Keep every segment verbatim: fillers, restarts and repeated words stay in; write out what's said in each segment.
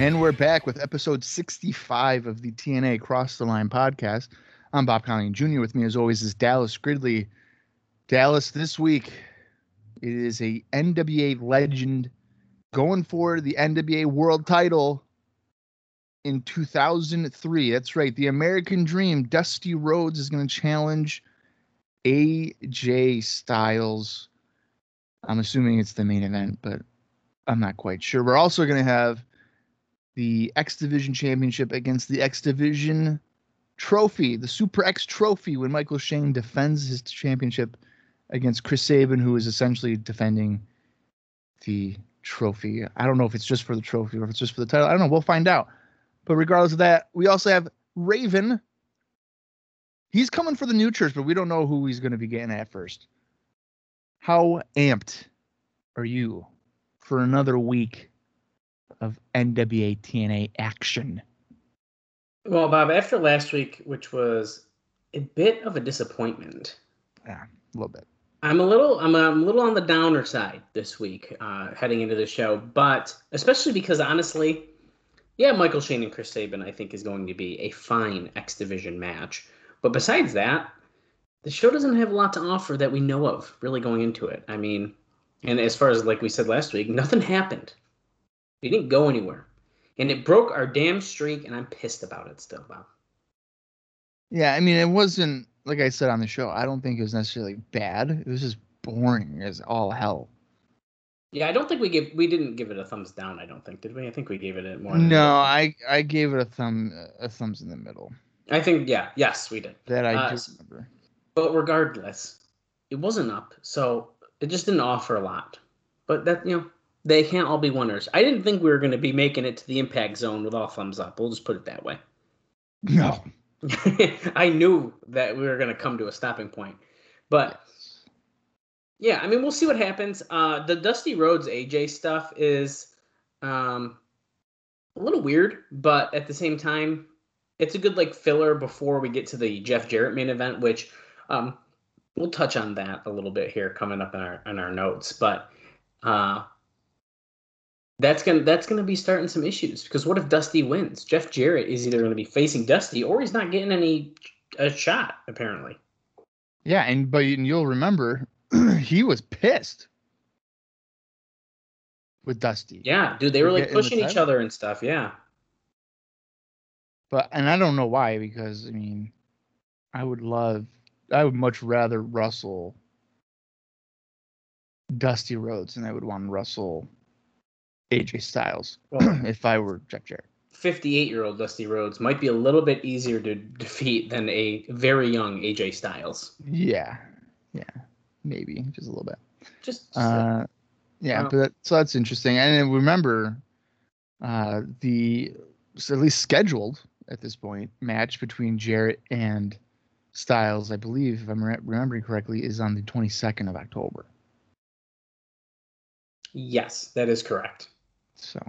And we're back with episode sixty-five of the T N A Cross the Line podcast. I'm Bob Conley Junior With me, as always, is Dallas Gridley. Dallas, this week, it is a N W A legend going for the N W A world title in two thousand three. That's right. The American Dream, Dusty Rhodes, is going to challenge A J Styles. I'm assuming it's the main event, but I'm not quite sure. We're also going to have the X Division Championship against the X Division Trophy, the Super X Trophy, when Michael Shane defends his championship against Chris Sabin, who is essentially defending the trophy. I don't know if it's just for the trophy or if it's just for the title. I don't know. We'll find out. But regardless of that, we also have Raven. He's coming for the new church, but we don't know who he's going to be getting at first. How amped are you for another week of N W A T N A action? Well, Bob, after last week, which was a bit of a disappointment. Yeah, a little bit. I'm a little, I'm a little on the downer side this week, uh, heading into the show, but especially because, honestly, yeah, Michael Shane and Chris Sabin, I think, is going to be a fine X Division match. But besides that, the show doesn't have a lot to offer that we know of, really, going into it. I mean, and as far as, like we said last week, nothing happened. We didn't go anywhere. And it broke our damn streak, and I'm pissed about it still, Bob. Yeah, I mean, it wasn't, like I said on the show, I don't think it was necessarily bad. It was just boring as all hell. Yeah, I don't think we give, we didn't give it a thumbs down, I don't think, did we? I think we gave it a more... No, I, I gave it a thumb a thumbs in the middle. I think, yeah, yes, we did. That I uh, just remember. But regardless, it wasn't up, so it just didn't offer a lot. But that, you know... They can't all be winners. I didn't think we were going to be making it to the impact zone with all thumbs up. We'll just put it that way. No. I knew that we were going to come to a stopping point. But, yeah, I mean, we'll see what happens. Uh, the Dusty Rhodes A J stuff is um, a little weird, but at the same time, it's a good, like, filler before we get to the Jeff Jarrett main event, which um, we'll touch on that a little bit here coming up in our, in our notes. But... Uh, That's gonna that's gonna be starting some issues, because what if Dusty wins? Jeff Jarrett is either gonna be facing Dusty or he's not getting any a shot, apparently. Yeah, and but you'll remember he was pissed with Dusty. Yeah, dude, they were like pushing each other and stuff. Yeah, but and I don't know why, because I mean, I would love, I would much rather wrestle Dusty Rhodes than I would want to wrestle A J Styles, well, if I were Jeff Jarrett. fifty-eight-year-old Dusty Rhodes might be a little bit easier to defeat than a very young A J Styles. Yeah, yeah, maybe, just a little bit. Just, just uh, yeah, wow. But that, so that's interesting. And remember, uh, the, so at least scheduled at this point, match between Jarrett and Styles, I believe, if I'm re- remembering correctly, is on the twenty-second of October. Yes, that is correct. So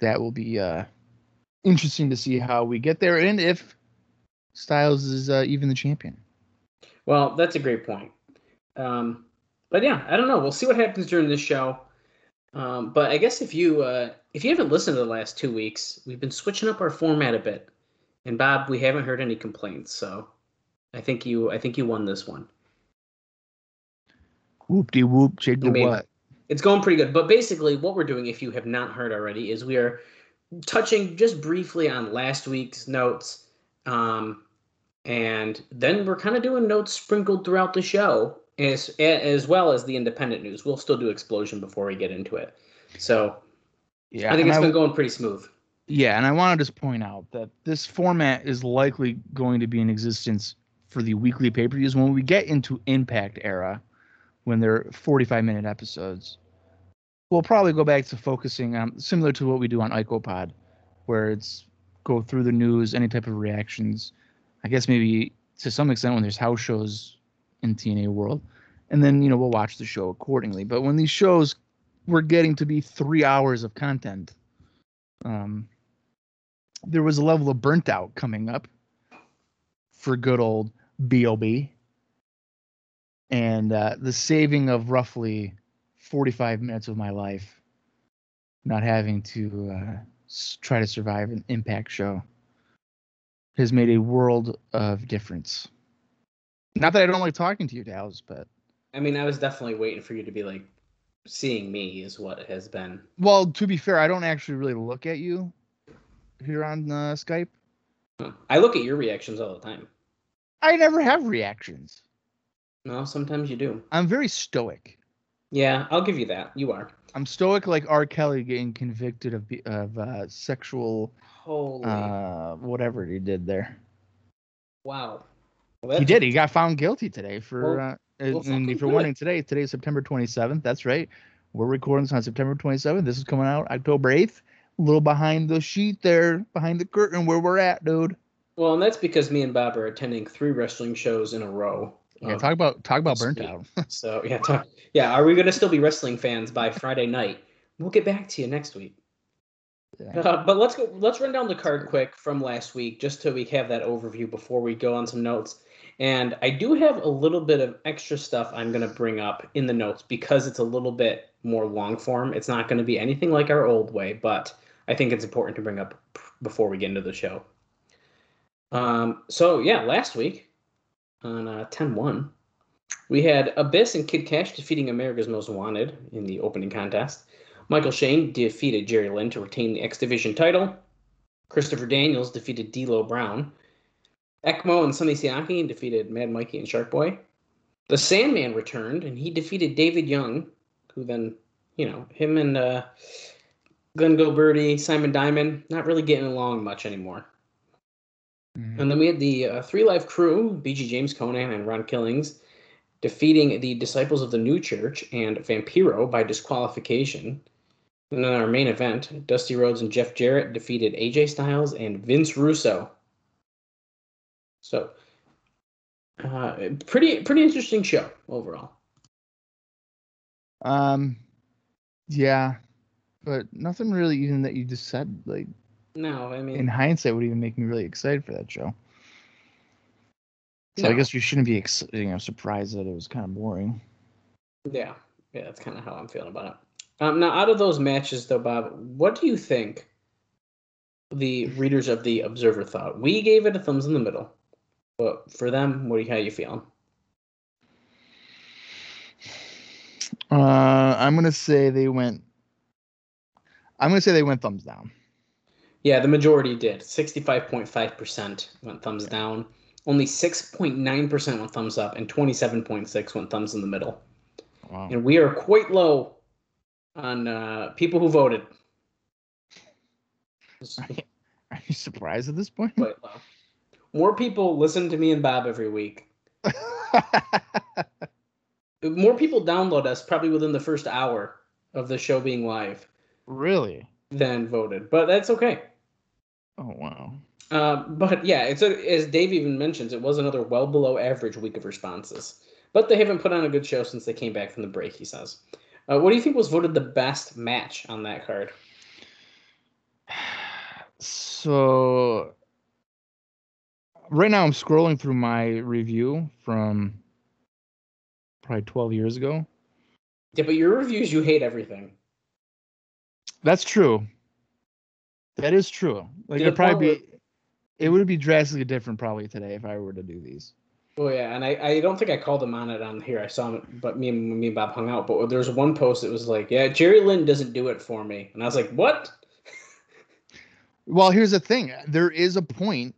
that will be uh, interesting to see how we get there and if Styles is uh, even the champion. Well, that's a great point. Um, but yeah, I don't know. We'll see what happens during this show. Um, but I guess if you uh, if you haven't listened to the last two weeks, we've been switching up our format a bit. And Bob, we haven't heard any complaints, so I think you I think you won this one. Whoop de whoop, jiggle what? It's going pretty good. But basically what we're doing, if you have not heard already, is we are touching just briefly on last week's notes. Um, and then we're kind of doing notes sprinkled throughout the show, as as well as the independent news. We'll still do Explosion before we get into it. So yeah, I think it's I, been going pretty smooth. Yeah, and I want to just point out that this format is likely going to be in existence for the weekly pay-per-views when we get into Impact Era, when they're forty-five minute episodes. We'll probably go back to focusing on, similar to what we do on IcoPod, where it's go through the news, any type of reactions. I guess maybe to some extent when there's house shows in T N A world, and then, you know, we'll watch the show accordingly. But when these shows, we're getting to be three hours of content. Um, there was a level of burnt out coming up for good old B O B, and uh, the saving of roughly forty-five minutes of my life, not having to uh, s- try to survive an Impact show, has made a world of difference. Not that I don't like talking to you, Dallas, but I mean, I was definitely waiting for you to be like, seeing me is what it has been. Well, to be fair, I don't actually really look at you here on uh, Skype. I look at your reactions all the time. I never have reactions. No, sometimes you do. I'm very stoic. Yeah, I'll give you that. You are. I'm stoic like R. Kelly getting convicted of of uh, sexual Holy. Uh, whatever he did there. Wow. Well, he did. He got found guilty today for... Well, uh, Well, and if you're wondering, today, today is September twenty-seventh. That's right. We're recording this on September twenty-seventh. This is coming out October eighth. A little behind the sheet there, behind the curtain where we're at, dude. Well, and that's because me and Bob are attending three wrestling shows in a row. Yeah, um, talk about talk about burnt out. So, yeah, talk, yeah. Are we going to still be wrestling fans by Friday night? We'll get back to you next week. Yeah. Uh, but let's go. Let's run down the card quick from last week, just so we have that overview before we go on some notes. And I do have a little bit of extra stuff I'm going to bring up in the notes because it's a little bit more long form. It's not going to be anything like our old way, but I think it's important to bring up before we get into the show. Um, so, yeah, last week on uh, ten one, we had Abyss and Kid Kash defeating America's Most Wanted in the opening contest. Michael Shane defeated Jerry Lynn to retain the X Division title. Christopher Daniels defeated D-Lo Brown. Ekmo and Sonny Siaki defeated Mad Mikey and Shark Boy. The Sandman returned, and he defeated David Young, who then, you know, him and uh, Glenn Gilbertti, Simon Diamond, not really getting along much anymore. Mm-hmm. And then we had the uh, Three Live Crew, B G James, Konnan, and Ron Killings, defeating the Disciples of the New Church and Vampiro by disqualification. And then our main event, Dusty Rhodes and Jeff Jarrett defeated A J Styles and Vince Russo. So, uh, pretty pretty interesting show overall. Um, yeah, but nothing really even that you just said. Like, no, I mean, in hindsight, would even make me really excited for that show. So no. I guess you shouldn't be ex- you know, surprised that it was kind of boring. Yeah, yeah, that's kind of how I'm feeling about it. Um, now, out of those matches, though, Bob, what do you think the readers of the Observer thought? We gave it a thumbs in the middle. But for them, what do you, how you feeling? Uh, I'm gonna say they went. I'm gonna say they went thumbs down. Yeah, the majority did. sixty-five point five percent went thumbs down. Only six point nine percent went thumbs up, and twenty-seven point six percent went thumbs in the middle. Wow. And we are quite low on uh, people who voted. Are you, are you surprised at this point? Quite low. More people listen to me and Bob every week. More people download us probably within the first hour of the show being live. Really? Than voted. But that's okay. Oh, wow. Uh, but, yeah, it's a, as Dave even mentions, it was another well below average week of responses. But they haven't put on a good show since they came back from the break, he says. Uh, what do you think was voted the best match on that card? So... right now, I'm scrolling through my review from probably twelve years ago. Yeah, but your reviews, you hate everything. That's true. That is true. Like it'd probably be, it would be drastically different probably today if I were to do these. Oh yeah, and I, I don't think I called him on it on here. I saw him, but me and me and Bob hung out. But there was one post that was like, "Yeah, Jerry Lynn doesn't do it for me," and I was like, "What?" Well, here's the thing. There is a point.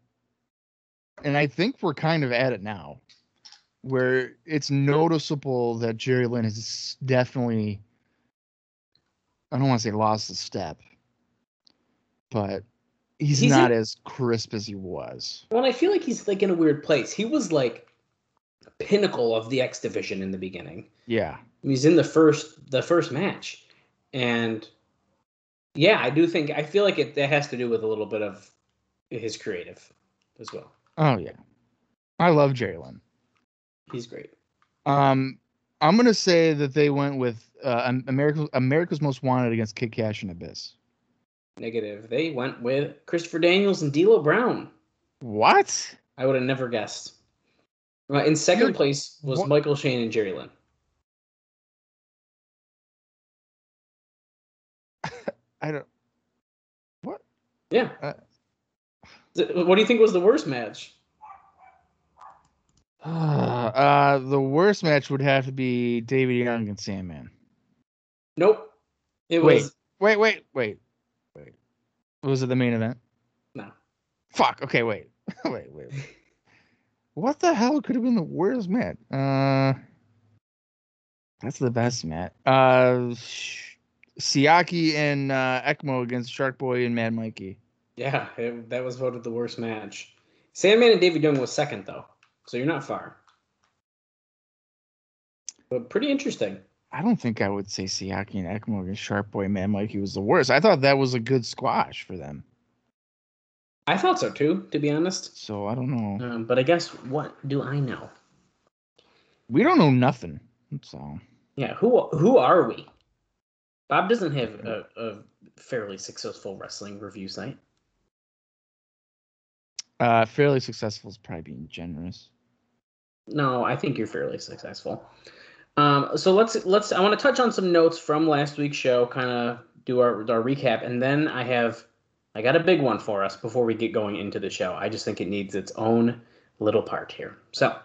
And I think we're kind of at it now where it's noticeable that Jerry Lynn has definitely, I don't want to say lost a step, but he's, he's not in, as crisp as he was. Well, I feel like he's like in a weird place. He was like pinnacle of the X division in the beginning. Yeah. He's in the first the first match. And yeah, I do think I feel like it that has to do with a little bit of his creative as well. Oh yeah. I love Jerry Lynn. He's great. Um I'm going to say that they went with uh, America, America's Most Wanted against Kid Kash and Abyss. Negative. They went with Christopher Daniels and D-Lo Brown. What? I would have never guessed. In second Dude, place was what? Michael Shane and Jerry Lynn. I don't... What? Yeah. Uh, what do you think was the worst match? Uh, the worst match would have to be David Young and Sandman. Nope. It was. Wait, wait, wait, wait. Was it the main event? No. Fuck. Okay, wait. wait, wait. wait. What the hell could have been the worst match? Uh, that's the best match. Uh, Siaki and uh, Ekmo against Shark Boy and Mad Mikey. Yeah, it, that was voted the worst match. Sandman and David Young was second, though. So you're not far. But pretty interesting. I don't think I would say Siaki and Ekmo against Sharp Boy Man Mikey was the worst. I thought that was a good squash for them. I thought so, too, to be honest. So I don't know. Um, but I guess what do I know? We don't know nothing. That's all. Yeah, who who are we? Bob doesn't have a, a fairly successful wrestling review site. Uh, fairly successful is probably being generous. No, I think you're fairly successful. Um, so let's let's. I want to touch on some notes from last week's show, kind of do our our recap, and then I have I got a big one for us before we get going into the show. I just think it needs its own little part here. So,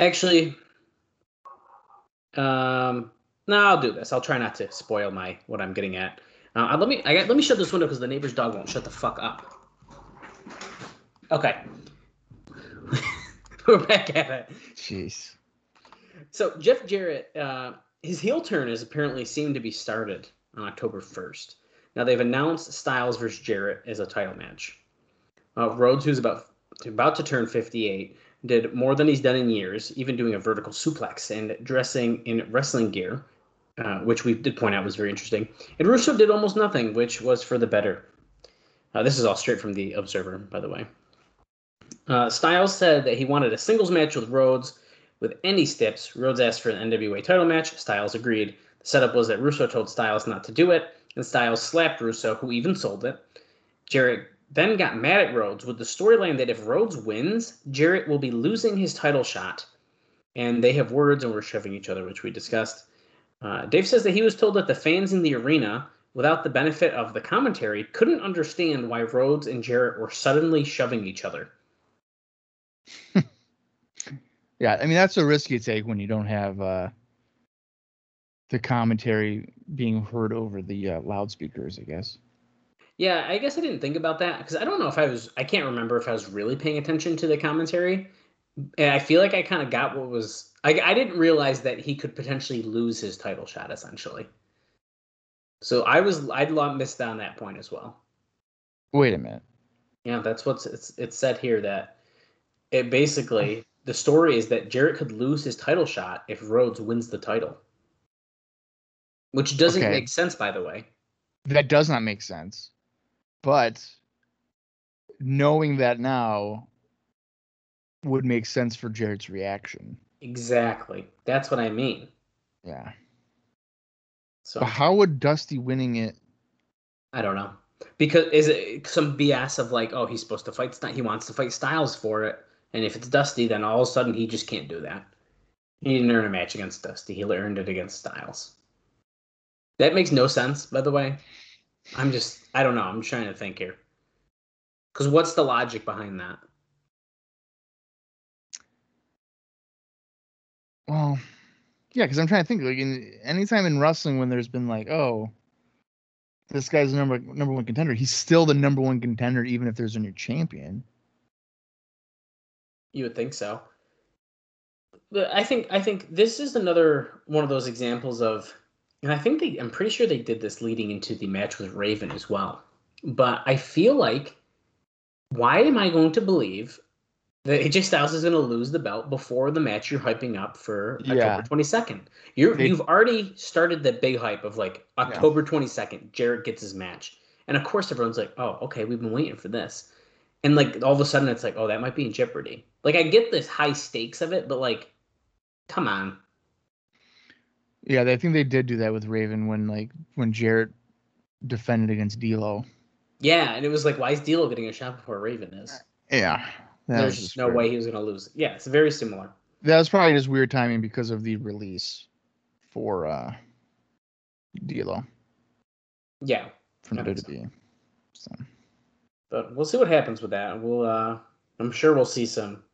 actually, um, no, I'll do this. I'll try not to spoil my what I'm getting at. Uh, let me I got, let me shut this window because the neighbor's dog won't shut the fuck up. Okay. We're back at it. Jeez. So Jeff Jarrett, uh, his heel turn is apparently seemed to be started on October first. Now they've announced Styles versus Jarrett as a title match. Uh, Rhodes, who's about, about to turn fifty-eight, did more than he's done in years, even doing a vertical suplex and dressing in wrestling gear, uh, which we did point out was very interesting. And Russo did almost nothing, which was for the better. Uh, this is all straight from The Observer, by the way. Uh, Styles said that he wanted a singles match with Rhodes with any steps. Rhodes asked for an N W A title match. Styles agreed. The setup was that Russo told Styles not to do it, and Styles slapped Russo, who even sold it. Jarrett then got mad at Rhodes with the storyline that if Rhodes wins, Jarrett will be losing his title shot. And they have words and we're shoving each other, which we discussed. Uh, Dave says that he was told that the fans in the arena, without the benefit of the commentary, couldn't understand why Rhodes and Jarrett were suddenly shoving each other. Yeah, I mean, that's a risk you take when you don't have uh, the commentary being heard over the uh, loudspeakers, I guess. Yeah, I guess I didn't think about that because I don't know if I was, I can't remember if I was really paying attention to the commentary. And I feel like I kind of got what was, I, I didn't realize that he could potentially lose his title shot, essentially. So I was, I'd missed on that point as well. Wait a minute. Yeah, that's what's, it's, it's said here that it basically, the story is that Jarrett could lose his title shot if Rhodes wins the title. Which doesn't okay. make sense, by the way. That does not make sense. But knowing that now would make sense for Jarrett's reaction. Exactly. That's what I mean. Yeah. So but how would Dusty winning it? I don't know. Because is it some B S of like, oh, he's supposed to fight, he wants to fight Styles for it. And if it's Dusty, then all of a sudden he just can't do that. He didn't earn a match against Dusty. He earned it against Styles. That makes no sense, by the way. I'm just, I don't know. I'm trying to think here. Because what's the logic behind that? Well, yeah, because I'm trying to think. Like, in, anytime in wrestling when there's been like, oh, this guy's the number, number one contender, he's still the number one contender even if there's a new champion. You would think so. But I think I think this is another one of those examples of, and I think they, I'm pretty sure they did this leading into the match with Raven as well. But I feel like, why am I going to believe that A J Styles is going to lose the belt before the match you're hyping up for yeah. October twenty-second. You're, they, you've already started that big hype of like October twenty-second, Jarrett gets his match. And of course everyone's like, oh, okay, we've been waiting for this. And like all of a sudden it's like, oh, that might be in jeopardy. Like I get this high stakes of it, but like, come on. Yeah, I think they did do that with Raven when like when Jarrett defended against D-Lo. Yeah, and it was like, why is D-Lo getting a shot before Raven is? Yeah. There's just no weird. way he was going to lose. Yeah, it's very similar. That was probably just weird timing because of the release for uh, D-Lo. Yeah. From W W E. So. So. But we'll see what happens with that. We'll, uh, I'm sure we'll see some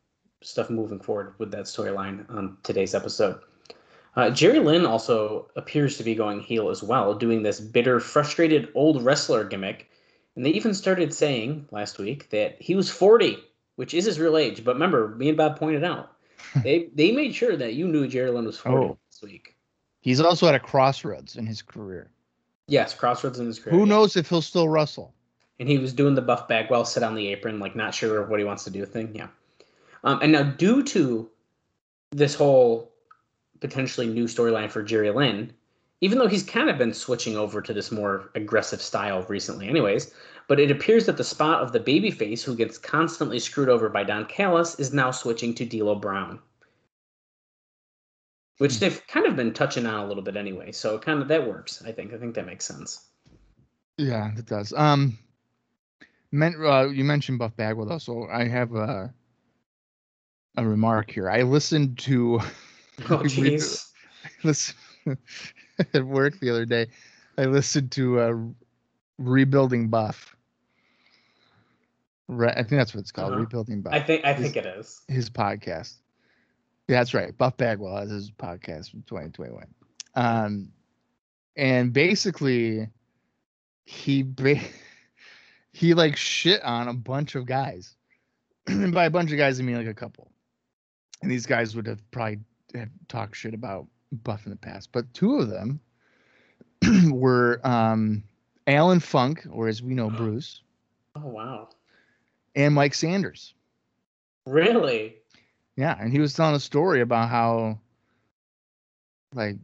stuff moving forward with that storyline on today's episode. Uh, Jerry Lynn also appears to be going heel as well, doing this bitter, frustrated old wrestler gimmick. And they even started saying last week that he was forty. Which is his real age, but remember, me and Bob pointed out they they made sure that you knew Jerry Lynn was forty oh. this week. He's also at a crossroads in his career. Yes, crossroads in his career. Who knows if he'll still wrestle? And he was doing the Buff Bagwell sit on the apron, like not sure what he wants to do thing. Yeah, um, and now due to this whole potentially new storyline for Jerry Lynn, even though he's kind of been switching over to this more aggressive style recently, anyways. But it appears that the spot of the babyface who gets constantly screwed over by Don Callis is now switching to D-Lo Brown, which mm. they've kind of been touching on a little bit anyway. So kind of that works, I think. I think that makes sense. Yeah, it does. Um, meant, uh, you mentioned Buff Bagwell, though, so I have a a remark here. I listened to oh jeez, listen at work the other day. I listened to uh, Rebuilding Buff. Right, I think that's what it's called. Uh-huh. Rebuilding Buff. I think I his, think it is his podcast. Yeah, that's right. Buff Bagwell has his podcast from twenty twenty-one, um, and basically, he ba- he like shit on a bunch of guys, and by a bunch of guys I mean like a couple, and these guys would have probably have talked shit about Buff in the past, but two of them were um, Alan Funk, or as we know, Bruce. Oh wow. And Mike Sanders. Really? Yeah, and he was telling a story about how, like,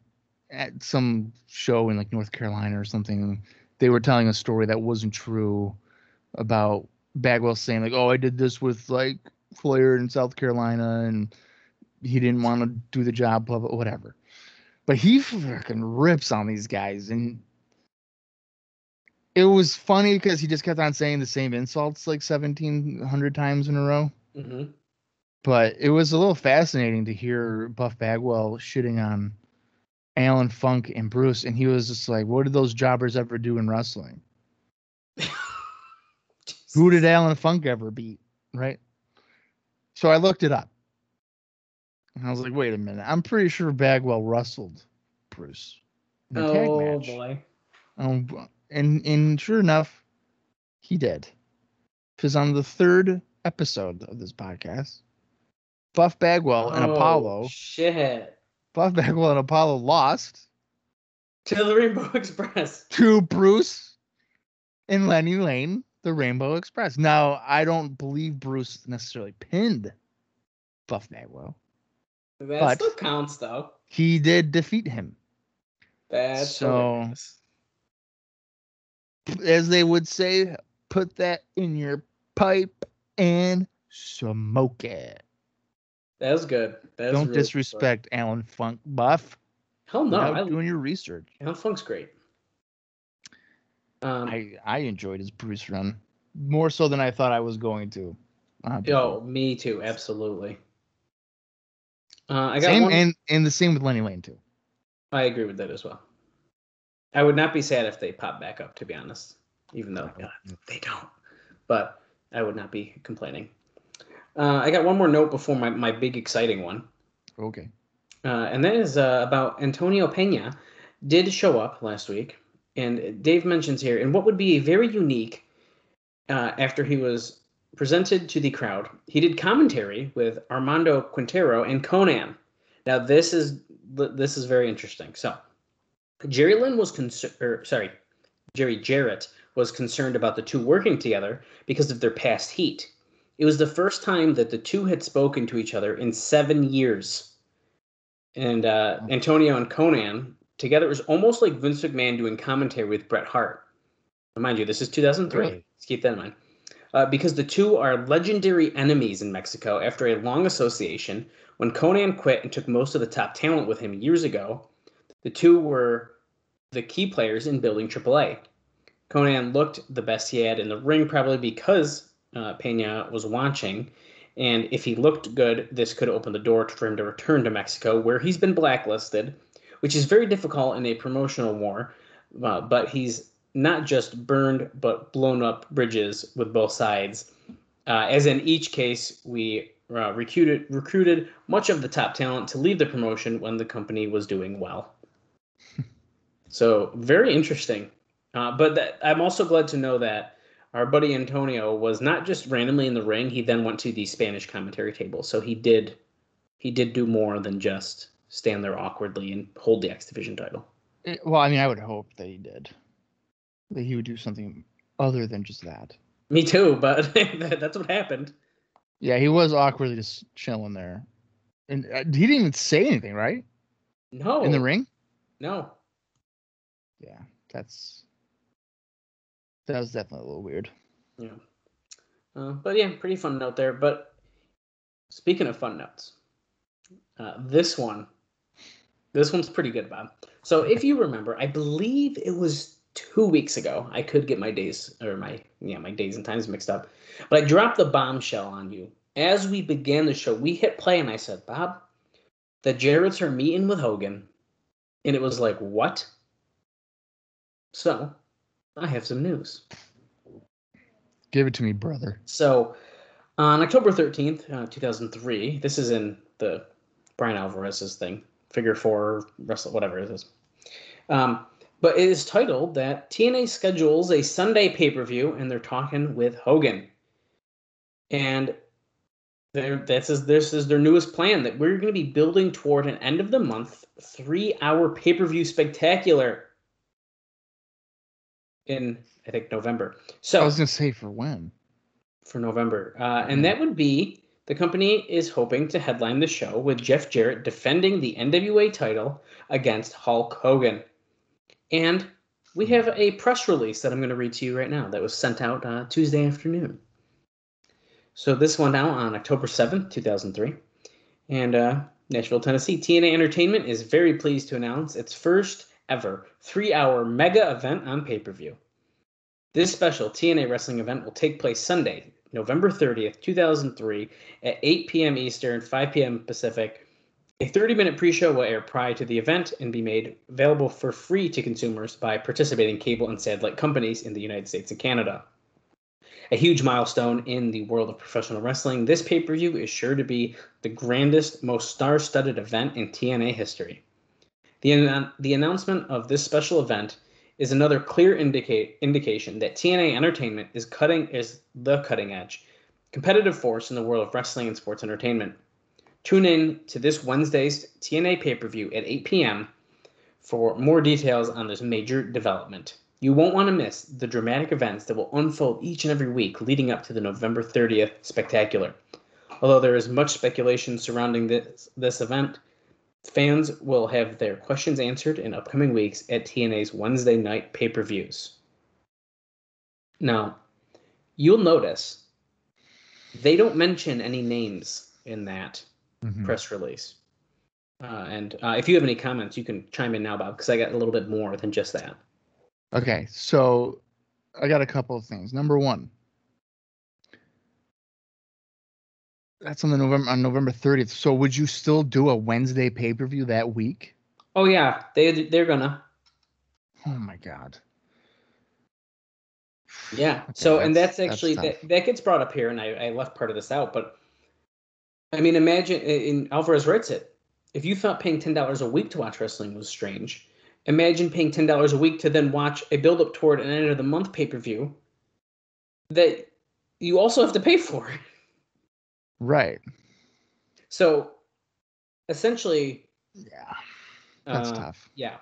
at some show in, like, North Carolina or something, they were telling a story that wasn't true about Bagwell saying, like, oh, I did this with, like, Flair in South Carolina, and he didn't want to do the job, blah, blah, whatever. But he fucking rips on these guys, and it was funny because he just kept on saying the same insults like seventeen hundred times in a row. Mm-hmm. But it was a little fascinating to hear Buff Bagwell shitting on Alan Funk and Bruce. And he was just like, what did those jobbers ever do in wrestling? Who did Alan Funk ever beat? Right. So I looked it up. And I was like, wait a minute. I'm pretty sure Bagwell wrestled Bruce in a tag match. Oh, boy. Um, And and sure enough, he did. Because on the third episode of this podcast, Buff Bagwell and oh, Apollo. Shit. Buff Bagwell and Apollo lost to the Rainbow Express. To Bruce and Lenny Lane, the Rainbow Express. Now, I don't believe Bruce necessarily pinned Buff Bagwell. That still counts, though. He did defeat him. That's so hilarious. As they would say, put that in your pipe and smoke it. That was good. That Don't really disrespect fun. Alan Funk, Buff. Hell no. I'm doing your research. Alan Funk's great. Um, I, I enjoyed his Bruce run more so than I thought I was going to. Uh, yo, me too. Absolutely. Uh, I got same, one. And, and the same with Lenny Lane, too. I agree with that as well. I would not be sad if they pop back up, to be honest, even though yeah, they don't. But I would not be complaining. Uh, I got one more note before my, my big exciting one. Okay. Uh, and that is uh, about Antonio Pena did show up last week. And Dave mentions here, and what would be very unique uh, after he was presented to the crowd, he did commentary with Armando Quintero and Konnan. Now, this is this is very interesting. So Jerry Lynn was concerned, er, sorry, Jerry Jarrett was concerned about the two working together because of their past heat. It was the first time that the two had spoken to each other in seven years. And uh, Antonio and Konnan together, it was almost like Vince McMahon doing commentary with Bret Hart. Mind you, this is two thousand three. Really? Let's keep that in mind. Uh, because the two are legendary enemies in Mexico after a long association. When Konnan quit and took most of the top talent with him years ago, the two were the key players in building triple A. Konnan looked the best he had in the ring, probably because uh, Pena was watching. And if he looked good, this could open the door for him to return to Mexico, where he's been blacklisted, which is very difficult in a promotional war. Uh, but he's not just burned, but blown up bridges with both sides. Uh, as in each case, we uh, recruited, recruited much of the top talent to leave the promotion when the company was doing well. So very interesting. Uh, but that, I'm also glad to know that our buddy Antonio was not just randomly in the ring. He then went to the Spanish commentary table. So he did, he did do more than just stand there awkwardly and hold the X Division title. It, well, I mean, I would hope that he did. That he would do something other than just that. Me too, but that's what happened. Yeah, he was awkwardly just chilling there. And uh, he didn't even say anything, right? No. In the ring? No. Yeah, that's... That was definitely a little weird. Yeah. Uh, but yeah, pretty fun note there. But speaking of fun notes, uh, this one, this one's pretty good, Bob. So if you remember, I believe it was... Two weeks ago, I could get my days or my yeah my days and times mixed up, but I dropped the bombshell on you as we began the show. We hit play and I said, Bob, the Jarretts are meeting with Hogan, and it was like, what? So I have some news. Give it to me, brother. So on October thirteenth, uh, two thousand three, this is in the Brian Alvarez's thing, figure four, wrestle, whatever it is. Um. But it is titled that T N A schedules a Sunday pay-per-view, and they're talking with Hogan. And this is, this is their newest plan, that we're going to be building toward an end-of-the-month, three-hour pay-per-view spectacular in, I think, November. So I was going to say for when? For November. Uh, and that would be, the company is hoping to headline the show with Jeff Jarrett defending the N W A title against Hulk Hogan. And we have a press release that I'm going to read to you right now that was sent out uh, Tuesday afternoon. So this went out on October seventh, two thousand three. And uh, Nashville, Tennessee, T N A Entertainment is very pleased to announce its first ever three-hour mega event on pay-per-view. This special T N A wrestling event will take place Sunday, November thirtieth, two thousand three, at eight p.m. Eastern, five p.m. Pacific. A thirty-minute pre-show will air prior to the event and be made available for free to consumers by participating cable and satellite companies in the United States and Canada. A huge milestone in the world of professional wrestling, this pay-per-view is sure to be the grandest, most star-studded event in T N A history. The, the announcement of this special event is another clear indicate, indication that T N A Entertainment is cutting is the cutting-edge, competitive force in the world of wrestling and sports entertainment. Tune in to this Wednesday's T N A pay-per-view at eight p.m. for more details on this major development. You won't want to miss the dramatic events that will unfold each and every week leading up to the November thirtieth spectacular. Although there is much speculation surrounding this, this event, fans will have their questions answered in upcoming weeks at T N A's Wednesday night pay-per-views. Now, you'll notice they don't mention any names in that press release. Uh, and uh, if you have any comments, you can chime in now, Bob, because I got a little bit more than just that. Okay, so I got a couple of things. Number one, that's on the November on November thirtieth. So would you still do a Wednesday pay-per-view that week? Oh, yeah. They, they're gonna. Oh, my God. Yeah. Okay, so, that's, and that's actually, that's that, that gets brought up here, and I, I left part of this out, but I mean, imagine, and Alvarez writes it, if you thought paying ten dollars a week to watch wrestling was strange, imagine paying ten dollars a week to then watch a build-up toward an end-of-the-month pay-per-view that you also have to pay for. Right. So, essentially... Yeah, that's uh, tough. Yeah.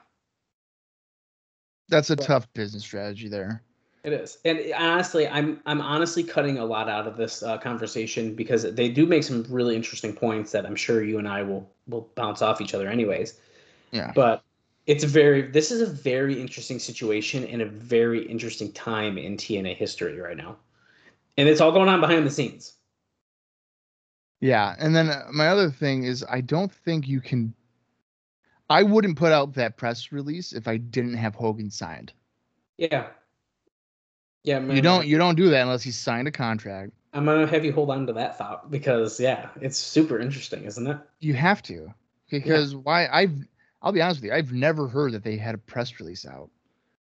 That's a but, tough business strategy there. It is. And honestly, I'm I'm honestly cutting a lot out of this uh, conversation because they do make some really interesting points that I'm sure you and I will will bounce off each other anyways. Yeah. But it's very this is a very interesting situation and a very interesting time in T N A history right now. And it's all going on behind the scenes. Yeah. And then my other thing is I don't think you can – I wouldn't put out that press release if I didn't have Hogan signed. Yeah. Yeah, man. You don't you don't do that unless he's signed a contract. I'm gonna have you hold on to that thought because yeah, it's super interesting, isn't it? You have to. Because yeah. why I've I'll be honest with you, I've never heard that they had a press release out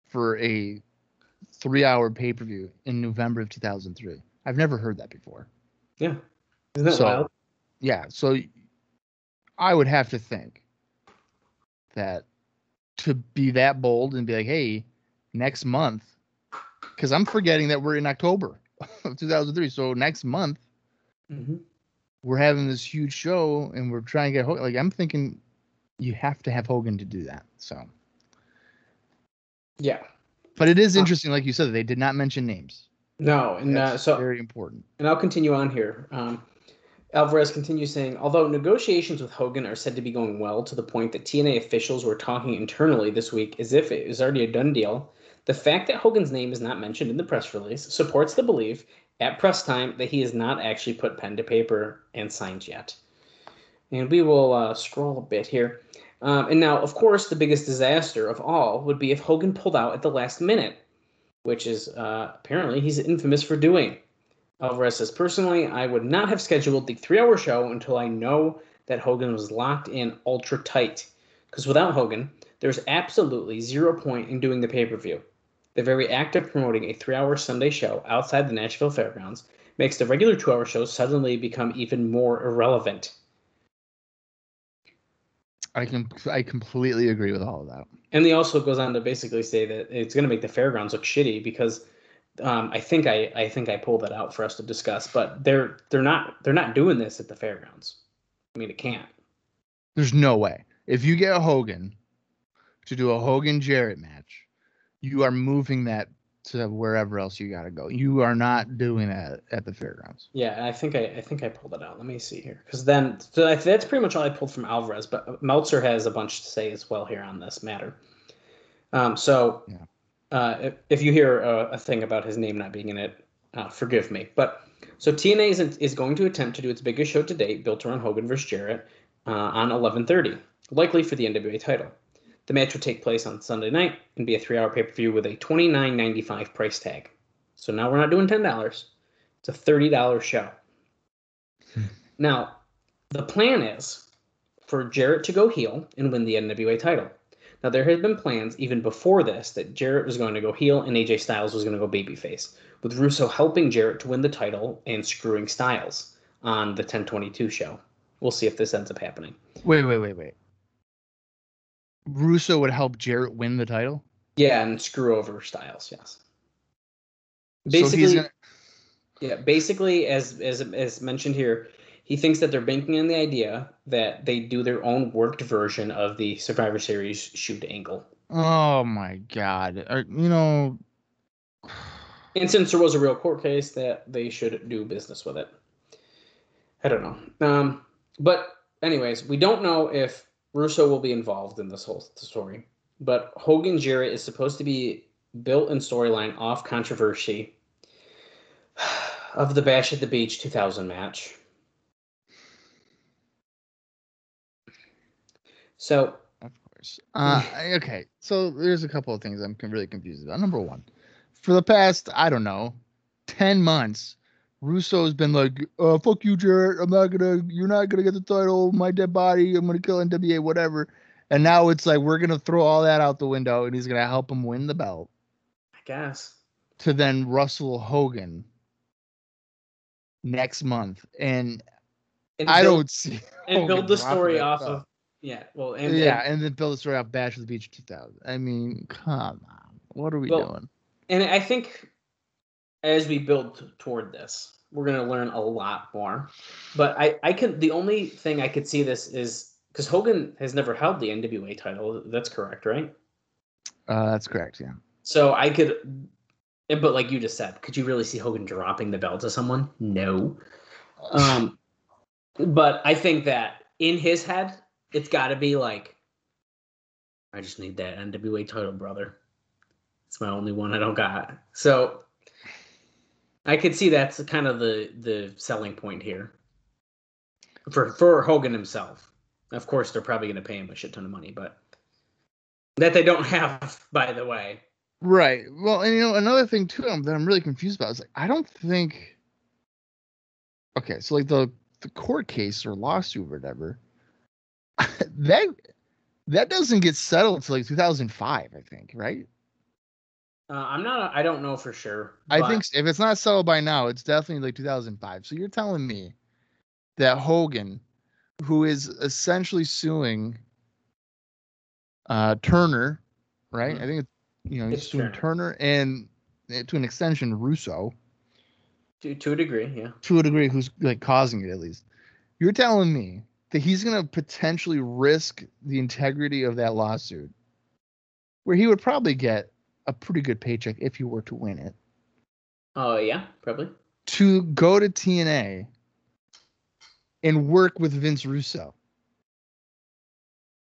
for a three hour pay per view in November of two thousand three. I've never heard that before. Yeah. Isn't that so, wild? Yeah, so I would have to think that to be that bold and be like, hey, next month. Because I'm forgetting that we're in October of two thousand three. So next month, mm-hmm. we're having this huge show and we're trying to get Hogan. Like, I'm thinking you have to have Hogan to do that. So, yeah. But it is interesting, like you said, they did not mention names. No. And uh, so very important. And I'll continue on here. Um, Alvarez continues saying, although negotiations with Hogan are said to be going well to the point that T N A officials were talking internally this week as if it was already a done deal, the fact that Hogan's name is not mentioned in the press release supports the belief at press time that he has not actually put pen to paper and signed yet. And we will uh, scroll a bit here. Um, and now, of course, the biggest disaster of all would be if Hogan pulled out at the last minute, which is uh, apparently he's infamous for doing. Alvarez says, personally, I would not have scheduled the three-hour show until I know that Hogan was locked in ultra tight. Because without Hogan, there's absolutely zero point in doing the pay-per-view. The very act of promoting a three-hour Sunday show outside the Nashville Fairgrounds makes the regular two-hour shows suddenly become even more irrelevant. I can I completely agree with all of that. And he also goes on to basically say that it's going to make the fairgrounds look shitty because um, I think I I think I pulled that out for us to discuss. But they're they're not they're not doing this at the fairgrounds. I mean, it can't. There's no way. If you get a Hogan to do a Hogan Jarrett match, you are moving that to wherever else you got to go. You are not doing that at the fairgrounds. Yeah, I think I, I think I pulled it out. Let me see here. Because then so that's pretty much all I pulled from Alvarez. But Meltzer has a bunch to say as well here on this matter. Um, so yeah. uh, if, if you hear a, a thing about his name not being in it, uh, forgive me. But so T N A is, is going to attempt to do its biggest show to date, built around Hogan versus Jarrett, uh, on eleven thirty, likely for the N W A title. The match would take place on Sunday night and be a three-hour pay-per-view with a twenty-nine ninety-five price tag. So now we're not doing ten dollars. It's a thirty dollars show. Now, the plan is for Jarrett to go heel and win the N W A title. Now, there had been plans even before this that Jarrett was going to go heel and A J Styles was going to go babyface, with Russo helping Jarrett to win the title and screwing Styles on the ten twenty-two show. We'll see if this ends up happening. Wait, wait, wait, wait. Russo would help Jarrett win the title? Yeah, and screw over Styles, yes. Basically, so gonna... yeah, basically, as, as as mentioned here, he thinks that they're banking on the idea that they do their own worked version of the Survivor Series shoot angle. Oh, my God. Are, you know... And since there was a real court case, that they should do business with it. I don't know. Um, but anyways, we don't know if Russo will be involved in this whole story, but Hogan Jarrett is supposed to be built in storyline off controversy of the Bash at the Beach two thousand match. So, of course, uh, okay. So there's a couple of things I'm really confused about. Number one, for the past I don't know ten months, Russo's been like, uh, fuck you, Jarrett. I'm not gonna, you're not gonna get the title. My dead body. I'm gonna kill N W A, whatever. And now it's like, we're gonna throw all that out the window and he's gonna help him win the belt. I guess. To then wrestle Hogan next month. And, and I build, don't see. And Hogan build the story off belt. Of, yeah. Well, and yeah, and, and then build the story off Bash at the Beach two thousand. I mean, come on. What are we well, doing? And I think as we build toward this, we're going to learn a lot more, but I, I can, the only thing I could see this is because Hogan has never held the N W A title. That's correct, right? Uh, that's correct. Yeah. So I could, And, but like you just said, could you really see Hogan dropping the belt to someone? No. Um, but I think that in his head, it's got to be like, I just need that N W A title, brother. It's my only one I don't got. So I could see that's kind of the, the selling point here for, for Hogan himself. Of course, they're probably going to pay him a shit ton of money, but that they don't have, by the way. Right. Well, and you know, another thing too that I'm really confused about is like, I don't think. Okay, so like the the court case or lawsuit or whatever, that that doesn't get settled until like two thousand five, I think, right? Uh, I'm not. I don't know for sure. But... I think if it's not settled by now, it's definitely like two thousand five. So you're telling me that Hogan, who is essentially suing uh, Turner, right? Mm-hmm. I think it's. You know, he's doing Turner and to an extension Russo. To to a degree, yeah. To a degree, who's like causing it at least. You're telling me that he's gonna potentially risk the integrity of that lawsuit, where he would probably get a pretty good paycheck if he were to win it. Oh uh, yeah, probably. To go to T N A and work with Vince Russo.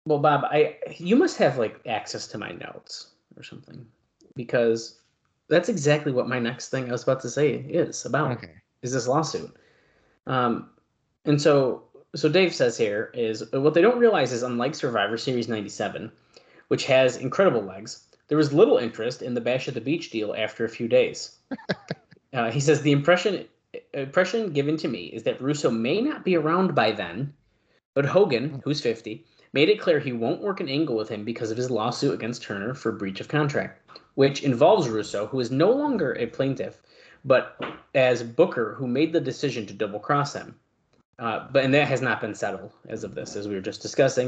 Well, Bob, I you must have like access to my notes or something, because that's exactly what my next thing I was about to say is about. Okay. Is this lawsuit. Um, and so, so Dave says here is what they don't realize is unlike Survivor Series ninety-seven, which has incredible legs, there was little interest in the Bash at the Beach deal after a few days. uh, he says the impression, impression given to me is that Russo may not be around by then, but Hogan, who's fifty, made it clear he won't work an angle with him because of his lawsuit against Turner for breach of contract, which involves Russo, who is no longer a plaintiff, but as Booker, who made the decision to double-cross him. Uh, but and that has not been settled as of this, as we were just discussing.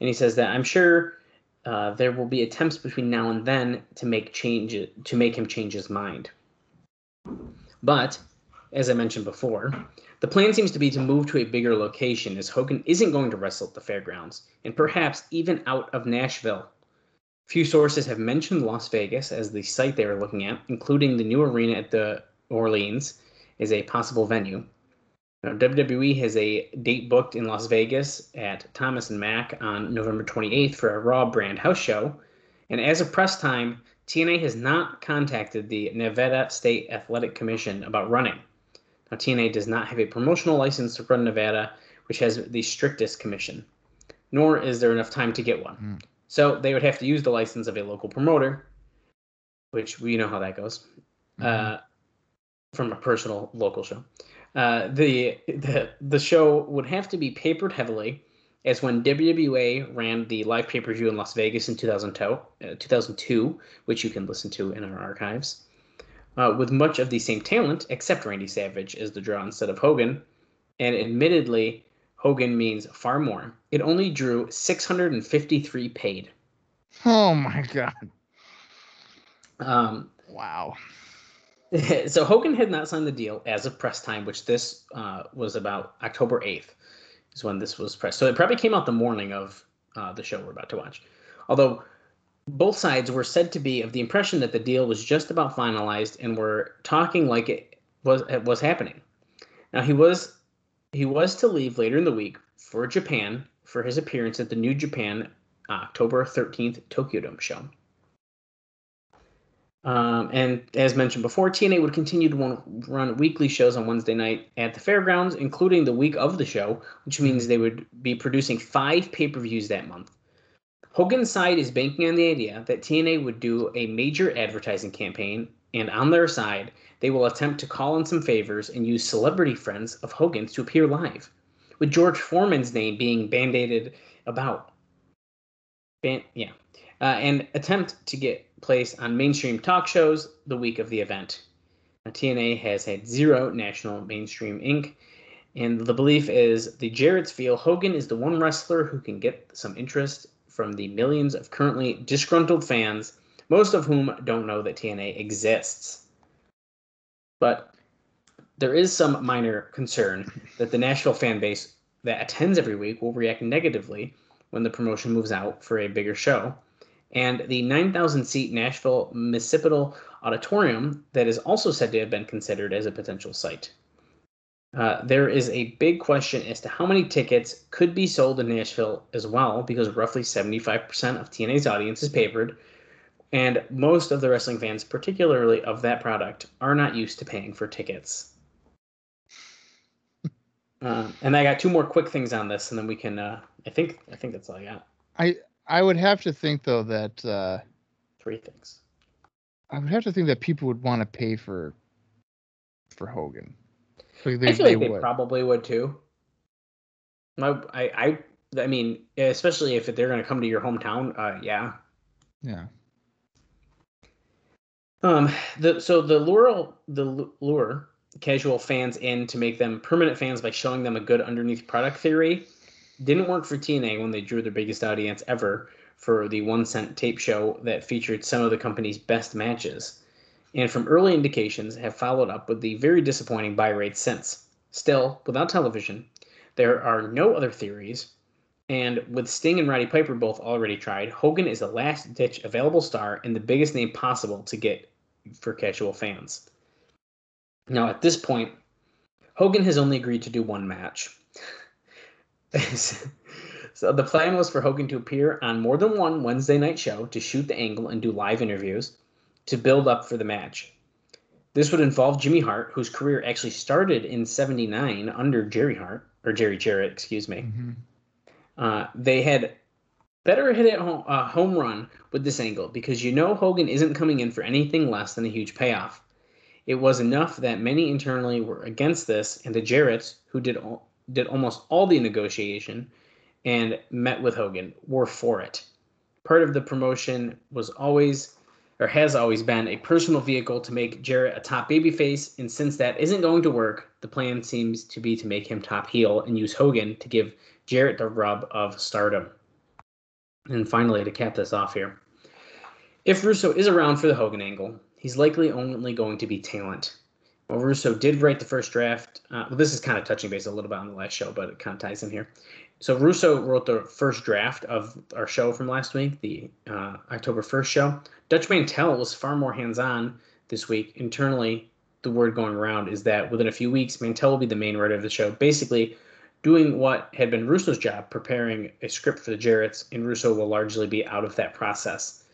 And he says that I'm sure uh, there will be attempts between now and then to make change to make him change his mind. But as I mentioned before, the plan seems to be to move to a bigger location as Hogan isn't going to wrestle at the fairgrounds, and perhaps even out of Nashville. Few sources have mentioned Las Vegas as the site they are looking at, including the new arena at the Orleans as a possible venue. Now, W W E has a date booked in Las Vegas at Thomas and Mack on November twenty-eighth for a Raw brand house show, and as of press time, T N A has not contacted the Nevada State Athletic Commission about running. Now, T N A does not have a promotional license to run Nevada, which has the strictest commission, nor is there enough time to get one. Mm. So they would have to use the license of a local promoter, which we know how that goes, mm-hmm. uh, from a personal local show. Uh, the, the the show would have to be papered heavily, as when W W A ran the live pay-per-view in Las Vegas in two thousand two, which you can listen to in our archives. Uh, with much of the same talent, except Randy Savage is the draw instead of Hogan. And admittedly, Hogan means far more. It only drew six hundred fifty-three paid. Oh, my God. Um, wow. So Hogan had not signed the deal as of press time, which this uh, was about October eighth is when this was pressed. So it probably came out the morning of uh, the show we're about to watch. Although... both sides were said to be of the impression that the deal was just about finalized and were talking like it was it was happening. Now, he was he was to leave later in the week for Japan for his appearance at the New Japan October thirteenth Tokyo Dome show. Um, and as mentioned before, T N A would continue to run weekly shows on Wednesday night at the fairgrounds, including the week of the show, which means they would be producing five pay-per-views that month. Hogan's side is banking on the idea that T N A would do a major advertising campaign, and on their side, they will attempt to call in some favors and use celebrity friends of Hogan's to appear live, with George Foreman's name being bandied about. Ban- yeah, uh, and attempt to get place on mainstream talk shows the week of the event. Now, T N A has had zero national mainstream ink, and the belief is the Jarretts feel Hogan is the one wrestler who can get some interest from the millions of currently disgruntled fans, most of whom don't know that T N A exists. But there is some minor concern that the Nashville fan base that attends every week will react negatively when the promotion moves out for a bigger show, and the nine thousand seat Nashville municipal auditorium that is also said to have been considered as a potential site. Uh, there is a big question as to how many tickets could be sold in Nashville as well, because roughly seventy-five percent of T N A's audience is papered, and most of the wrestling fans, particularly of that product, are not used to paying for tickets. Uh, and I got two more quick things on this, and then we can. Uh, I think I think that's all I got. I I would have to think though that uh, three things. I would have to think that people would want to pay for for Hogan. Like they, I feel they like they would. Probably would too. I I I mean, especially if they're going to come to your hometown. Uh, yeah. Yeah. Um. The so the lure the lure. casual fans in to make them permanent fans by showing them a good underneath product theory didn't work for T N A when they drew their biggest audience ever for the one cent tape show that featured some of the company's best matches, and from early indications have followed up with the very disappointing buy rates since. Still, without television, there are no other theories, and with Sting and Roddy Piper both already tried, Hogan is the last ditch available star and the biggest name possible to get for casual fans. Now, at this point, Hogan has only agreed to do one match. So the plan was for Hogan to appear on more than one Wednesday night show to shoot the angle and do live interviews to build up for the match. This would involve Jimmy Hart, whose career actually started in seventy-nine under Jerry Hart, or Jerry Jarrett, excuse me. Mm-hmm. Uh, they had better hit a home run with this angle because you know Hogan isn't coming in for anything less than a huge payoff. It was enough that many internally were against this, and the Jarretts, who did all, did almost all the negotiation and met with Hogan, were for it. Part of the promotion was always, or has always been, a personal vehicle to make Jarrett a top babyface, and since that isn't going to work, the plan seems to be to make him top heel and use Hogan to give Jarrett the rub of stardom. And finally, to cap this off here, if Russo is around for the Hogan angle, he's likely only going to be talent. While Russo did write the first draft, uh, well, this is kind of touching base a little bit on the last show, but it kind of ties in here. So Russo wrote the first draft of our show from last week, the uh, October first show. Dutch Mantel was far more hands-on this week. Internally, the word going around is that within a few weeks, Mantel will be the main writer of the show, basically doing what had been Russo's job, preparing a script for the Jarretts, and Russo will largely be out of that process.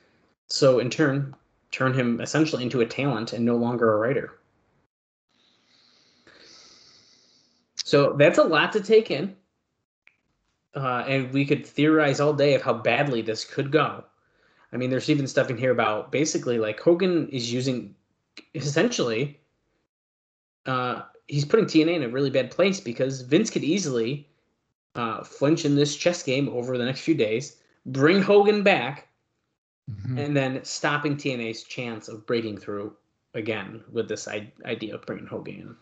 So in turn, turn him essentially into a talent and no longer a writer. So that's a lot to take in. Uh, and we could theorize all day of how badly this could go. I mean, there's even stuff in here about basically like Hogan is using essentially, uh, he's putting T N A in a really bad place because Vince could easily uh, flinch in this chess game over the next few days, bring Hogan back, mm-hmm. and then stopping T N A's chance of breaking through again with this I- idea of bringing Hogan in.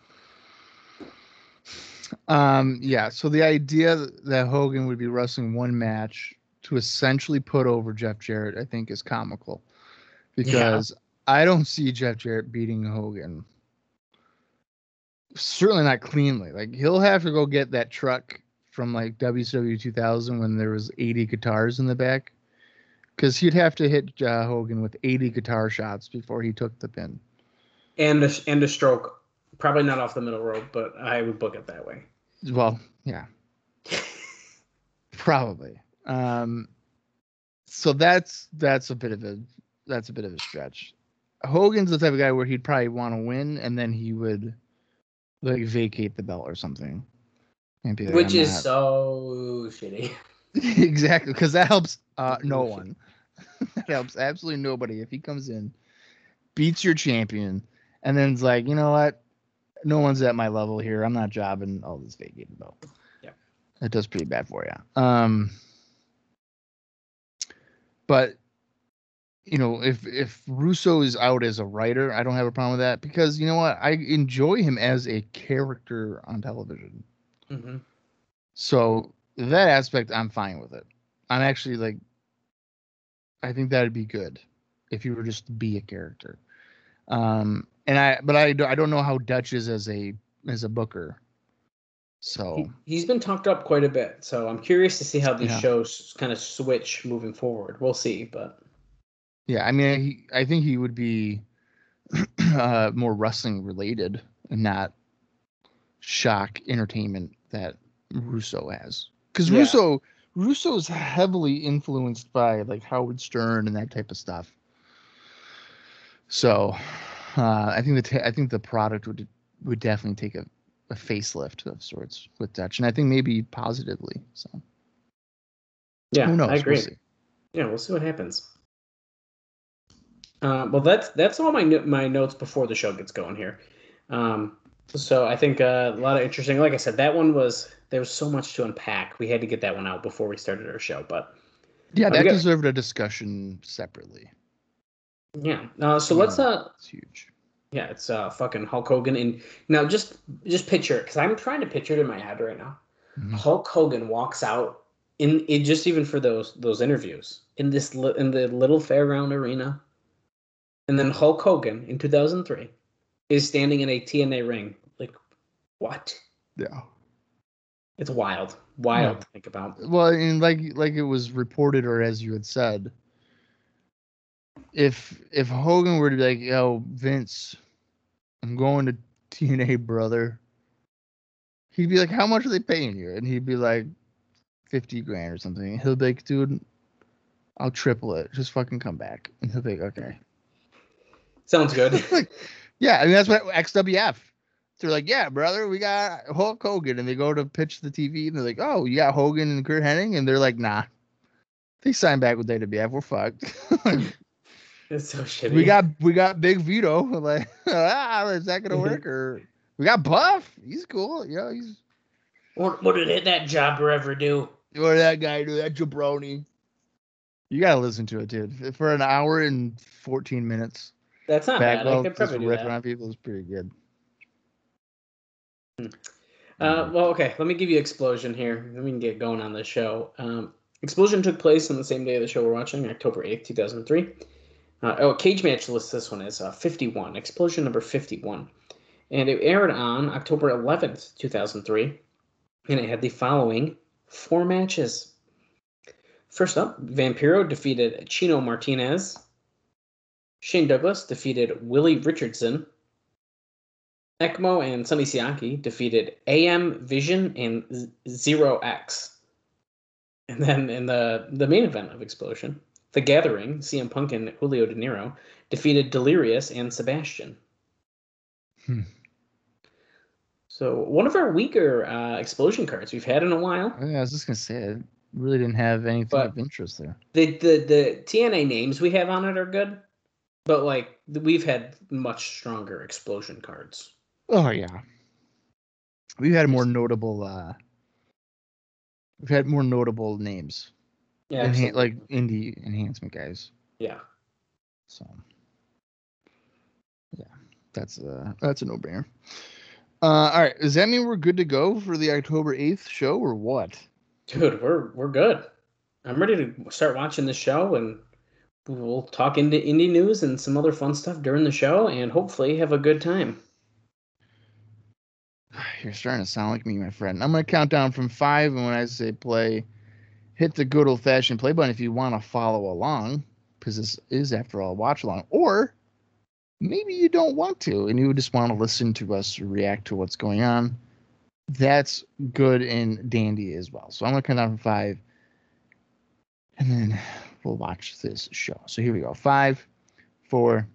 Um, yeah, so the idea that Hogan would be wrestling one match to essentially put over Jeff Jarrett, I think, is comical. Because yeah. I don't see Jeff Jarrett beating Hogan. Certainly not cleanly. Like, he'll have to go get that truck from, like, W C W two thousand when there was eighty guitars in the back. Because he'd have to hit uh, Hogan with eighty guitar shots before he took the pin. And a, and a stroke. Probably not off the middle rope, but I would book it that way. Well, yeah. Probably. Um, so that's that's a bit of a that's a bit of a stretch. Hogan's the type of guy where he'd probably want to win, and then he would like vacate the belt or something. And be like, Which I'm is not. so shitty. Exactly, because that helps uh, no one. That helps absolutely nobody. If he comes in, beats your champion, and then's like, you know what? No one's at my level here. I'm not jobbing all this vacating belt. Yeah, that does pretty bad for you. Um, but you know, if if Russo is out as a writer, I don't have a problem with that because you know what? I enjoy him as a character on television. Mm-hmm. So. That aspect, I'm fine with it. I'm actually like, I think that'd be good if you were just to be a character. Um, and I, but I, I don't know how Dutch is as a as a booker. So he, he's been talked up quite a bit. So I'm curious to see how these yeah. shows kind of switch moving forward. We'll see, but yeah, I mean, he, I think he would be uh, more wrestling related and not shock entertainment that Russo has. Because yeah. Russo Russo's heavily influenced by like Howard Stern and that type of stuff. So uh, I think the t- I think the product would would definitely take a, a facelift of sorts with Dutch, and I think maybe positively. So yeah, who knows? I agree. We'll see. Yeah, we'll see what happens. Uh, well, that's that's all my my notes before the show gets going here. Um, so I think uh, a lot of interesting. Like I said, that one was there was so much to unpack. We had to get that one out before we started our show, but yeah, that deserved a discussion separately. Yeah. Uh, so yeah, let's. Uh, it's huge. Yeah, it's uh, fucking Hulk Hogan, and now just just picture it because I'm trying to picture it in my head right now. Mm-hmm. Hulk Hogan walks out in it just even for those those interviews in this li- in the little fairground arena. And then Hulk Hogan in two thousand three is standing in a T N A ring. Like, what? Yeah. It's wild. Wild yeah. to think about. Well, and like like it was reported, or as you had said, if if Hogan were to be like, yo, Vince, I'm going to T N A, brother. He'd be like, how much are they paying you? And he'd be like, fifty grand or something. He'll be like, dude, I'll triple it. Just fucking come back. And he'll be like, okay. Sounds good. Like, yeah, I mean, that's what X W F. They're like, yeah, brother, we got Hulk Hogan. And they go to pitch the T V, and they're like, oh, you got Hogan and Kurt Hennig? And they're like, nah. They signed back with W W F. We're fucked. It's so shitty. We got, we got Big Vito. Like, ah, is that going to work? Or we got Buff. He's cool. You know, he's... What, what did that jobber ever do? What did that guy do? That jabroni. You got to listen to it, dude. For an hour and fourteen minutes. That's not Back bad. I could probably do that. Around people is pretty good. Uh, mm-hmm. Well, okay. Let me give you Explosion here. Then we can get going on the show. Um, Explosion took place on the same day of the show we're watching, October eighth, two thousand three. Uh, oh, Cage Match list this one is uh, fifty-one. Explosion number fifty-one. And it aired on October eleventh, two thousand three. And it had the following four matches. First up, Vampiro defeated Chino Martinez. Shane Douglas defeated Willie Richardson. Ekmo and Sonny Siaki defeated A M Vision and Zero X. And then in the, the main event of Explosion, The Gathering, C M Punk and Julio De Niro defeated Delirious and Sebastian. Hmm. So one of our weaker uh, Explosion cards we've had in a while. Yeah, I was just going to say it. Really didn't have anything but of interest there. The, the, the T N A names we have on it are good. But, like, we've had much stronger Explosion cards. Oh, yeah. We've had more notable, uh, we've had more notable names. Yeah. Enha- like, indie enhancement guys. Yeah. So, yeah. That's, uh, that's a no-brainer. Uh, all right. Does that mean we're good to go for the October eighth show or what? Dude, we're, we're good. I'm ready to start watching this show, and we'll talk into indie news and some other fun stuff during the show, and hopefully have a good time. You're starting to sound like me, my friend. I'm going to count down from five, and when I say play, hit the good old-fashioned play button if you want to follow along, because this is, after all, a watch-along. Or maybe you don't want to, and you just want to listen to us react to what's going on. That's good and dandy as well. So I'm going to count down from five, and then... we'll watch this show. So here we go. Five, four,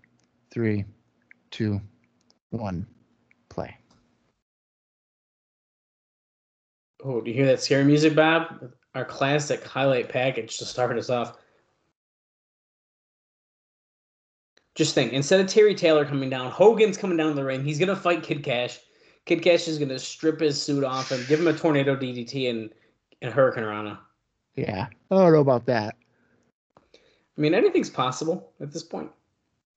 three, two, one, play. Oh, do you hear that scary music, Bob? Our classic highlight package to start us off. Just think, instead of Terry Taylor coming down, Hogan's coming down the ring. He's going to fight Kid Kash. Kid Kash is going to strip his suit off and give him a tornado D D T and, and a Hurricanrana. Yeah, I don't know about that. I mean, anything's possible at this point.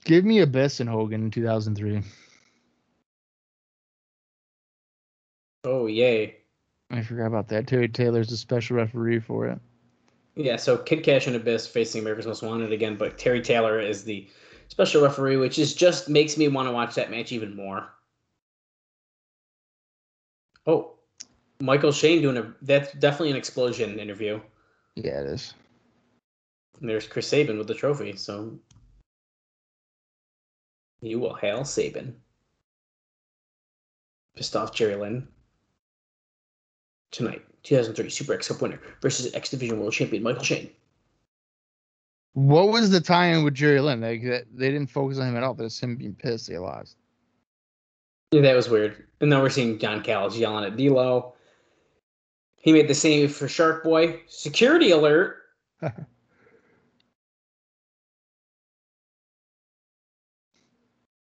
Give me Abyss and Hogan in two thousand three. Oh, yay. I forgot about that. Terry Taylor's the special referee for it. Yeah, so Kid Kash and Abyss facing America's Most Wanted again, but Terry Taylor is the special referee, which is just makes me want to watch that match even more. Oh, Michael Shane doing a... That's definitely an Explosion interview. Yeah, it is. And there's Chris Sabin with the trophy, so You will hail Sabin. Pissed off Jerry Lynn. Tonight, two thousand three Super X Cup winner versus X Division World Champion Michael Shane. What was the tie-in with Jerry Lynn? They, they didn't focus on him at all, but it's him being pissed they lost. Yeah, that was weird. And now we're seeing Don Callis yelling at D-Lo. He made the same for Shark Boy. Security alert! I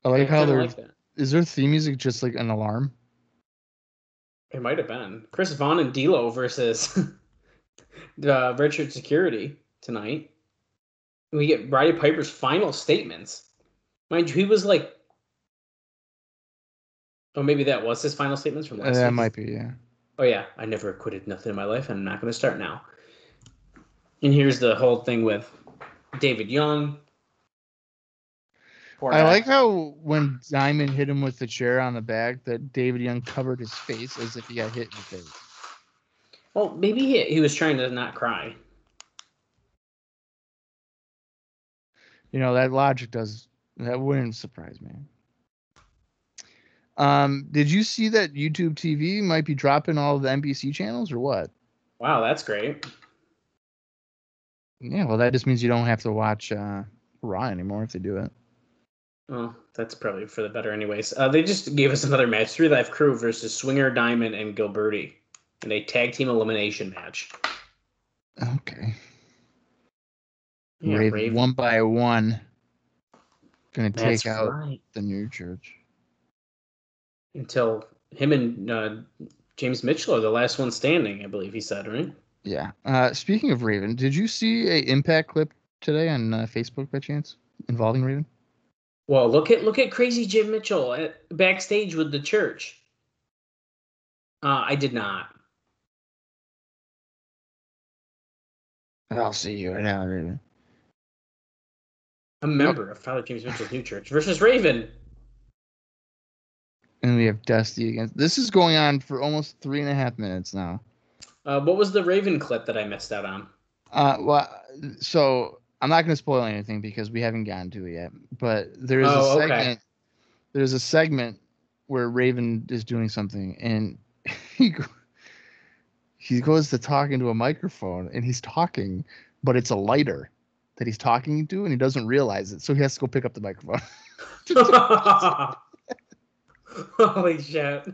like how there like is their theme music just like an alarm? It might have been. Chris Vaughn and D-Lo versus uh, Richard Security tonight. We get Roddy Piper's final statements. Mind you, he was like... Oh, maybe that was his final statements from last uh, week. That might be, yeah. Oh, yeah. I never acquitted nothing in my life, and I'm not going to start now. And here's the whole thing with David Young. Poor I guy. Like how when Diamond hit him with the chair on the back, that David Young covered his face as if he got hit in the face. Well, maybe he, he was trying to not cry. You know, that logic does... That wouldn't surprise me. Um, did you see that YouTube T V might be dropping all of the N B C channels or what? Wow, that's great. Yeah, well, that just means you don't have to watch uh, Raw anymore if they do it. Well, that's probably for the better anyways. Uh, they just gave us another match. Three Live Crew versus Swinger, Diamond, and Gilbertti in a tag team elimination match. Okay. Yeah, Raven, Raven. One by one. Going to take out right. the New Church. Until him and uh, James Mitchell are the last one standing, I believe he said, right? Yeah. Uh, speaking of Raven, did you see a Impact clip today on uh, Facebook by chance involving Raven? Well, look at look at crazy Jim Mitchell at, backstage with the church. Uh, I did not. I'll see you right now, Raven. A member of Father James Mitchell's New Church versus Raven. And we have Dusty against... This is going on for almost three and a half minutes now. Uh, what was the Raven clip that I missed out on? Uh, well, so I'm not going to spoil anything because we haven't gotten to it yet. But there is oh, a segment. Okay. There's a segment where Raven is doing something, and he go, he goes to talk into a microphone, and he's talking, but it's a lighter that he's talking to, and he doesn't realize it, so he has to go pick up the microphone. Holy shit.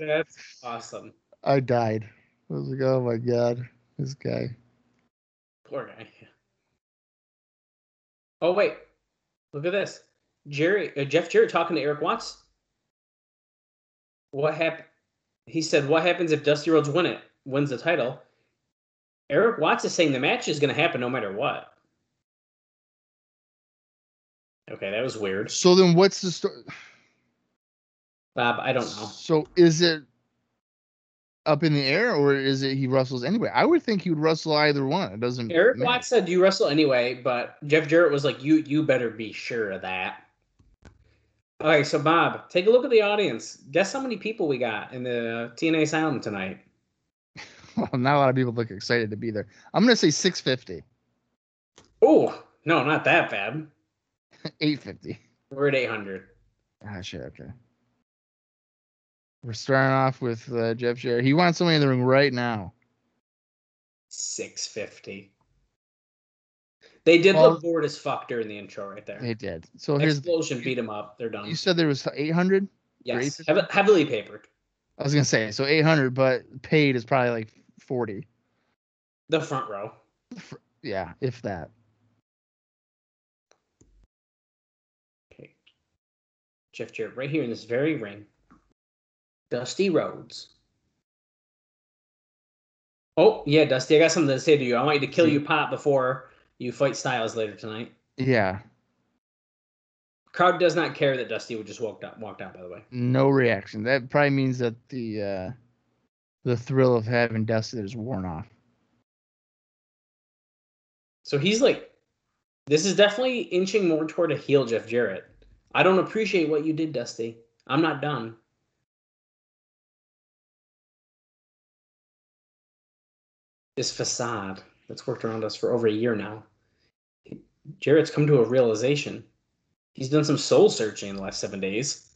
That's awesome. I died. I was like, oh my god, this guy. Poor guy. Oh wait, look at this. Jerry, uh, Jeff Jarrett talking to Eric Watts. What happened? He said, "What happens if Dusty Rhodes win it? Wins the title?" Eric Watts is saying the match is going to happen no matter what. Okay, that was weird. So then, what's the story? Bob, I don't know. So is it up in the air, or is it he wrestles anyway? I would think he would wrestle either one. It doesn't. Eric matter. Watts said, "Do you wrestle anyway?" But Jeff Jarrett was like, "You, you better be sure of that." All right, so Bob, take a look at the audience. Guess how many people we got in the T N A Asylum tonight? Well, not a lot of people look excited to be there. I'm gonna say six fifty. Oh no, not that bad. eight fifty. We're at eight hundred. Ah, shit. Okay. We're starting off with uh, Jeff Jarrett. He wants somebody in the ring right now. six fifty. They did well, look bored as fuck during the intro right there. They did. So here's Explosion the, beat them up. They're done. You said there was eight hundred? Yes. Heav- heavily papered. I was going to say, so eight hundred, but paid is probably like forty. The front row. For, yeah, if that. Jeff Jarrett, right here in this very ring. Dusty Rhodes. Oh, yeah, Dusty, I got something to say to you. I want you to kill you, Pop, before you fight Styles later tonight. Yeah. Crowd does not care that Dusty would just walk out, walked out, by the way. No reaction. That probably means that the uh, the thrill of having Dusty is worn off. So he's like, this is definitely inching more toward a heel Jeff Jarrett. I don't appreciate what you did, Dusty. I'm not done. This facade that's worked around us for over a year now. Jarrett's come to a realization. He's done some soul searching in the last seven days.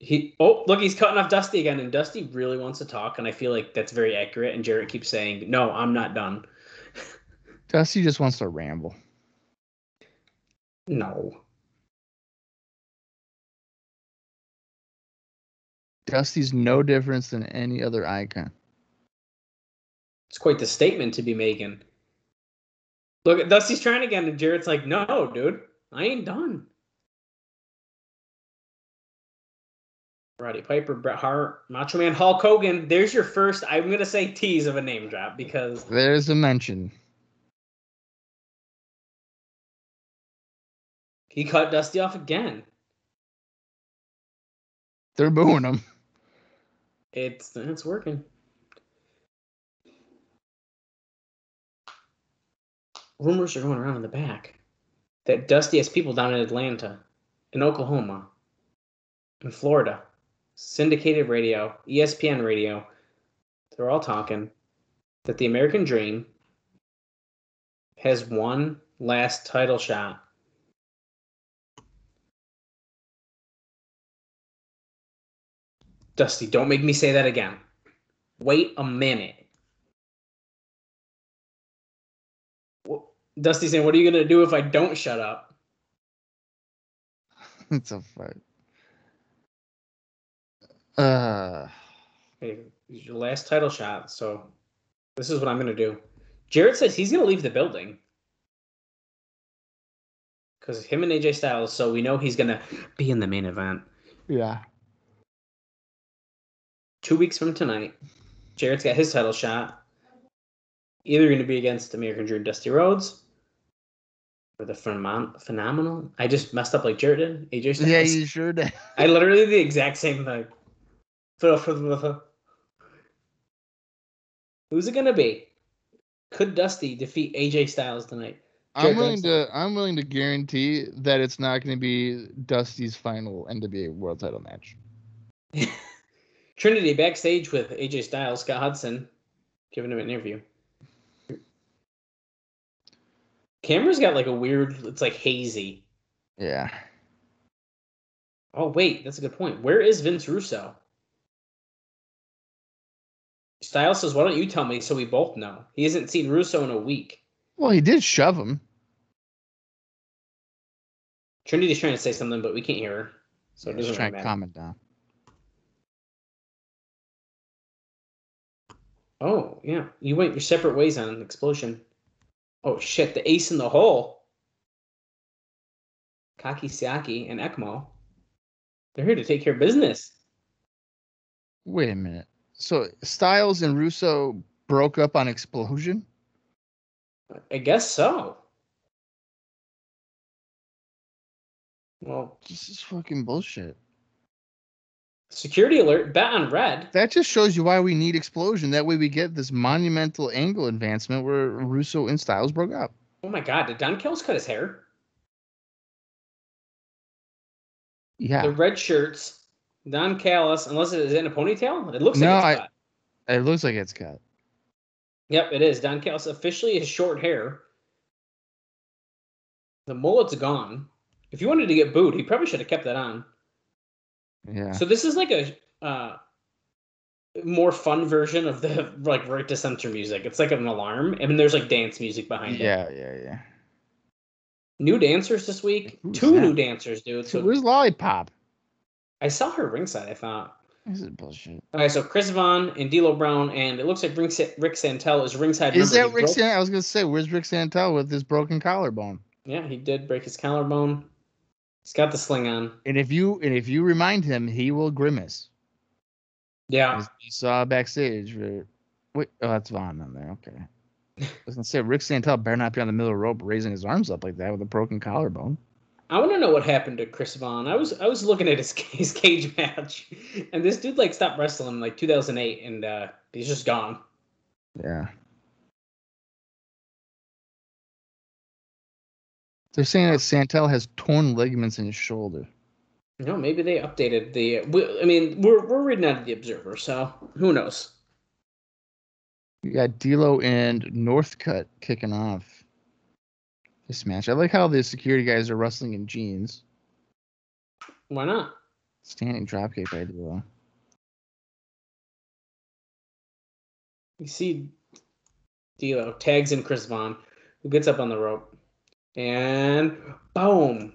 He oh look, he's cutting off Dusty again, and Dusty really wants to talk, and I feel like that's very accurate. And Jarrett keeps saying, "No, I'm not done." Dusty just wants to ramble. No. Dusty's no different than any other icon. It's quite the statement to be making. Look, Dusty's trying again, and Jarrett's like, "No, dude, I ain't done." Roddy Piper, Bret Hart, Macho Man, Hulk Hogan. There's your first, I'm going to say, tease of a name drop because... There's a mention. He cut Dusty off again. They're booing him. It's, it's working. Rumors are going around in the back that Dusty has people down in Atlanta, in Oklahoma, in Florida. Syndicated radio, E S P N radio, they're all talking that the American Dream has one last title shot. Dusty, don't make me say that again. Wait a minute. Dusty's saying, what are you going to do if I don't shut up? It's a fight. Uh, hey, your last title shot. So, this is what I'm gonna do. Jarrett says he's gonna leave the building because him and A J Styles. So we know he's gonna be in the main event. Yeah. Two weeks from tonight, Jarrett's got his title shot. Either gonna be against American Dream, Dusty Rhodes, or the phenom- phenomenal. I just messed up like Jarrett did. A J Styles. Yeah, you sure did. I literally did the exact same thing. Who's it gonna be? Could Dusty defeat A J Styles tonight? Jared I'm willing Dempsey. to. I'm willing to guarantee that it's not going to be Dusty's final N W A World Title match. Trinity backstage with A J Styles, Scott Hudson, giving him an interview. Camera's got like a weird. It's like hazy. Yeah. Oh wait, that's a good point. Where is Vince Russo? Styles says, why don't you tell me so we both know? He hasn't seen Russo in a week. Well, he did shove him. Trinity's trying to say something, but we can't hear her. So yeah, it doesn't really matter. Just trying to comment down. Oh, yeah. You went your separate ways on an explosion. Oh, shit. The ace in the hole. Kaki Siaki and Ekmo. They're here to take care of business. Wait a minute. So Styles and Russo broke up on Explosion? I guess so. Well, this is fucking bullshit. Security alert, bet on red. That just shows you why we need Explosion. That way we get this monumental angle advancement where Russo and Styles broke up. Oh my God, did Don Kells cut his hair? Yeah. The red shirts... Don Callis, unless it is in a ponytail, it looks no, like it's cut. I, it looks like it's cut. Yep, it is. Don Callis officially has short hair. The mullet's gone. If you wanted to get booed, he probably should have kept that on. Yeah. So this is like a uh, more fun version of the like right to censor music. It's like an alarm, and there's like dance music behind yeah, it. Yeah, yeah, yeah. New dancers this week. Who's Two that? new dancers, dude. So where's Lollipop? I saw her ringside, I thought. This is bullshit. Okay, so Chris Vaughn and D-Lo Brown, and it looks like Rick Santel is ringside. Is that Rick Santel? I was going to say, where's Rick Santel with his broken collarbone? Yeah, he did break his collarbone. He's got the sling on. And if you and if you remind him, he will grimace. Yeah. As we saw backstage. Wait, oh, that's Vaughn on there. Okay. I was going to say, Rick Santel better not be on the middle rope raising his arms up like that with a broken collarbone. I want to know what happened to Chris Vaughn. I was I was looking at his, his cage match, and this dude like stopped wrestling in like two thousand eight, and uh, he's just gone. Yeah. They're saying that Santel has torn ligaments in his shoulder. No, maybe they updated the. We, I mean, we're we're reading out of the Observer, so who knows? You got D-Lo and Northcutt kicking off. This match. I like how the security guys are wrestling in jeans. Why not? Standing dropkick by D-Lo. You see D-Lo tags in Chris Vaughn, who gets up on the rope. And boom.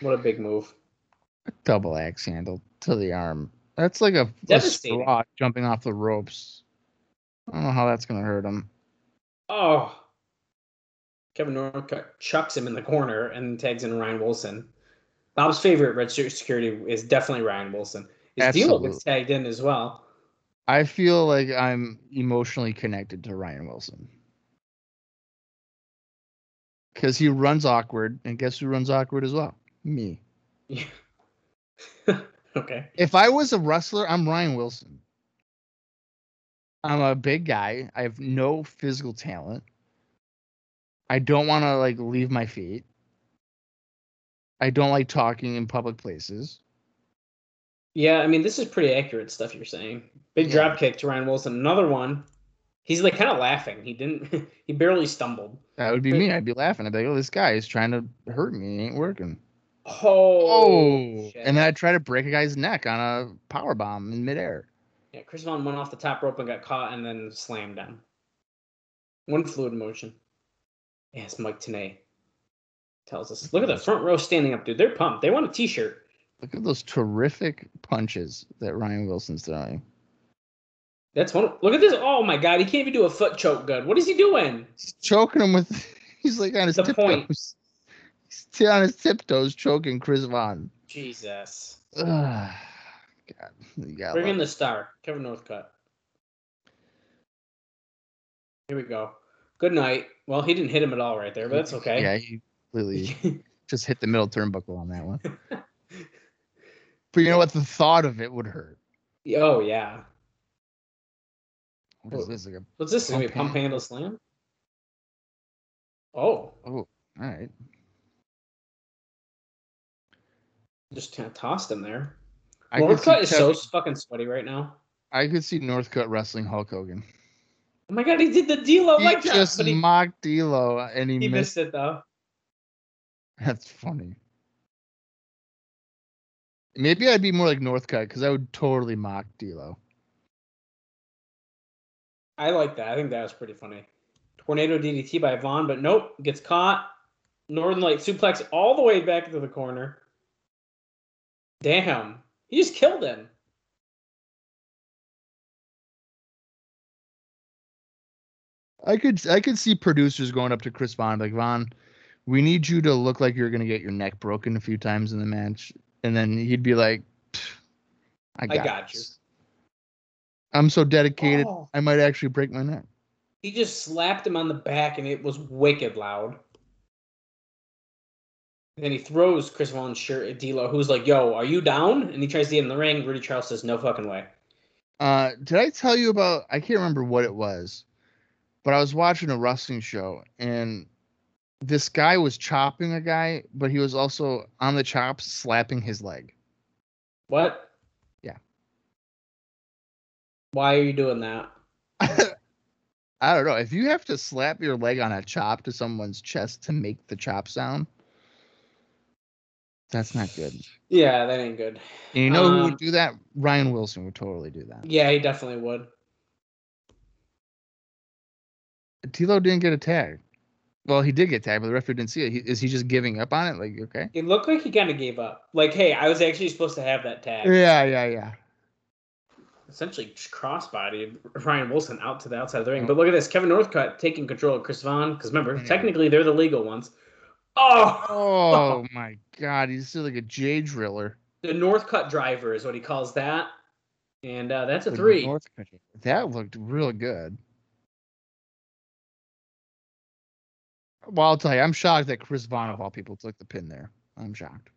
What a big move. A double axe handle to the arm. That's like a, a straw jumping off the ropes. I don't know how that's going to hurt him. Oh. Kevin Northcutt chucks him in the corner and tags in Ryan Wilson. Bob's favorite red shirt security is definitely Ryan Wilson. His D-Lo gets tagged in as well. I feel like I'm emotionally connected to Ryan Wilson. Because he runs awkward, and guess who runs awkward as well? Me. Yeah. Okay. If I was a wrestler, I'm Ryan Wilson. I'm a big guy. I have no physical talent. I don't want to like leave my feet. I don't like talking in public places. Yeah, I mean, this is pretty accurate stuff you're saying. Big yeah. dropkick to Ryan Wilson. Another one. He's like kind of laughing. He didn't. He barely stumbled. That would be me. I'd be laughing. I'd be like, "Oh, this guy is trying to hurt me. It ain't working." Oh. oh. And then I'd try to break a guy's neck on a power bomb in midair. Yeah, Chris Vaughn went off the top rope and got caught, and then slammed down. One fluid motion. Yes, Mike Tenay tells us. Look at the front row standing up, dude. They're pumped. They want a T-shirt. Look at those terrific punches that Ryan Wilson's throwing. That's one. Look at this. Oh, my God. He can't even do a foot choke good. What is he doing? He's choking him with... He's like on his the tiptoes. He's t- on his tiptoes choking Chris Vaughn. Jesus. Ugh. God. You got Bring luck. in the star. Kevin Northcutt. Here we go. Good night. Well, he didn't hit him at all right there, but that's okay. Yeah, he completely just hit the middle turnbuckle on that one. But you know what? The thought of it would hurt. Oh, yeah. What is this? Like What's this? Pump, gonna be a pump handle, handle slam? Oh. Oh, all right. Just kind of tossed him there. I Northcutt is Kevin, so fucking sweaty right now. I could see Northcutt wrestling Hulk Hogan. Oh, my God. He did the D-Lo like that. He just mocked D-Lo, and he, he missed, missed it, though. That's funny. Maybe I'd be more like Northcutt, because I would totally mock D-Lo. I like that. I think that was pretty funny. Tornado D D T by Vaughn, but nope, gets caught. Northern Light suplex all the way back into the corner. Damn. He just killed him. I could I could see producers going up to Chris Vaughn like, Vaughn, we need you to look like you're going to get your neck broken a few times in the match. And then he'd be like, I got, I got you. I'm so dedicated, oh. I might actually break my neck. He just slapped him on the back, and it was wicked loud. And then he throws Chris Vaughn's shirt at D-Lo, who's like, yo, are you down? And he tries to get in the ring. Rudy Charles says, no fucking way. Uh, did I tell you about, I can't remember what it was, but I was watching a wrestling show, and this guy was chopping a guy, but he was also on the chops slapping his leg. What? Yeah. Why are you doing that? I don't know. If you have to slap your leg on a chop to someone's chest to make the chop sound, that's not good. Yeah, that ain't good. And you know um, who would do that? Ryan Wilson would totally do that. Yeah, he definitely would. D-Lo didn't get a tag. Well, he did get tagged, but the referee didn't see it. He, is he just giving up on it? Like, okay. It looked like he kind of gave up. Like, hey, I was actually supposed to have that tag. Yeah, yeah, yeah. Essentially crossbody Ryan Wilson out to the outside of the ring. Oh. But look at this. Kevin Northcutt taking control of Chris Vaughn. Because remember, yeah. technically they're the legal ones. Oh! Oh, my God. He's still like a J-driller. The Northcutt driver is what he calls that. And uh, that's a the three. Northcutt. That looked real good. Well, I'll tell you, I'm shocked that Chris Vaughn, of all people, took the pin there. I'm shocked.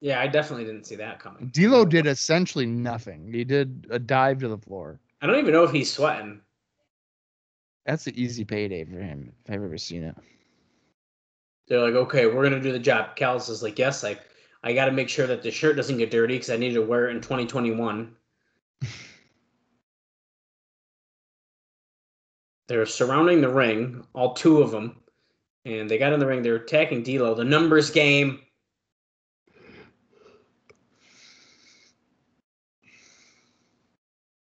Yeah, I definitely didn't see that coming. D-Lo did essentially nothing. He did a dive to the floor. I don't even know if he's sweating. That's an easy payday for him, if I've ever seen it. They're like, okay, we're going to do the job. Callis is like, yes, like, I got to make sure that the shirt doesn't get dirty because I need to wear it in twenty twenty-one. They're surrounding the ring, all two of them, and they got in the ring. They're attacking D-Lo. The numbers game.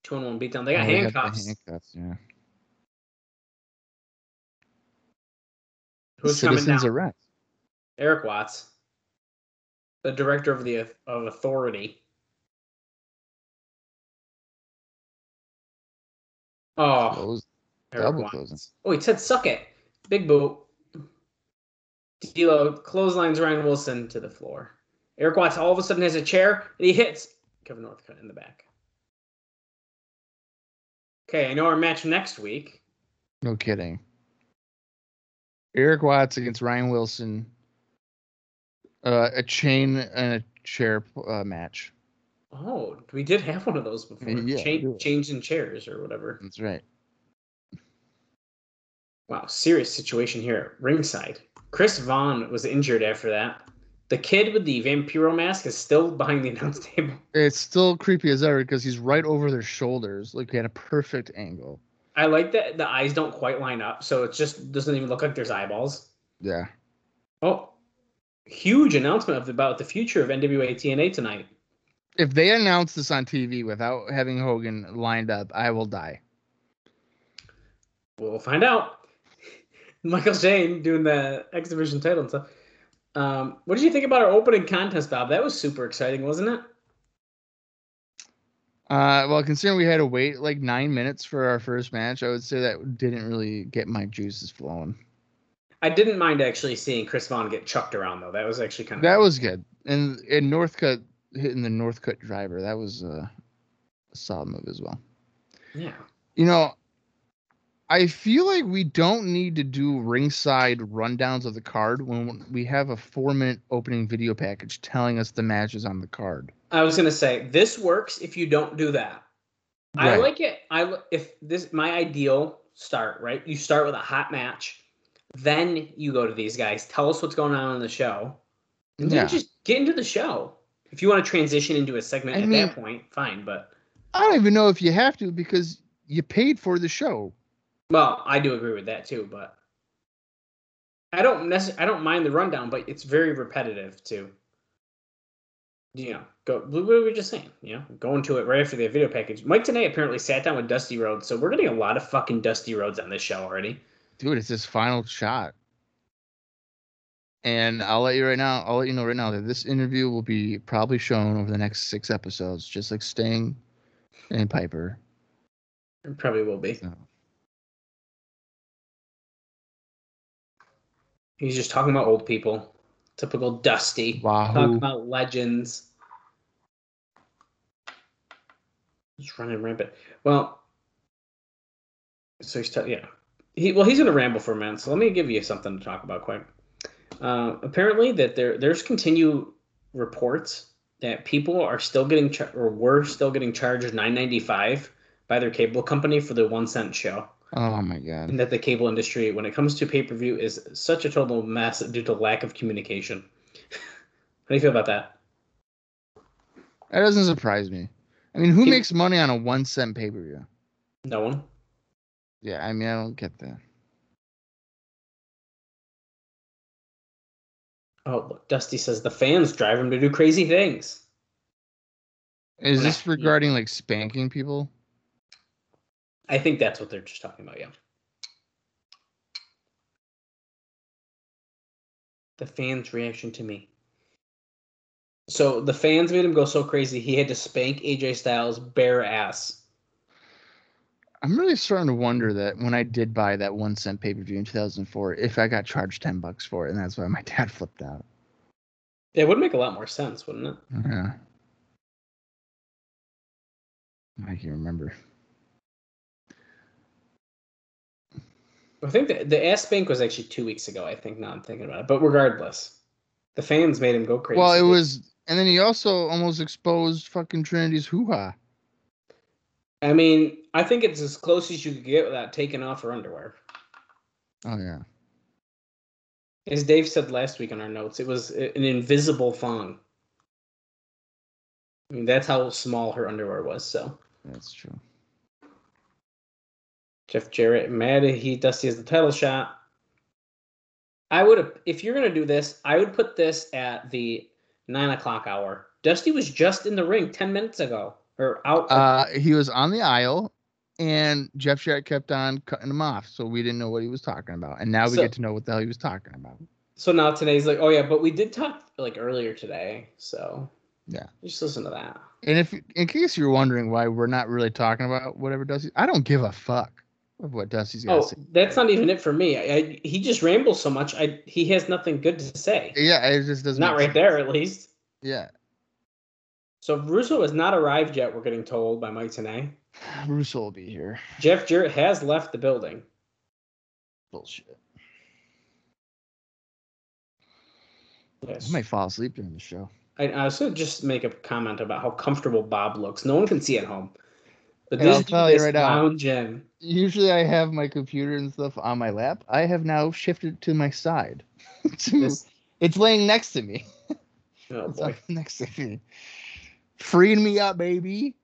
Two on one beatdown. They got oh, handcuffs. They got the handcuffs, yeah. Who's Citizens coming down? Arrest. Eric Watts, the director of the of authority. Oh, Close. Double closing. Oh, he said suck it. Big boot. D-Lo clotheslines Ryan Wilson to the floor. Eric Watts all of a sudden has a chair, and he hits Kevin Northcutt in the back. Okay, I know our match next week. No kidding. Eric Watts against Ryan Wilson. Uh, a chain and a chair uh, match. Oh, we did have one of those before. Yeah, Ch- change in chairs or whatever. That's right. Wow, serious situation here at ringside. Chris Vaughn was injured after that. The kid with the Vampiro mask is still behind the announce table. It's still creepy as ever because he's right over their shoulders, like at a perfect angle. I like that the eyes don't quite line up, so it just doesn't even look like there's eyeballs. Yeah. Oh, huge announcement about the future of N W A T N A tonight. If they announce this on T V without having Hogan lined up, I will die. We'll find out. Michael Shane doing the X Division title and stuff. Um, what did you think about our opening contest, Bob? That was super exciting, wasn't it? Uh, well, considering we had to wait like nine minutes for our first match, I would say that didn't really get my juices flowing. I didn't mind actually seeing Chris Vaughn get chucked around, though. That was actually kind of that funny. Was good. And and Northcutt hitting the Northcutt driver, that was uh, a solid move as well. Yeah. You know, I feel like we don't need to do ringside rundowns of the card when we have a four-minute opening video package telling us the matches on the card. I was going to say, this works if you don't do that. Right. I like it. I if this my ideal start, right? You start with a hot match. Then you go to these guys. Tell us what's going on in the show. And then yeah. just get into the show. If you want to transition into a segment I at mean, that point, fine. But I don't even know if you have to because you paid for the show. Well, I do agree with that too, but I don't necessarily I don't mind the rundown, but it's very repetitive too. You know, go what were we just saying? You know, going to it right after the video package. Mike Tenay apparently sat down with Dusty Rhodes, so we're getting a lot of fucking Dusty Rhodes on this show already. Dude, it's his final shot. And I'll let you right now, I'll let you know right now that this interview will be probably shown over the next six episodes, just like Sting and Piper. It probably will be. So. He's just talking about old people. Typical Dusty. Wow. Talking about legends. Just running rampant. Well, so he's t- yeah. He well he's gonna ramble for a minute. So let me give you something to talk about quick. Uh, apparently that there there's continue reports that people are still getting char- or were still getting charged nine ninety-five by their cable company for the one cent show. Oh, my God. And that the cable industry, when it comes to pay-per-view, is such a total mess due to lack of communication. How do you feel about that? That doesn't surprise me. I mean, who Can... makes money on a one-cent pay-per-view? No one. Yeah, I mean, I don't get that. Oh, look, Dusty says the fans drive him to do crazy things. Is this regarding, like, spanking people? I think that's what they're just talking about, yeah. The fans' reaction to me. So the fans made him go so crazy he had to spank A J Styles' bare ass. I'm really starting to wonder that when I did buy that one cent pay-per-view in two thousand four, if I got charged ten bucks for it, and that's why my dad flipped out. It would make a lot more sense, wouldn't it? Yeah. I can't remember. I think the, the ass spank was actually two weeks ago, I think, now I'm thinking about it. But regardless, the fans made him go crazy. Well, it was... And then he also almost exposed fucking Trinity's hoo-ha. I mean, I think it's as close as you could get without taking off her underwear. Oh, yeah. As Dave said last week on our notes, it was an invisible thong. I mean, that's how small her underwear was, so... That's true. Jeff Jarrett mad he Dusty has the title shot. I would have, if you're gonna do this, I would put this at the nine o'clock hour. Dusty was just in the ring ten minutes ago, or out. Uh, he was on the aisle, and Jeff Jarrett kept on cutting him off, so we didn't know what he was talking about. And now we so, get to know what the hell he was talking about. So now today's like, oh yeah, but we did talk like earlier today, so yeah, just listen to that. And if, in case you're wondering why we're not really talking about whatever Dusty, I don't give a fuck of what Dusty's gonna oh, say. That's not even it for me. I, I, he just rambles so much. I he has nothing good to say. Yeah, it just doesn't. Not right sense. There, at least. Yeah. So Russo has not arrived yet. We're getting told by Mike Tenay. Russo will be here. Jeff Jarrett has left the building. Bullshit. Yes. I might fall asleep during the show. I, I was going to just make a comment about how comfortable Bob looks. No one can see at home. But this is right now. Gym. Usually I have my computer and stuff on my lap. I have now shifted to my side. to, this... It's laying next to me. Oh, it's boy. Next to me. Freeing me up, baby.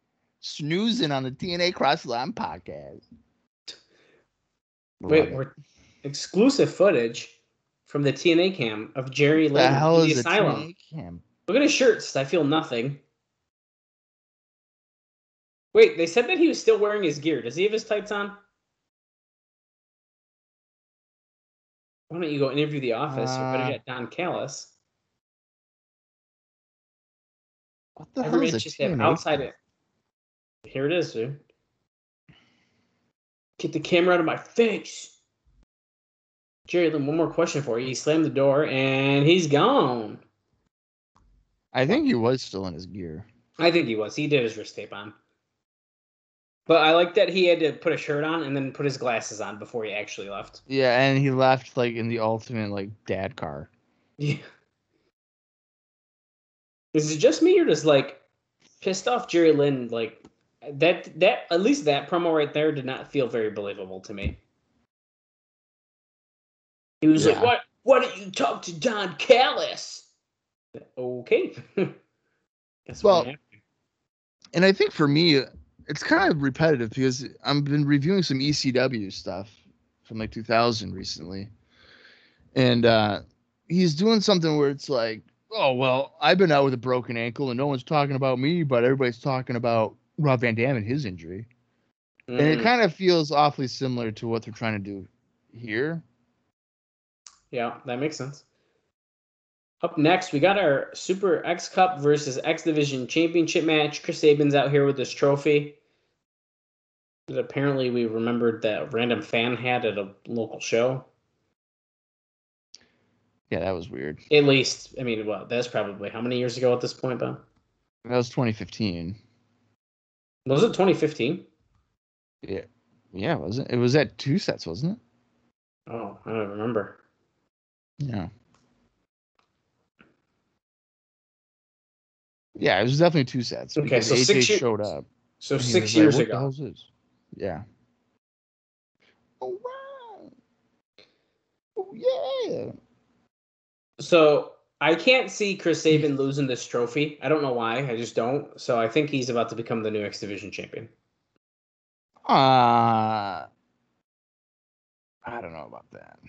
Snoozing on the T N A Crossline podcast. Wait, we're exclusive footage from the T N A cam of Jerry Lynn. The hell is the T N A cam? Look at his shirts. I feel nothing. Wait, they said that he was still wearing his gear. Does he have his tights on? Why don't you go interview The Office? Uh, or better yet, Don Callis. What the hell is just have outside it. Here it is, dude. Get the camera out of my face. Jerry Lynn, one more question for you. He slammed the door, and he's gone. I think he was still in his gear. I think he was. He did his wrist tape on. But I like that he had to put a shirt on and then put his glasses on before he actually left. Yeah, and he left, like, in the ultimate, like, dad car. Yeah. Is it just me or just, like, pissed off Jerry Lynn, like, that, that at least that promo right there did not feel very believable to me. He was yeah. like, "What? Why don't you talk to Don Callis?" Okay. That's well, and I think for me, it's kind of repetitive because I've been reviewing some E C W stuff from like two thousand recently. And uh, he's doing something where it's like, oh, well, I've been out with a broken ankle and no one's talking about me, but everybody's talking about Rob Van Dam and his injury. Mm. And it kind of feels awfully similar to what they're trying to do here. Yeah, that makes sense. Up next, we got our Super X Cup versus X Division Championship match. Chris Sabin's out here with this trophy that apparently we remembered that a random fan had at a local show. Yeah, that was weird. At least, I mean, well, that's probably how many years ago at this point, Bob? That was twenty fifteen. Was it twenty fifteen? Yeah, yeah, was it? It was at two sets, wasn't it? Oh, I don't remember. Yeah. Yeah, it was definitely two sets. Okay, so A J six years, showed up. So six years like, ago. Yeah. Oh wow! Oh yeah! So I can't see Chris Sabin losing this trophy. I don't know why. I just don't. So I think he's about to become the new X Division champion. Uh I don't know about that.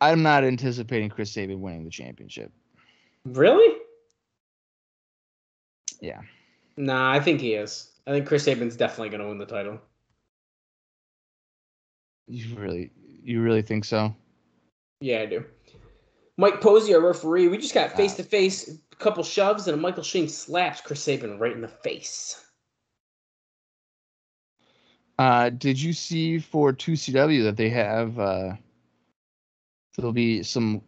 I'm not anticipating Chris Sabin winning the championship. Really? Yeah. Nah, I think he is. I think Chris Sabin's definitely going to win the title. You really, you really think so? Yeah, I do. Mike Posey, our referee, we just got face to face, a couple shoves, and Michael Shane slaps Chris Sabin right in the face. Uh, did you see for two C W that they have? Uh, there'll be some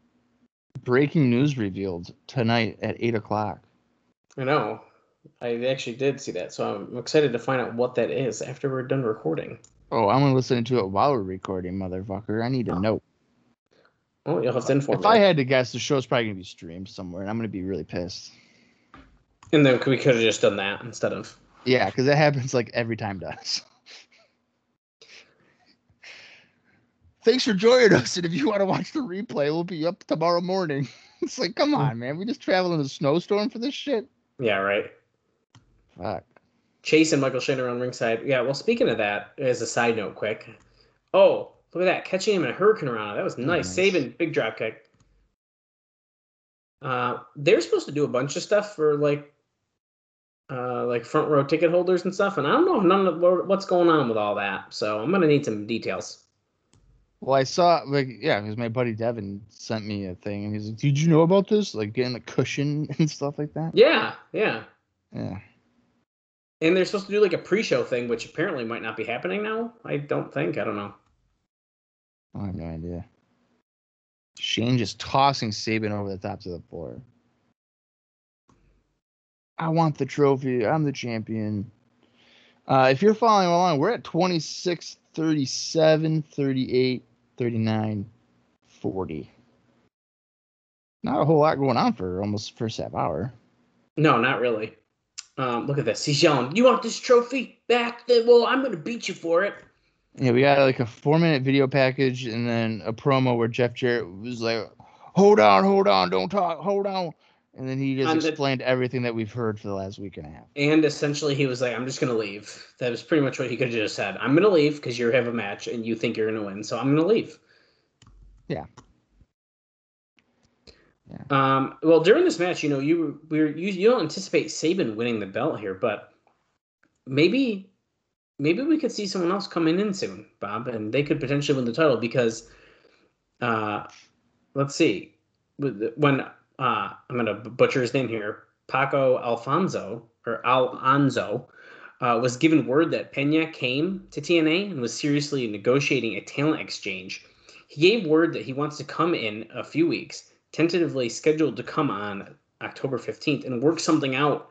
breaking news revealed tonight at eight o'clock. I know. I actually did see that, so I'm excited to find out what that is after we're done recording. Oh, I'm gonna listen to it while we're recording, motherfucker. I need to know. Oh, you'll have to inform me. If I had to guess, the show's probably gonna be streamed somewhere, and I'm gonna be really pissed. And then we could have just done that instead of. Yeah, because that happens like every time to us. Thanks for joining us, and if you want to watch the replay, we'll be up tomorrow morning. It's like, come on, man. We just traveled in a snowstorm for this shit? Yeah, right. Fuck. chasing Michael Shane around ringside. Yeah, well, speaking of that, as a side note, quick. Oh, look at that. Catching him in a Hurricane Rana. That was nice. nice. Sabin, big drop kick. Uh, they're supposed to do a bunch of stuff for, like, uh, like front row ticket holders and stuff, and I don't know if none of what's going on with all that. So I'm going to need some details. Well, I saw, like, yeah, because my buddy Devin sent me a thing, and he's like, did you know about this? Like, getting a cushion and stuff like that? Yeah, yeah. Yeah. And they're supposed to do, like, a pre-show thing, which apparently might not be happening now. I don't think. I don't know. I have no idea. Shane just tossing Sabin over the top to the floor. I want the trophy. I'm the champion. Uh, if you're following along, we're at twenty-six, thirty-seven, thirty-eight, thirty-nine, forty. Not a whole lot going on for almost the first half hour. No, not really. Um, look at this. He's yelling, you want this trophy back? Then, well, I'm going to beat you for it. Yeah, we got like a four-minute video package and then a promo where Jeff Jarrett was like, hold on, hold on, don't talk, hold on. And then he just um, explained the, everything that we've heard for the last week and a half. And essentially he was like, I'm just going to leave. That was pretty much what he could have just said. I'm going to leave because you have a match and you think you're going to win, so I'm going to leave. Yeah. yeah. Um. Well, during this match, you know, you we were, you, you don't anticipate Sabin winning the belt here, but maybe maybe we could see someone else coming in soon, Bob, and they could potentially win the title because, uh, let's see, when... Uh, I'm going to butcher his name here. Paco Alfonso, or Alonzo, uh, was given word that Pena came to T N A and was seriously negotiating a talent exchange. He gave word that he wants to come in a few weeks, tentatively scheduled to come on October fifteenth and work something out.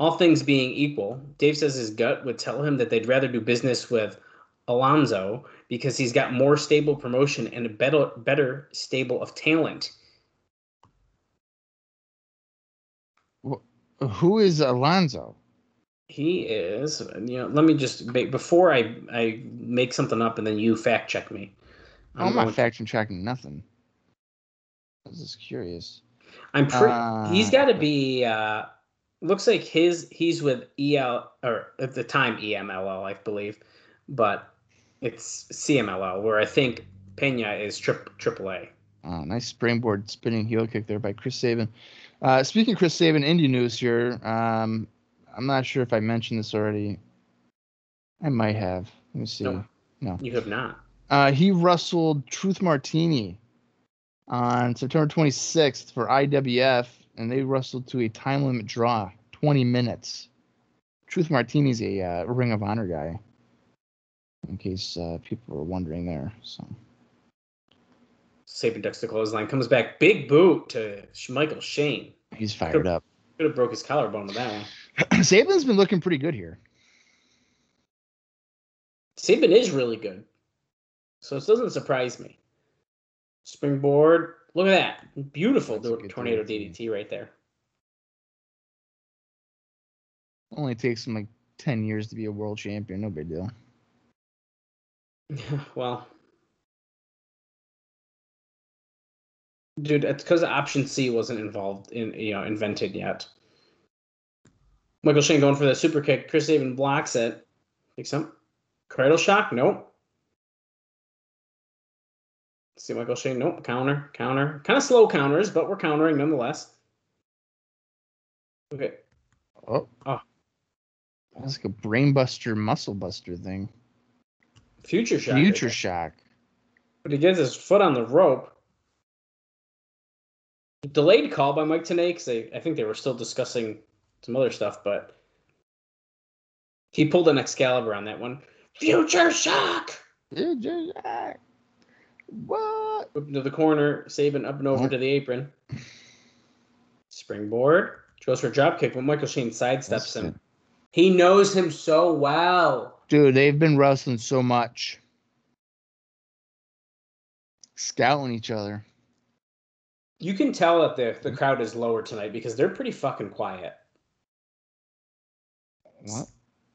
All things being equal, Dave says his gut would tell him that they'd rather do business with Alonzo because he's got more stable promotion and a better, better stable of talent. Who is Alonzo? He is, you know, let me just make, before I, I make something up and then you fact check me. I'm, I'm not fact checking nothing. I was just curious. I'm pretty, uh, he's got to be, uh, looks like his, he's with E L, or at the time E M L L, I believe, but it's C M L L, where I think Pena is tri- triple A. Oh, nice springboard spinning heel kick there by Chris Sabin. Uh, speaking of Chris Sabin, indie news here. Um, I'm not sure if I mentioned this already. I might have. Let me see. No, no. You have not. Uh, he wrestled Truth Martini on September twenty-sixth for I W F, and they wrestled to a time limit draw, twenty minutes. Truth Martini's a uh, Ring of Honor guy, in case uh, people were wondering there. So. Sabin ducks the clothesline, comes back, big boot to Michael Shane. He's fired could have, up. Could have broke his collarbone with that one. Sabin's been looking pretty good here. Sabin is really good, so it doesn't surprise me. Springboard, look at that, beautiful tornado D D T right there. Only takes him like ten years to be a world champion. No big deal. Well. Dude, it's because option C wasn't involved in, you know, invented yet. Michael Shane going for the super kick. Chris Sabin blocks it. Take some cradle shock. Nope. Let's see Michael Shane. Nope. Counter. Counter. Kind of slow counters, but we're countering nonetheless. Okay. Oh. Oh. That's like a brain buster, muscle buster thing. Future shock. Future shock. But he gets his foot on the rope. Delayed call by Mike Tenay because I think they were still discussing some other stuff, but he pulled an Excalibur on that one. Future shock! Future shock! What? Up into the corner, Sabin up and over oh. to the apron. Springboard. Goes for a dropkick, but Michael Shane sidesteps him. He knows him so well. Dude, they've been wrestling so much. Scouting each other. You can tell that the, the crowd is lower tonight because they're pretty fucking quiet. What?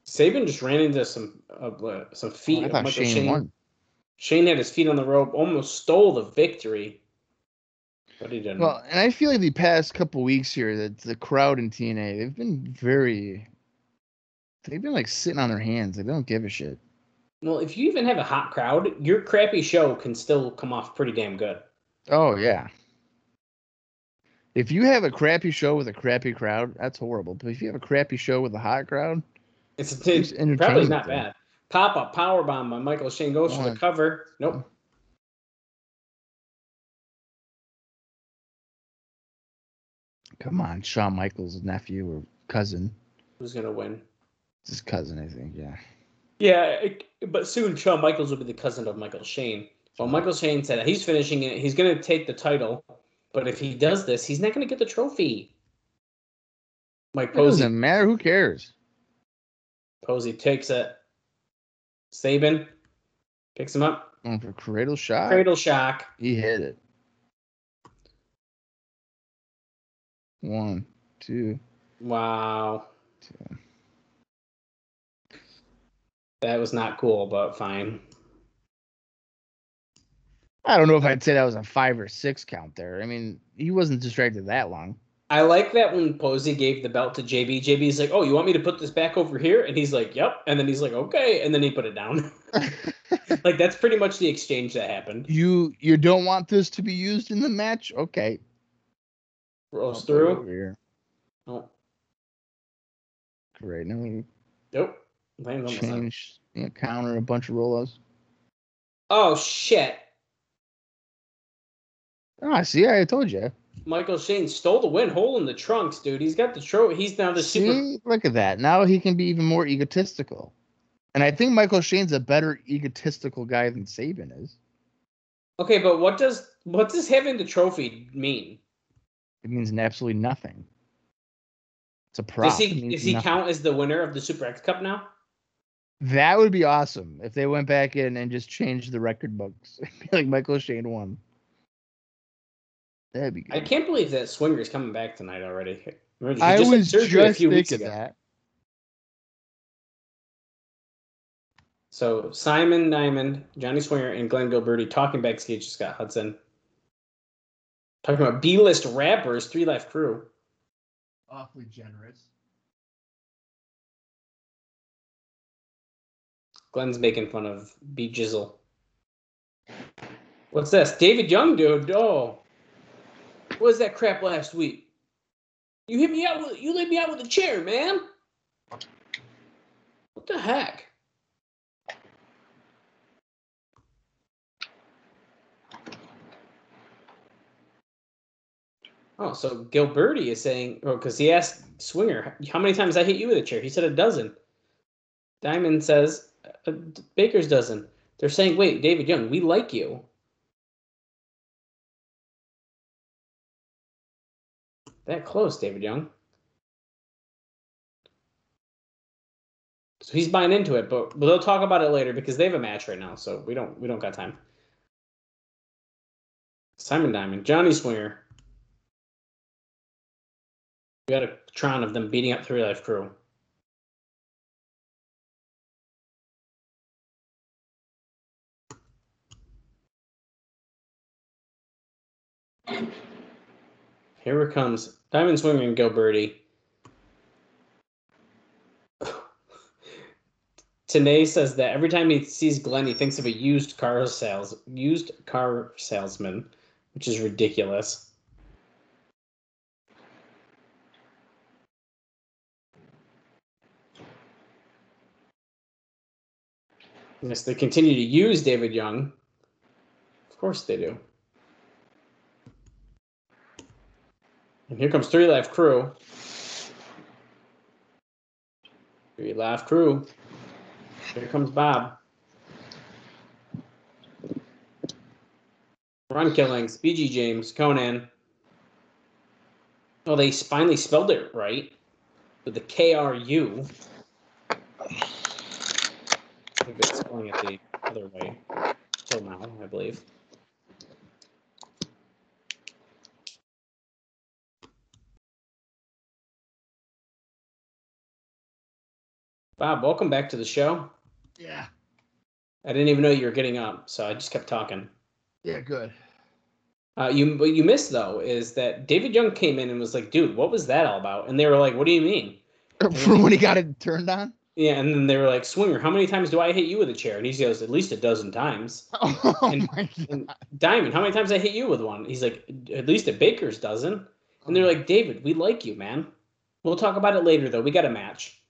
Sabin just ran into some uh, some feet. Oh, I thought Shane, Shane won. Shane had his feet on the rope, almost stole the victory, but he didn't. Well, and I feel like the past couple weeks here that the crowd in T N A, they've been very They've been like sitting on their hands. They don't give a shit. Well, if you even have a hot crowd, your crappy show can still come off pretty damn good. Oh, yeah. If you have a crappy show with a crappy crowd, that's horrible. But if you have a crappy show with a hot crowd, it's, it's, it's probably not bad. Pop-up powerbomb by Michael Shane goes oh, for the cover. Nope. Come on, Shawn Michaels' nephew or cousin. Who's going to win? It's his cousin, I think, yeah. Yeah, it, but soon Shawn Michaels will be the cousin of Michael Shane. Well, Michael Shane said he's finishing it. He's going to take the title. But if he does this, he's not going to get the trophy. Mike Posey. It doesn't matter. Who cares? Posey takes it. Sabin picks him up. Going for Cradle Shock. Cradle Shock. He hit it. One, two. Wow. Two. That was not cool, but fine. I don't know if I'd say that was a five or six count there. I mean, he wasn't distracted that long. I like that when Posey gave the belt to J B. J B's like, oh, you want me to put this back over here? And he's like, yep. And then he's like, okay. And then he put it down. Like, that's pretty much the exchange that happened. You you don't want this to be used in the match? Okay. Rolls I'll through. Over here. Oh. Great. No. Nope. Change, yeah, counter a bunch of roll-ups. Oh, shit. Ah, oh, see, I told you. Michael Shane stole the win. Hole in the trunks, dude. He's got the trophy. He's now the see, super. Look at that. Now he can be even more egotistical. And I think Michael Shane's a better egotistical guy than Sabin is. Okay, but what does what does having the trophy mean? It means absolutely nothing. It's a prop. Does he, does he count as the winner of the Super X Cup now? That would be awesome if they went back in and just changed the record books. Like Michael Shane won. That'd be good. I can't believe that Swinger's coming back tonight already. Just I was just a few weeks ago. That. So Simon Diamond, Johnny Swinger, and Glenn Gilbertti talking backstage to Scott Hudson. Talking about B-list rappers, Three Life Crew. Awfully generous. Glenn's making fun of B. Jizzle. What's this? David Young, dude. Oh. What was that crap last week? You hit me out with you laid me out with a chair, man. What the heck? Oh, so Gilbertti is saying, oh, because he asked Swinger, how many times I hit you with a chair? He said a dozen. Diamond says, a baker's dozen. They're saying, wait, David Young, we like you. That close, David Young. So he's buying into it, but they'll talk about it later because they have a match right now, so we don't we don't got time. Simon Diamond, Johnny Swinger. We got a tron of them beating up Three Life Crew. Here it comes. Diamond Swinger and Gilbertti. Tanay says that every time he sees Glenn, he thinks of a used car sales used car salesman, which is ridiculous. Yes, they continue to use David Young. Of course they do. And here comes Three Life Crew. Three Life Crew. Here comes Bob. Ron Killings, B G James, Konnan. Oh, they finally spelled it right with the K R U. They've been spelling it the other way till now, I believe. Bob, welcome back to the show. Yeah. I didn't even know you were getting up, so I just kept talking. Yeah, good. Uh, you what you missed, though, is that David Young came in and was like, dude, what was that all about? And they were like, what do you mean? From when he got it turned on? Yeah, and then they were like, Swinger, how many times do I hit you with a chair? And he goes, at least a dozen times. Oh, and, my God. And Diamond, how many times I hit you with one? He's like, at least a baker's dozen. And they're like, David, we like you, man. We'll talk about it later, though. We got a match.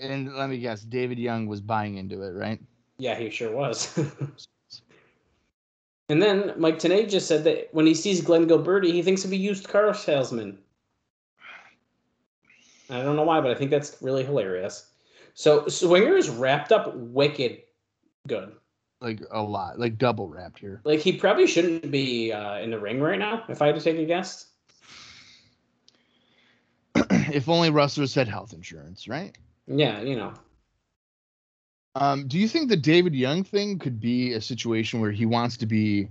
And let me guess, David Young was buying into it, right? Yeah, he sure was. And then Mike Tenay just said that when he sees Glenn Gilbertti, he thinks of a used car salesman. I don't know why, but I think that's really hilarious. So Swinger is wrapped up wicked good. Like a lot, like double wrapped here. Like he probably shouldn't be uh, in the ring right now, if I had to take a guess. If only wrestlers had health insurance, right? Yeah, you know. Um, do you think the David Young thing could be a situation where he wants to be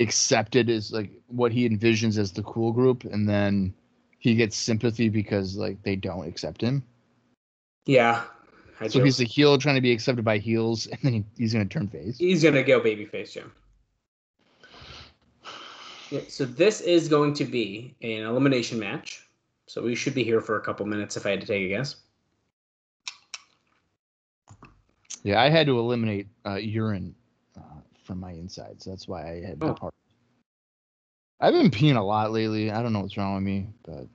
accepted as like what he envisions as the cool group, and then he gets sympathy because like they don't accept him? Yeah. I so do. He's a heel trying to be accepted by heels, and then he, he's going to turn face. He's going to go babyface, Jim. Yeah, so this is going to be an elimination match. So we should be here for a couple minutes if I had to take a guess. Yeah, I had to eliminate uh, urine uh, from my insides. So that's why I had oh. that part. I've been peeing a lot lately. I don't know what's wrong with me, but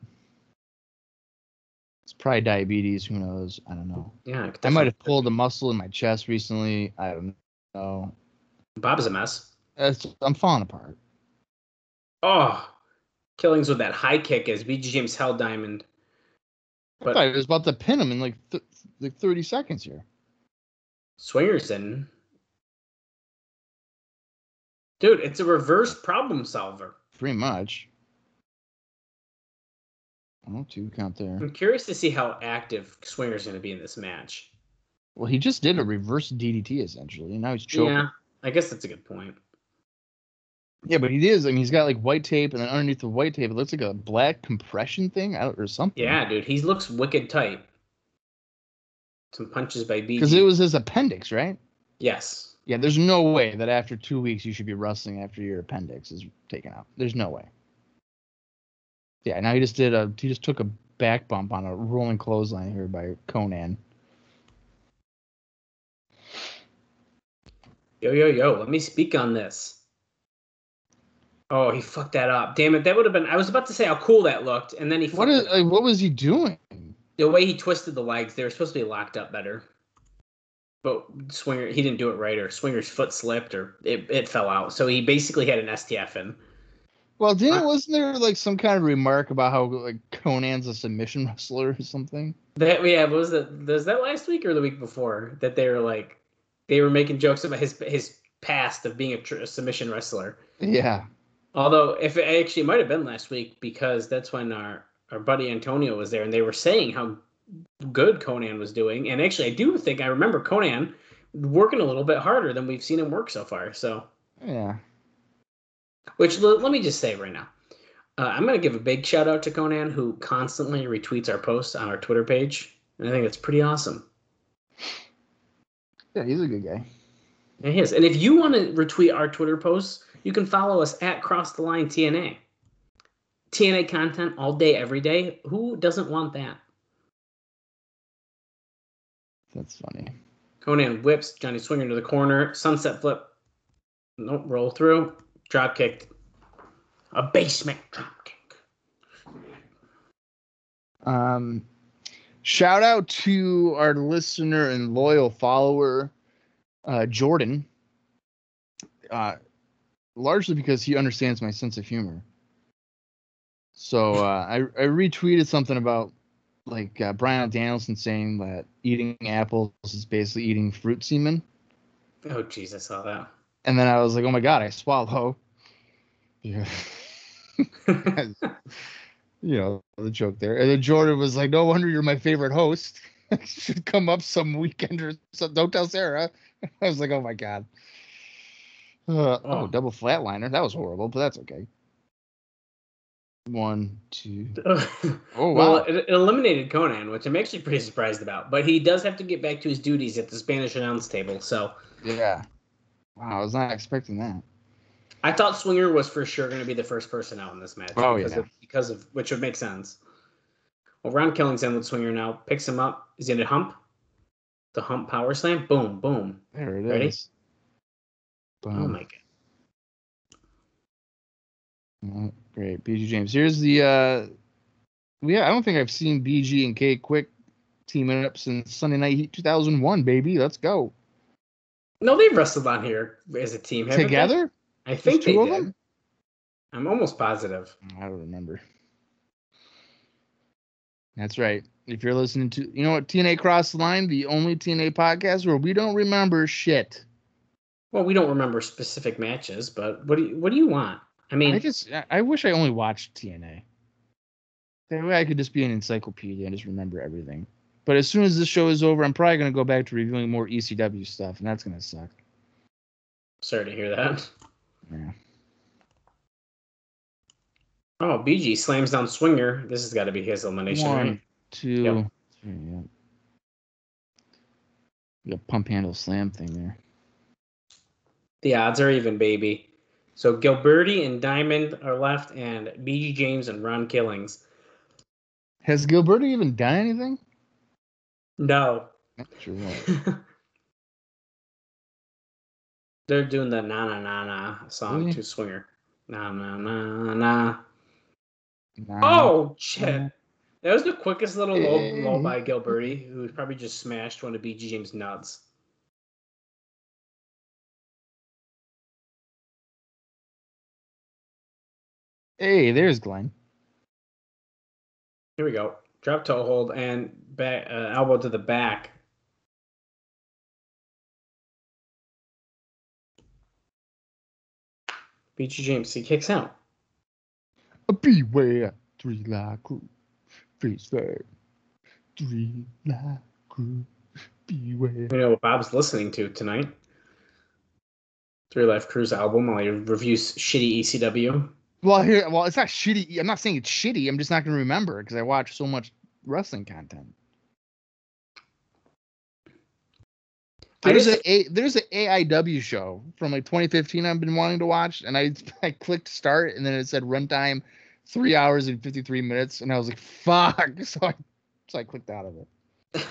it's probably diabetes. Who knows? I don't know. Yeah, I might have pulled a muscle in my chest recently. I don't know. Bob's a mess. It's, I'm falling apart. Oh, Killings with that high kick as B G James held Diamond. But I thought he was about to pin him in like th- like thirty seconds here. Swinger's in. Dude, it's a reverse problem solver. Pretty much. Oh, two count there. I'm curious to see how active Swinger's going to be in this match. Well, he just did a reverse D D T, essentially, and now he's choking. Yeah, I guess that's a good point. Yeah, but he is. I mean, he's got, like, white tape, and then underneath the white tape, it looks like a black compression thing or something. Yeah, dude, he looks wicked tight. Some punches by B G. Because it was his appendix, right? Yes. Yeah, there's no way that after two weeks you should be wrestling after your appendix is taken out. There's no way. Yeah, now he just did a he just took a back bump on a rolling clothesline here by Konnan. Yo yo yo, let me speak on this. Oh, he fucked that up. Damn it, that would have been I was about to say how cool that looked, and then he fucked what is, like, what was he doing? The way he twisted the legs, they were supposed to be locked up better. But Swinger he didn't do it right, or Swinger's foot slipped, or it, it fell out. So he basically had an S T F in. Well, didn't wasn't there like some kind of remark about how like Conan's a submission wrestler or something? That yeah, what was that? Was that last week or the week before that they were like they were making jokes about his his past of being a, tr- a submission wrestler? Yeah. Although if it actually might have been last week because that's when our, our buddy Antonio was there and they were saying how good Konnan was doing, and actually I do think I remember Konnan working a little bit harder than we've seen him work so far. So yeah. Which, let me just say right now, uh, I'm going to give a big shout-out to Konnan, who constantly retweets our posts on our Twitter page. And I think it's pretty awesome. Yeah, he's a good guy. Yeah, he is. And if you want to retweet our Twitter posts, you can follow us at Cross the Line T N A. T N A content all day, every day. Who doesn't want that? That's funny. Konnan whips Johnny Swinger into the corner. Sunset flip. Nope, roll through. Drop kicked. A basement drop kick. Um, shout out to our listener and loyal follower, uh, Jordan. Uh, largely because he understands my sense of humor. So uh, I I retweeted something about like uh, Brian Danielson saying that eating apples is basically eating fruit semen. Oh, jeez, I saw that. And then I was like, oh, my God, I swallow. Yeah. You know, the joke there. And then Jordan was like, no wonder you're my favorite host. I should come up some weekend or something. Don't tell Sarah. I was like, oh, my God. Uh, oh. oh, double flatliner. That was horrible, but that's okay. One, two. Oh, wow. Well, it, it eliminated Konnan, which I'm actually pretty surprised about. But he does have to get back to his duties at the Spanish announce table. So, yeah. Wow, I was not expecting that. I thought Swinger was for sure going to be the first person out in this match. Oh, because yeah. Of, because of, which would make sense. Well, Ron Killings in with Swinger now. Picks him up. He's in a hump. The hump power slam. Boom, boom. There it Ready? is. Boom. Oh, my God. Oh, great. B G James. Here's the... Uh, yeah, I don't think I've seen B G and K Quick teaming up since Sunday Night Heat two thousand one, baby. Let's go. No, they wrestled on here as a team. Together? They? I think There's they two of did. Them? I'm almost positive. I don't remember. That's right. If you're listening to, you know what, T N A Cross the Line, the only T N A podcast where we don't remember shit. Well, we don't remember specific matches, but what do you, what do you want? I mean, I just I wish I only watched T N A. That way I could just be an encyclopedia and just remember everything. But as soon as this show is over, I'm probably going to go back to reviewing more E C W stuff, and that's going to suck. Sorry to hear that. Yeah. Oh, B G slams down Swinger. This has got to be his elimination, One, right? two, yep. three, yeah. The pump handle slam thing there. The odds are even, baby. So Gilbertti and Diamond are left, and B G James and Ron Killings. Has Gilbertti even done anything? No. Not sure what. They're doing the na-na-na-na song really? to Swinger. Na-na-na-na. Nah. Oh, shit. That was the quickest little low, low by Gilbertti, who probably just smashed one of B G James' nuts. Hey, there's Glenn. Here we go. Drop toe hold and back, uh, elbow to the back. B G James, he kicks out. Beware, three la crew, face third, three la crew, beware. We know what Bob's listening to tonight. Three Life Crew's album while he reviews shitty E C W. Well, here, well, it's not shitty. I'm not saying it's shitty. I'm just not going to remember because I watch so much wrestling content. There's a, a there's an A I W show from like twenty fifteen I've been wanting to watch, and I I clicked start, and then it said runtime three hours and fifty-three minutes, and I was like, fuck. So I so I clicked out of it.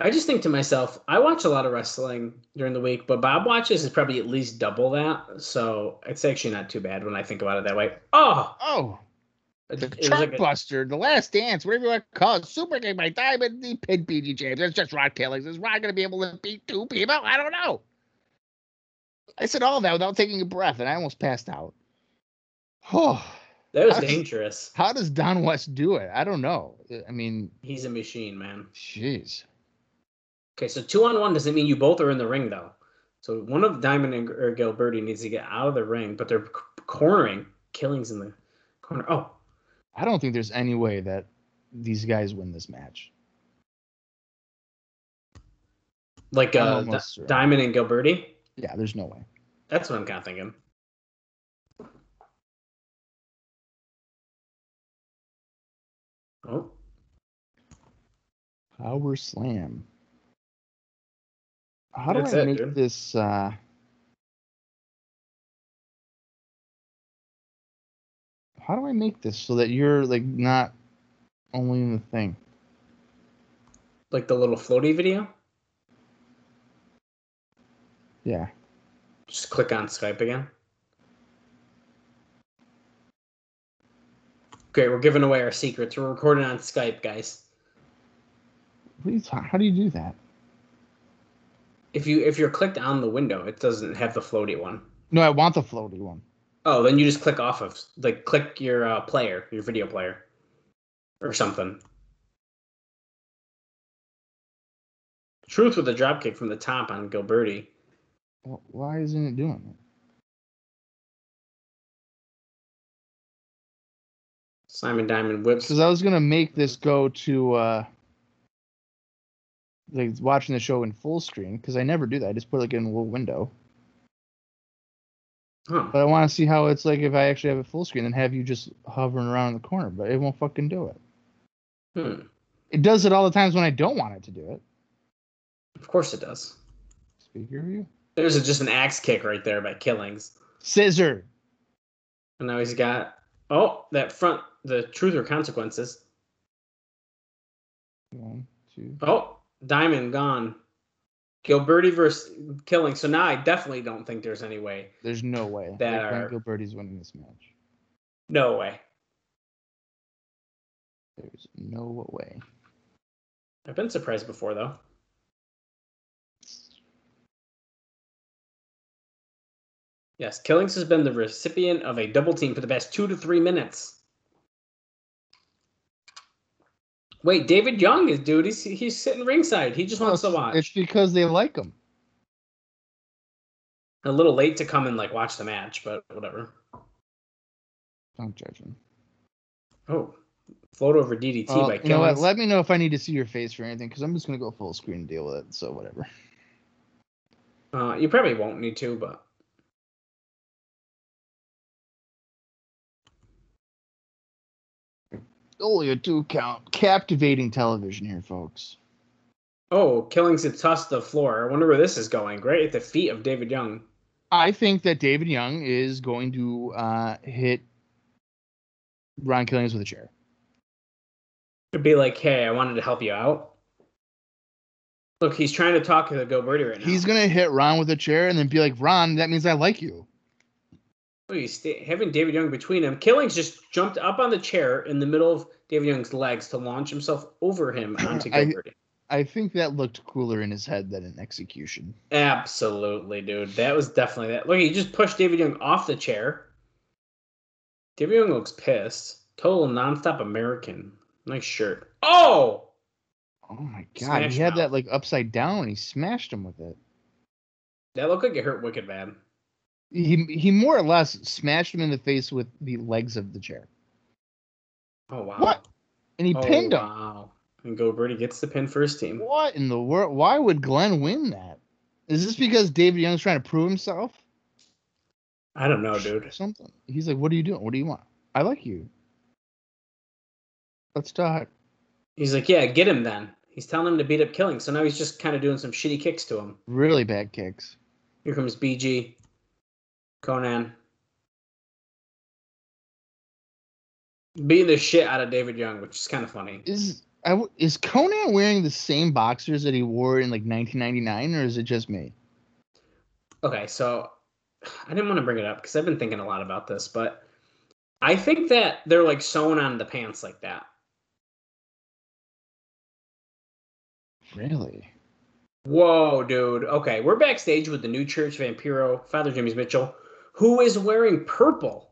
I just think to myself, I watch a lot of wrestling during the week, but Bob watches is probably at least double that, so it's actually not too bad when I think about it that way. Oh, oh, the it, it like a, Buster, The Last Dance, whatever you want to call it, Super Game by Diamond, the pin B G James. That's just Ron Killings. Is Ron going to be able to beat two people? I don't know. I said all that without taking a breath, and I almost passed out. Oh, that was how dangerous. Does, how does Don West do it? I don't know. I mean, he's a machine, man. Jeez. Okay, so two on one doesn't mean you both are in the ring, though. So one of Diamond and or Gilbertti needs to get out of the ring, but they're cornering Killings in the corner. Oh. I don't think there's any way that these guys win this match. Like uh, D- sure. Diamond and Gilbertti? Yeah, there's no way. That's what I'm kind of thinking. Oh. Power slam. How do That's I it, make dude. this... Uh... How do I make this so that you're, like, not only in the thing? Like the little floaty video? Yeah. Just click on Skype again. Great, we're giving away our secrets. We're recording on Skype, guys. Please, how do you do that? If, you, if you're clicked on the window, it doesn't have the floaty one. No, I want the floaty one. Oh, then you just click off of, like, click your uh, player, your video player, or something. Truth with a dropkick from the top on Gilbertti. Well, why isn't it doing it? Simon Diamond whips. Because I was going to make this go to, uh, like, watching the show in full screen, because I never do that. I just put it, like, in a little window. Huh. But I want to see how it's like if I actually have it full screen and have you just hovering around in the corner, but it won't fucking do it. Hmm. It does it all the times when I don't want it to do it. Of course it does. Speaker view. There's a, just an axe kick right there by Killings. Scissor. And now he's got, oh, that front, the Truth or Consequences. One, two. Oh, Diamond gone. Gilbertti versus Killings. So now I definitely don't think there's any way. There's no way that are... Gilbertti's winning this match. No way. There's no way. I've been surprised before, though. Yes, Killings has been the recipient of a double team for the past two to three minutes. Wait, David Young is, dude. He's, he's sitting ringside. He just wants to watch. It's because they like him. A little late to come and, like, watch the match, but whatever. Don't judge him. Oh, float over D D T uh, by Killings. You know what? Let me know if I need to see your face for anything, because I'm just going to go full screen and deal with it, so whatever. Uh, you probably won't need to, but... Only a two count. Captivating television here, folks. Oh, Killings had tossed the floor. I wonder where this is going. Right at the feet of David Young. I think that David Young is going to uh, hit Ron Killings with a chair. It'd be like, hey, I wanted to help you out. Look, he's trying to talk to the Gilbertti right now. He's going to hit Ron with a chair and then be like, Ron, that means I like you. Oh, he's having David Young between him. Killings just jumped up on the chair in the middle of David Young's legs to launch himself over him onto Gilbertti. I, I think that looked cooler in his head than in execution. Absolutely, dude. That was definitely that. Look, he just pushed David Young off the chair. David Young looks pissed. Total nonstop American. Nice shirt. Oh! Oh, my God. Smashed he had out. That, like, upside down, and he smashed him with it. That looked like it hurt wicked bad. He he more or less smashed him in the face with the legs of the chair. Oh, wow. What? And he oh, pinned him. Wow. And Gilbertti gets the pin for his team. What in the world? Why would Glenn win that? Is this because David Young's trying to prove himself? I don't know, dude. Something. He's like, what are you doing? What do you want? I like you. Let's talk. He's like, yeah, get him then. He's telling him to beat up Killings. So now he's just kind of doing some shitty kicks to him. Really bad kicks. Here comes B G. Konnan. Beating the shit out of David Young, which is kind of funny. Is I, is Konnan wearing the same boxers that he wore in, like, nineteen ninety-nine, or is it just me? Okay, so I didn't want to bring it up because I've been thinking a lot about this, but I think that they're, like, sewn on the pants like that. Really? Whoa, dude. Okay, we're backstage with the New Church, Vampiro, Father Jimmy Mitchell, who is wearing purple.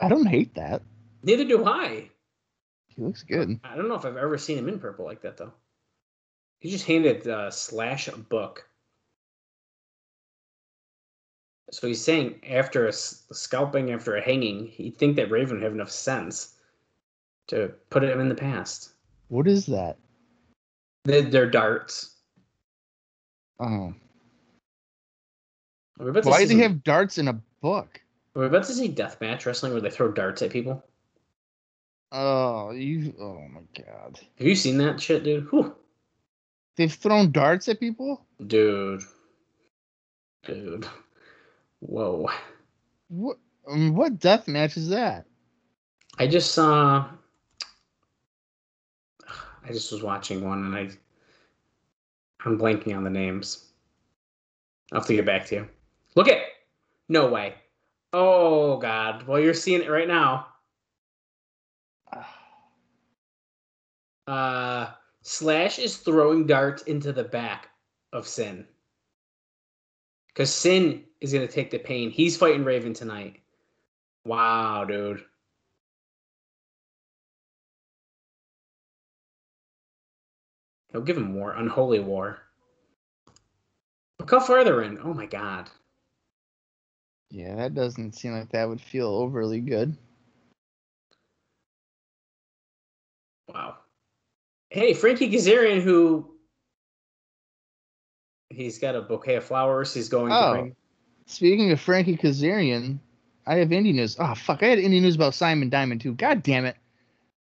I don't hate that. Neither do I. He looks good. I don't know if I've ever seen him in purple like that, though. He just handed uh, Slash a book. So he's saying after a scalping, after a hanging, he'd think that Raven would have enough sense to put him in the past. What is that? They're, they're darts. Oh. Why do they have darts in a book? We're about to see deathmatch wrestling where they throw darts at people. Oh, you! Oh my God! Have you seen that shit, dude? Whew. They've thrown darts at people? Dude. Dude. Whoa. What? I mean, what deathmatch is that? I just saw. I just was watching one, and I, I'm blanking on the names. I'll have to get back to you. Look at, no way. Oh, God. Well, you're seeing it right now. Uh, Slash is throwing darts into the back of Sin. Because Sin is going to take the pain. He's fighting Raven tonight. Wow, dude. He'll give him war. Unholy war. Look how far they're in. Oh, my God. Yeah, that doesn't seem like that would feel overly good. Wow. Hey, Frankie Kazarian, who... He's got a bouquet of flowers. He's going oh, to bring... Speaking of Frankie Kazarian, I have indie news. Oh, fuck. I had indie news about Simon Diamond, too. God damn it.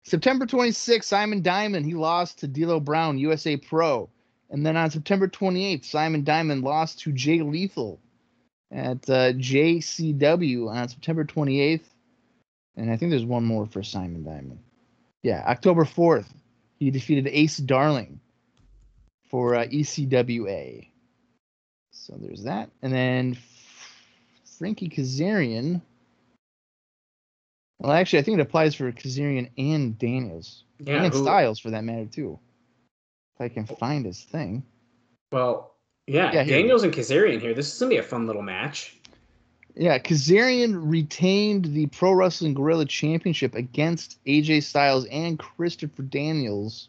September twenty-sixth, Simon Diamond, he lost to D-Lo Brown, U S A Pro. And then on September twenty-eighth, Simon Diamond lost to Jay Lethal. at uh, J C W on September twenty-eighth. And I think there's one more for Simon Diamond. Yeah, October fourth, he defeated Ace Darling for uh, E C W A. So there's that. And then Frankie Kazarian. Well, actually, I think it applies for Kazarian and Daniels. Yeah, and who, Styles, for that matter, too. If I can find his thing. Well, yeah, yeah Daniels and Kazarian here. This is going to be a fun little match. Yeah, Kazarian retained the Pro Wrestling Guerrilla Championship against A J Styles and Christopher Daniels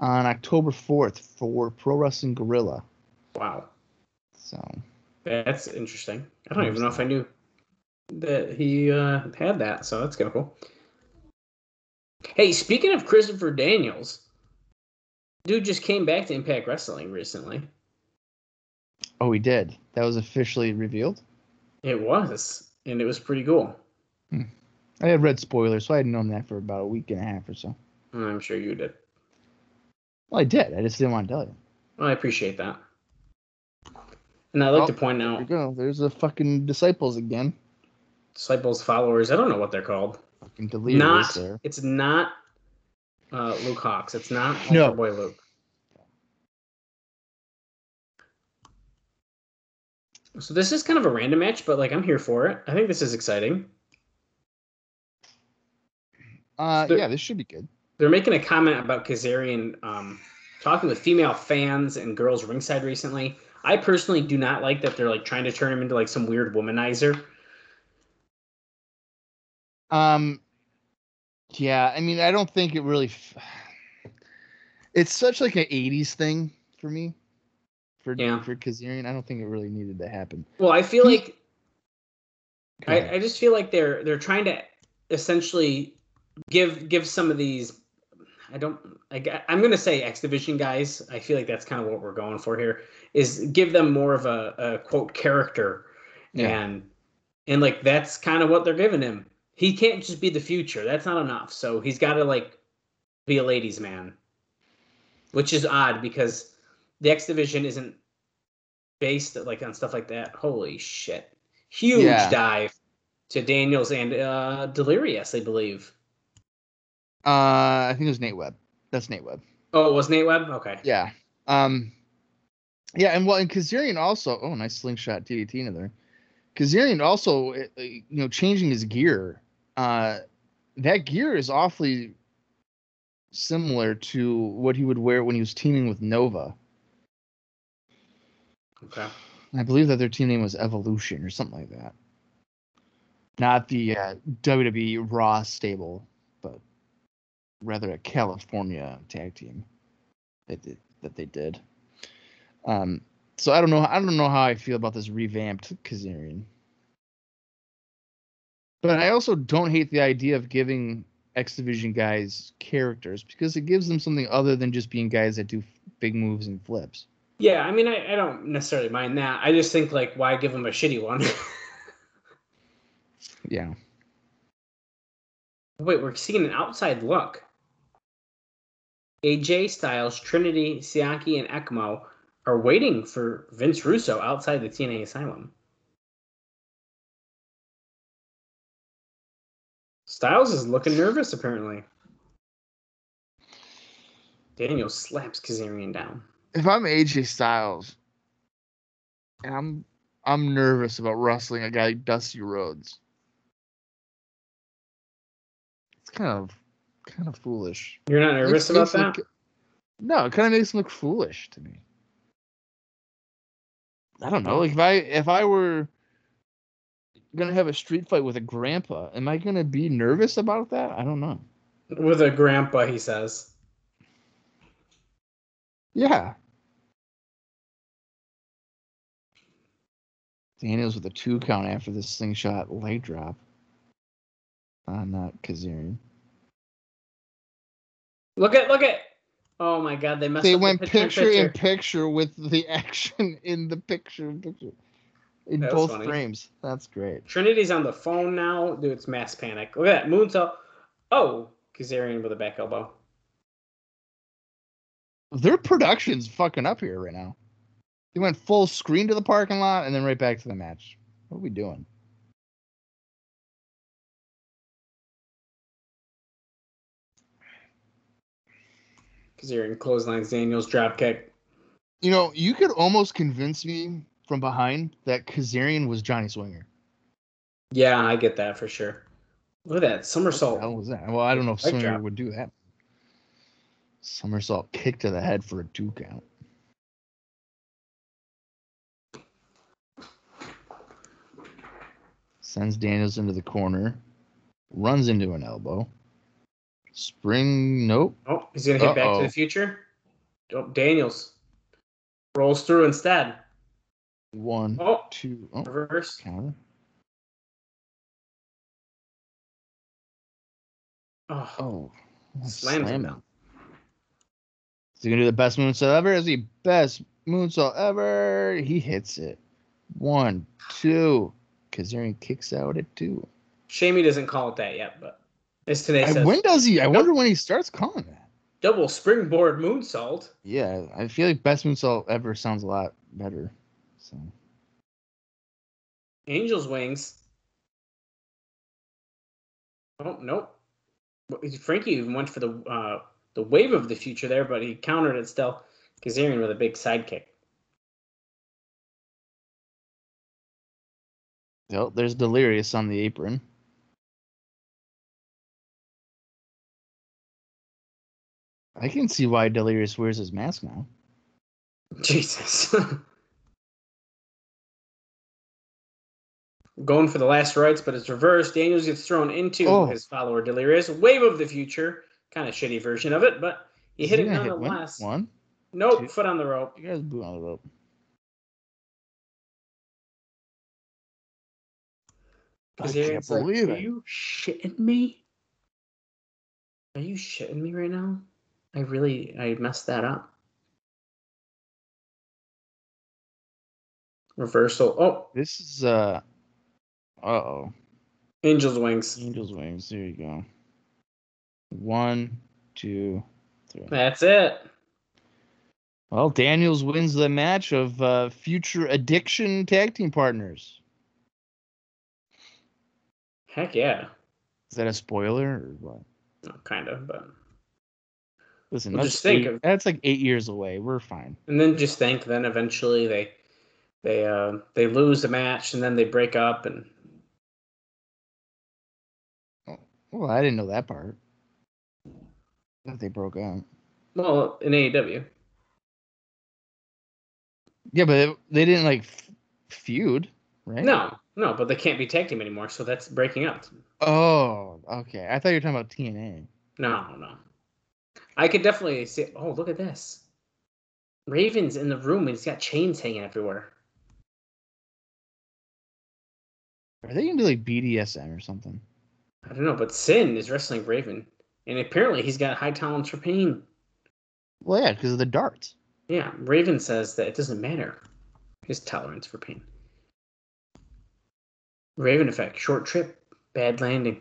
on October fourth for Pro Wrestling Guerrilla. Wow. So that's interesting. I don't even know if I knew that he uh, had that, so that's kind of cool. Hey, speaking of Christopher Daniels, dude just came back to Impact Wrestling recently. Oh, he did. That was officially revealed? It was, and it was pretty cool. Hmm. I had read spoilers, so I had known that for about a week and a half or so. I'm sure you did. Well, I did. I just didn't want to tell you. Well, I appreciate that. And I'd like oh, to point out... There you go. There's the fucking Disciples again. Disciples, followers. I don't know what they're called. Fucking delirious not, there. It's not uh, Luke Hawks. It's not Ultra no. Boy Luke. So this is kind of a random match, but like I'm here for it. I think this is exciting. Uh, so yeah, this should be good. They're making a comment about Kazarian um, talking with female fans and girls ringside recently. I personally do not like that they're like trying to turn him into like some weird womanizer. Um, yeah, I mean, I don't think it really. F- it's such like an eighties thing for me. For, yeah. for Kazarian, I don't think it really needed to happen. Well, I feel like I, I just feel like they're they're trying to essentially give give some of these. I don't. I, I'm going to say X Division guys. I feel like that's kind of what we're going for here. Is give them more of a, a quote character, yeah. and and like that's kind of what they're giving him. He can't just be the future. That's not enough. So he's got to like be a ladies' man, which is odd because. The X Division isn't based like on stuff like that. Holy shit. Huge yeah. dive to Daniels and uh, Delirious, I believe. Uh, I think it was Nate Webb. That's Nate Webb. Oh, it was Nate Webb? Okay. Yeah. Um, yeah, and well, and Kazarian also... Oh, nice slingshot D D T in there. Kazarian also, you know, changing his gear. Uh, that gear is awfully similar to what he would wear when he was teaming with Nova. Okay. I believe that their team name was Evolution or something like that. Not the uh, W W E Raw stable, but rather a California tag team that they, that they did. Um, so I don't know. I don't know how I feel about this revamped Kazarian. But I also don't hate the idea of giving X Division guys characters because it gives them something other than just being guys that do big moves and flips. Yeah, I mean, I, I don't necessarily mind that. I just think, like, why give him a shitty one? yeah. Wait, we're seeing an outside look. A J Styles, Trinity, Siaki, and Ekmo are waiting for Vince Russo outside the T N A Asylum. Styles is looking nervous, apparently. Daniel slaps Kazarian down. If I'm A J Styles, and I'm I'm nervous about wrestling a guy like Dusty Rhodes, it's kind of kind of foolish. You're not nervous about that? Look, no, it kind of makes him look foolish to me. I don't know. Like if I if I were gonna have a street fight with a grandpa, am I gonna be nervous about that? I don't know. With a grandpa, he says. Yeah. Daniels with a two count after this slingshot leg drop on uh, Kazarian. Look at, look at. Oh my God, they messed they up. They went the picture, picture in picture with the action in the picture in picture. In that both frames. That's great. Trinity's on the phone now. Dude, it's mass panic. Look at that. Moonsault. Oh, Kazarian with a back elbow. Their production's fucking up here right now. He went full screen to the parking lot and then right back to the match. What are we doing? Kazarian clotheslines Daniels dropkick. You know, you could almost convince me from behind that Kazarian was Johnny Swinger. Yeah, I get that for sure. Look at that somersault. What the hell was that? Well, I don't know if Swinger drop. would do that. Somersault kick to the head for a two count. Sends Daniels into the corner. Runs into an elbow. Spring, nope. Oh, he's going to hit Back to the Future. Oh, Daniels. Rolls through instead. One, oh, two. Oh, reverse. Counter. Oh. oh Slam him. Is he going to do the best moonsault ever? Is he best moonsault ever? He hits it. One, two. Kazarian kicks out at two. Shame he doesn't call it that yet, but it's today. I, says, when does he? I nope. wonder when he starts calling that. Double springboard moonsault. Yeah, I feel like best moonsault ever sounds a lot better. So, Angel's wings. Oh nope. Frankie even went for the uh, the wave of the future there, but he countered it still. Kazarian with a big sidekick. Oh, there's Delirious on the apron. I can see why Delirious wears his mask now. Jesus. Going for the last rites, but it's reversed. Daniels gets thrown into oh. his follower, Delirious. Wave of the future. Kind of shitty version of it, but he hit it nonetheless. One? one nope, two. Foot on the rope. You guys boot on the rope. I can't believe like, it. Are you shitting me? Are you shitting me right now? I really, I messed that up. Reversal. Oh. This is, uh, uh-oh. Angel's wings. Angel's wings. There you go. One, two, three. That's it. Well, Daniels wins the match of uh, future addiction tag team partners. Heck yeah. Is that a spoiler or what? No, kind of, but. Listen, we'll that's, just think eight, of, that's like eight years away. We're fine. And then just think, then eventually they they uh, they lose the match and then they break up. And oh, well, I didn't know that part. That they broke up. Well, in A E W. Yeah, but it, they didn't like f- feud, right? No. No, but they can't be tag team anymore, so that's breaking up. Oh, okay. I thought you were talking about T N A. No, no. I could definitely see... Oh, look at this. Raven's in the room, and he's got chains hanging everywhere. Are they going to do, like, B D S M or something? I don't know, but Sin is wrestling Raven, and apparently he's got high tolerance for pain. Well, yeah, because of the darts. Yeah, Raven says that it doesn't matter, his tolerance for pain. Raven effect, short trip, bad landing.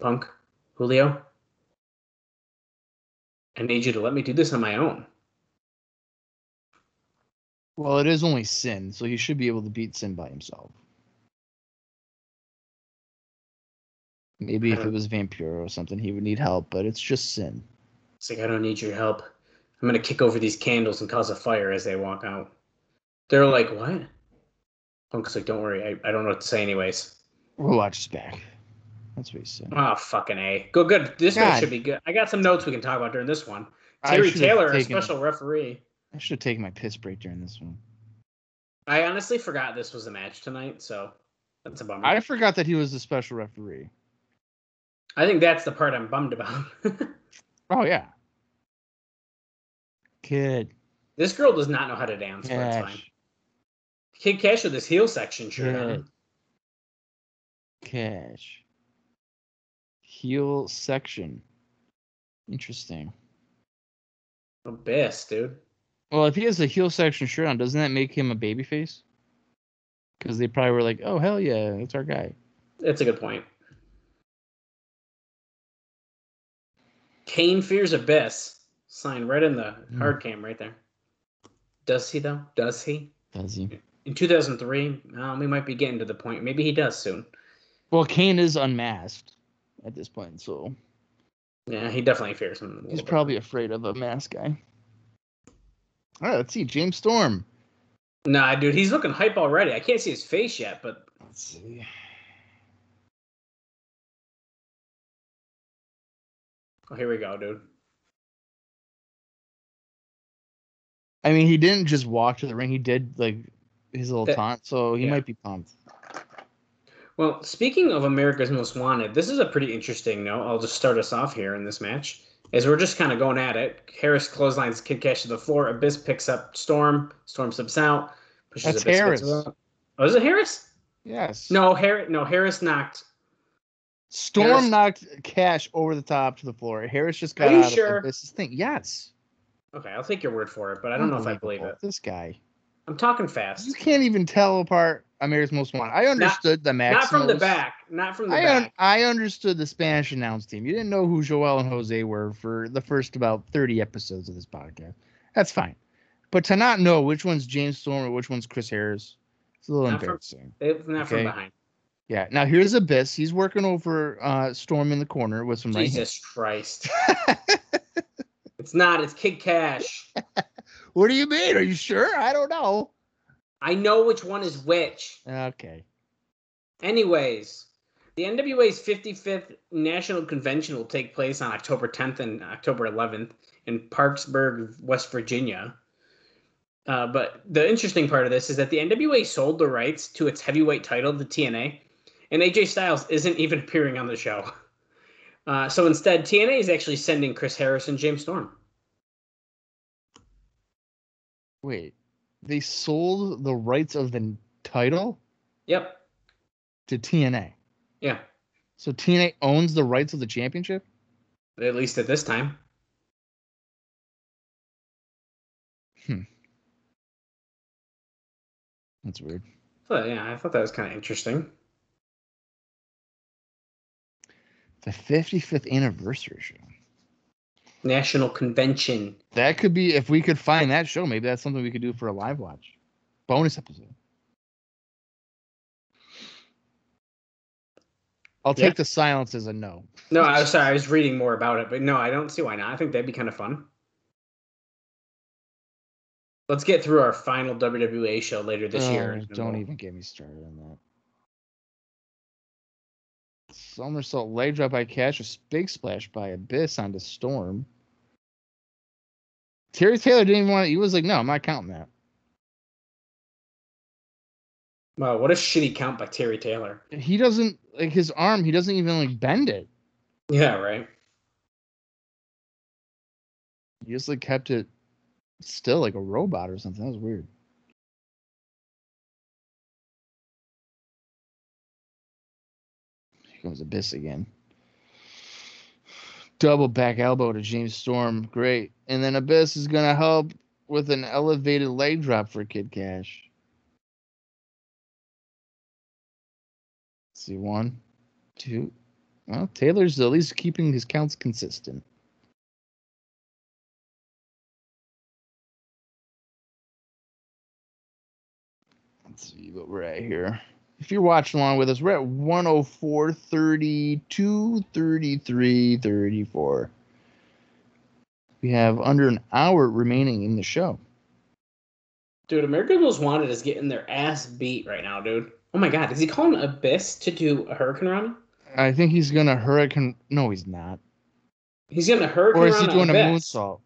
Punk, Julio, I need you to let me do this on my own. Well, it is only Sin, so he should be able to beat Sin by himself. Maybe if it was Vampiro or something, he would need help, but it's just Sin. It's like, I don't need your help. I'm going to kick over these candles and cause a fire as they walk out. They're like, what? Punk's like, don't worry, I, I don't know what to say anyways. We'll watch his back. That's what he said. Oh, fucking A. Go good. This God. one should be good. I got some notes we can talk about during this one. Terry Taylor, taken, a special referee. I should have taken my piss break during this one. I honestly forgot this was a match tonight, so that's a bummer. I forgot that he was the special referee. I think that's the part I'm bummed about. Oh, yeah. Kid. This girl does not know how to dance, Gosh. but it's fine. Kid Kash with this heel section, sure. Yeah. Kash. Heel section. Interesting. Abyss, dude. Well, if he has a heel section shirt on, doesn't that make him a babyface? Because they probably were like, oh, hell yeah, that's our guy. That's a good point. Kane fears Abyss. Sign right in the hard cam right there. Does he, though? Does he? Does he? In two thousand three, uh, we might be getting to the point. Maybe he does soon. Well, Kane is unmasked at this point, so... Yeah, he definitely fears him. He's probably afraid of a masked guy. All right, let's see. James Storm. Nah, dude, he's looking hype already. I can't see his face yet, but... Let's see. Oh, here we go, dude. I mean, he didn't just walk to the ring. He did, like, his little that, taunt, so he yeah. might be pumped. Well, speaking of America's Most Wanted, this is a pretty interesting note. I'll just start us off here in this match. As we're just kind of going at it, Harris clotheslines Kid Kash to the floor. Abyss picks up Storm. Storm slips out. Pushes That's Abyss Harris. Out. Oh, is it Harris? Yes. No, Harris, no, Harris knocked. Storm Harris. knocked Kash over the top to the floor. Harris just got Are you out sure? of Abyss's thing. Yes. Okay, I'll take your word for it, but I don't know if I believe it. This guy. I'm talking fast. You can't even tell apart. America's Most Wanted. I understood not, the Maximals. Not from the back. Not from the I back. Un- I understood the Spanish announce team. You didn't know who Joel and Jose were for the first about thirty episodes of this podcast. That's fine. But to not know which one's James Storm or which one's Chris Harris, it's a little not embarrassing. From, it's not okay? from behind. Yeah. Now, here's Abyss. He's working over uh, Storm in the corner with some Jesus right Jesus Christ. It's not. It's Kid Kash. What do you mean? Are you sure? I don't know. I know which one is which. Okay. Anyways, the N W A's fifty-fifth National Convention will take place on October tenth and October eleventh in Parkersburg, West Virginia. Uh, but the interesting part of this is that the N W A sold the rights to its heavyweight title to T N A, and A J Styles isn't even appearing on the show. Uh, so instead, T N A is actually sending Chris Harris and James Storm. Wait. They sold the rights of the title? Yep. To T N A? Yeah. So T N A owns the rights of the championship? At least at this time. Hmm. That's weird. But yeah, I thought that was kind of interesting. The fifty-fifth anniversary show. National Convention. That could be, if we could find that show, maybe that's something we could do for a live watch. Bonus episode. I'll take yeah. the silence as a no. No, I was sorry. I was reading more about it, but no, I don't see why not. I think that'd be kind of fun. Let's get through our final W W A show later this uh, year. Don't even get me started on that. Somersault leg drop by Kash, a big splash by Abyss onto Storm. Terry Taylor didn't even want it. He was like, no, I'm not counting that. Wow, what a shitty count by Terry Taylor. He doesn't, like, his arm, he doesn't even, like, bend it. Yeah, right. He just, like, kept it still like a robot or something. That was weird. Comes Abyss again. Double back elbow to James Storm. Great. And then Abyss is going to help with an elevated leg drop for Kid Kash. Let's see. One, two. Well, Taylor's at least keeping his counts consistent. Let's see what we're at here. If you're watching along with us, we're at one oh four, thirty-two, thirty-three, thirty-four. We have under an hour remaining in the show. Dude, America's Most Wanted is getting their ass beat right now, dude. Oh, my God. Is he calling Abyss to do a hurricane run? I think he's going to hurricane. No, he's not. He's going to hurricane run Or is he doing Abyss. a moonsault?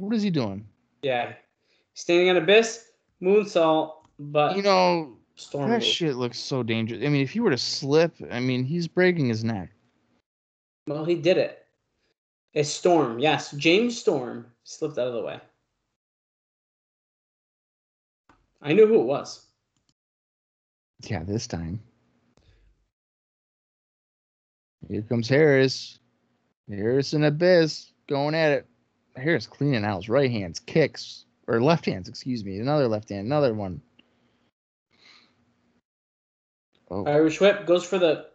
What is he doing? Yeah. Standing on Abyss, moonsault, but... You know... Storm that move. Shit looks so dangerous. I mean, if he were to slip, I mean, he's breaking his neck. Well, he did it. It's Storm, yes. James Storm slipped out of the way. I knew who it was. Yeah, this time. Here comes Harris. Harris and Abyss going at it. Harris cleaning out his right hands, kicks, or left hands, excuse me. Another left hand, another one. Oh. Irish whip goes for the...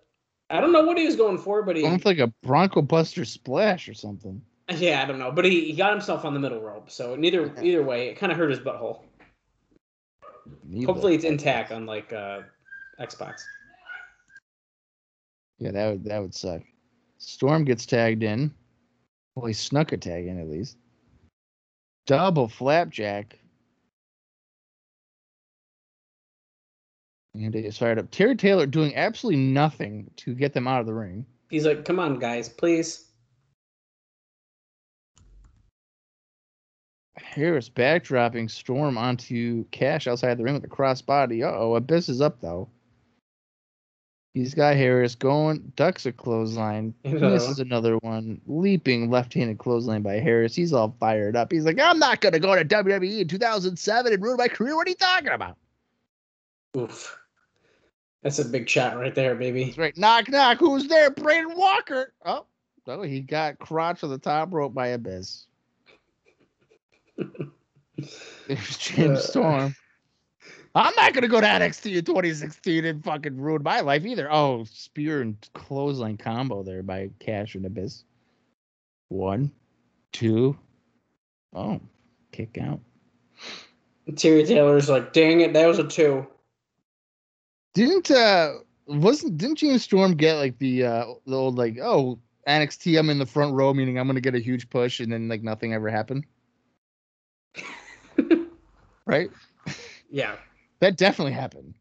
I don't know what he was going for, but he... Almost like a Bronco Buster splash or something. Yeah, I don't know. But he, he got himself on the middle rope, so neither either way, it kind of hurt his butthole. Needle. Hopefully it's intact on like uh, Xbox. Yeah, that would that would suck. Storm gets tagged in. Well, he snuck a tag in at least. Double flapjack. And they fired up. Terry Taylor doing absolutely nothing to get them out of the ring. He's like, come on, guys, please. Harris backdropping Storm onto Kash outside the ring with a crossbody. Uh-oh, Abyss is up, though. He's got Harris going, ducks a clothesline. This is another one. Leaping left-handed clothesline by Harris. He's all fired up. He's like, I'm not going to go to W W E in two thousand seven and ruin my career. What are you talking about? Oof. That's a big shot right there, baby. That's right. Knock, knock. Who's there? Braden Walker. Oh, oh he got crotch on the top rope by Abyss. There's James uh, Storm. I'm not going to go to N X T in twenty sixteen and fucking ruin my life either. Oh, spear and clothesline combo there by Kash and Abyss. One, two. Oh, kick out. Terry Taylor's like, dang it, that was a two. Didn't uh wasn't didn't James Storm get like the uh the old like oh N X T I'm in the front row meaning I'm gonna get a huge push and then like nothing ever happened, right? Yeah, that definitely happened.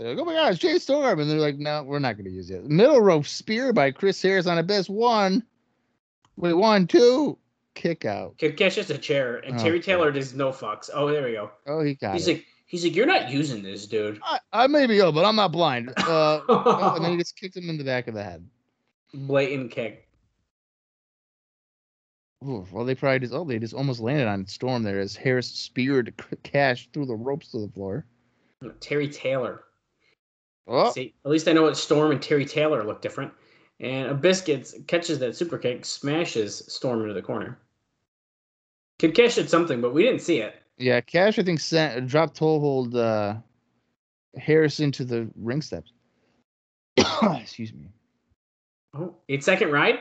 They're like, oh my gosh, James Storm, and they're like, no, we're not gonna use it. Middle rope spear by Chris Harris on Abyss. One, wait, one, two. Kick out. Kid Kash is a chair, and oh, Terry Taylor does no fucks. Oh, there we go. Oh, he got. He's it. like. He's like, you're not using this, dude. I, I may be old, but I'm not blind. Uh, oh, and then he just kicked him in the back of the head. Blatant kick. Ooh, well, they probably just, oh, they just almost landed on Storm there as Harris speared Kash through the ropes to the floor. Terry Taylor. Oh. See, at least I know what Storm and Terry Taylor look different. And Abyss gets, catches that super kick, smashes Storm into the corner. Kid Kash did something, but we didn't see it. Yeah, Kash, I think, sent, dropped toehold uh, Harris into the ring steps. Excuse me. Oh, eight-second ride?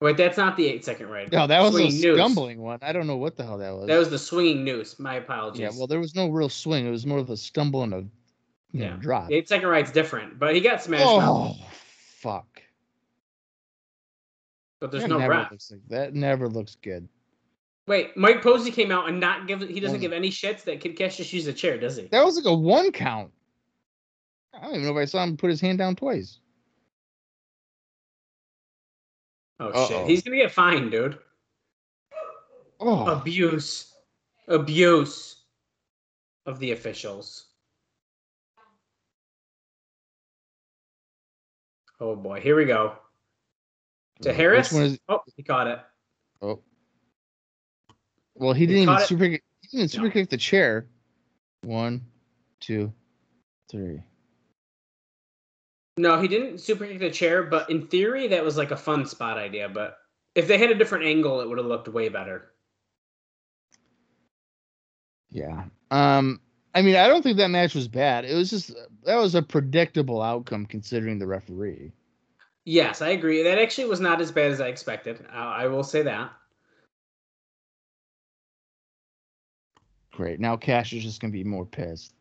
Wait, that's not the eight-second ride. No, that was a stumbling one. I don't know what the hell that was. That was the swinging noose. My apologies. Yeah, well, there was no real swing. It was more of a stumble and a yeah. know, drop. The eight-second ride's different, but he got smashed. Oh, up. Fuck. But there's that no rap. Like, that never looks good. Wait, Mike Posey came out and not give he doesn't give any shits that Kid Kash just used a chair, does he? That was like a one count. I don't even know if I saw him put his hand down twice. Oh Uh-oh. shit. He's gonna get fined, dude. Oh. Abuse. Abuse of the officials. Oh boy, here we go. To Harris. Is... Oh, he caught it. Oh. Well, he didn't, even super, he didn't even super no. kick the chair. One, two, three. No, he didn't super kick the chair, but in theory, that was like a fun spot idea. But if they had a different angle, it would have looked way better. Yeah. Um. I mean, I don't think that match was bad. It was just, that was a predictable outcome considering the referee. Yes, I agree. That actually was not as bad as I expected. I, I will say that. Great. Now Kash is just going to be more pissed.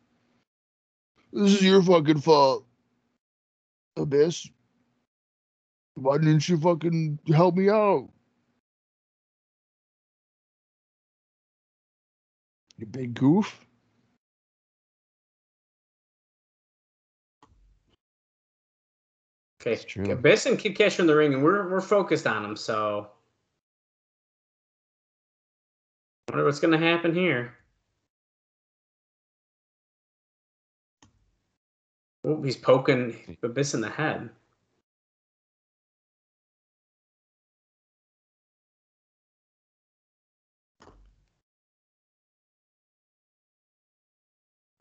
This is your fucking fault, Abyss. Why didn't you fucking help me out? You big goof. Okay, Abyss and Kid Kash are in the ring, and we're we're focused on them, so... I wonder what's going to happen here. Oh, he's poking Abyss in the head.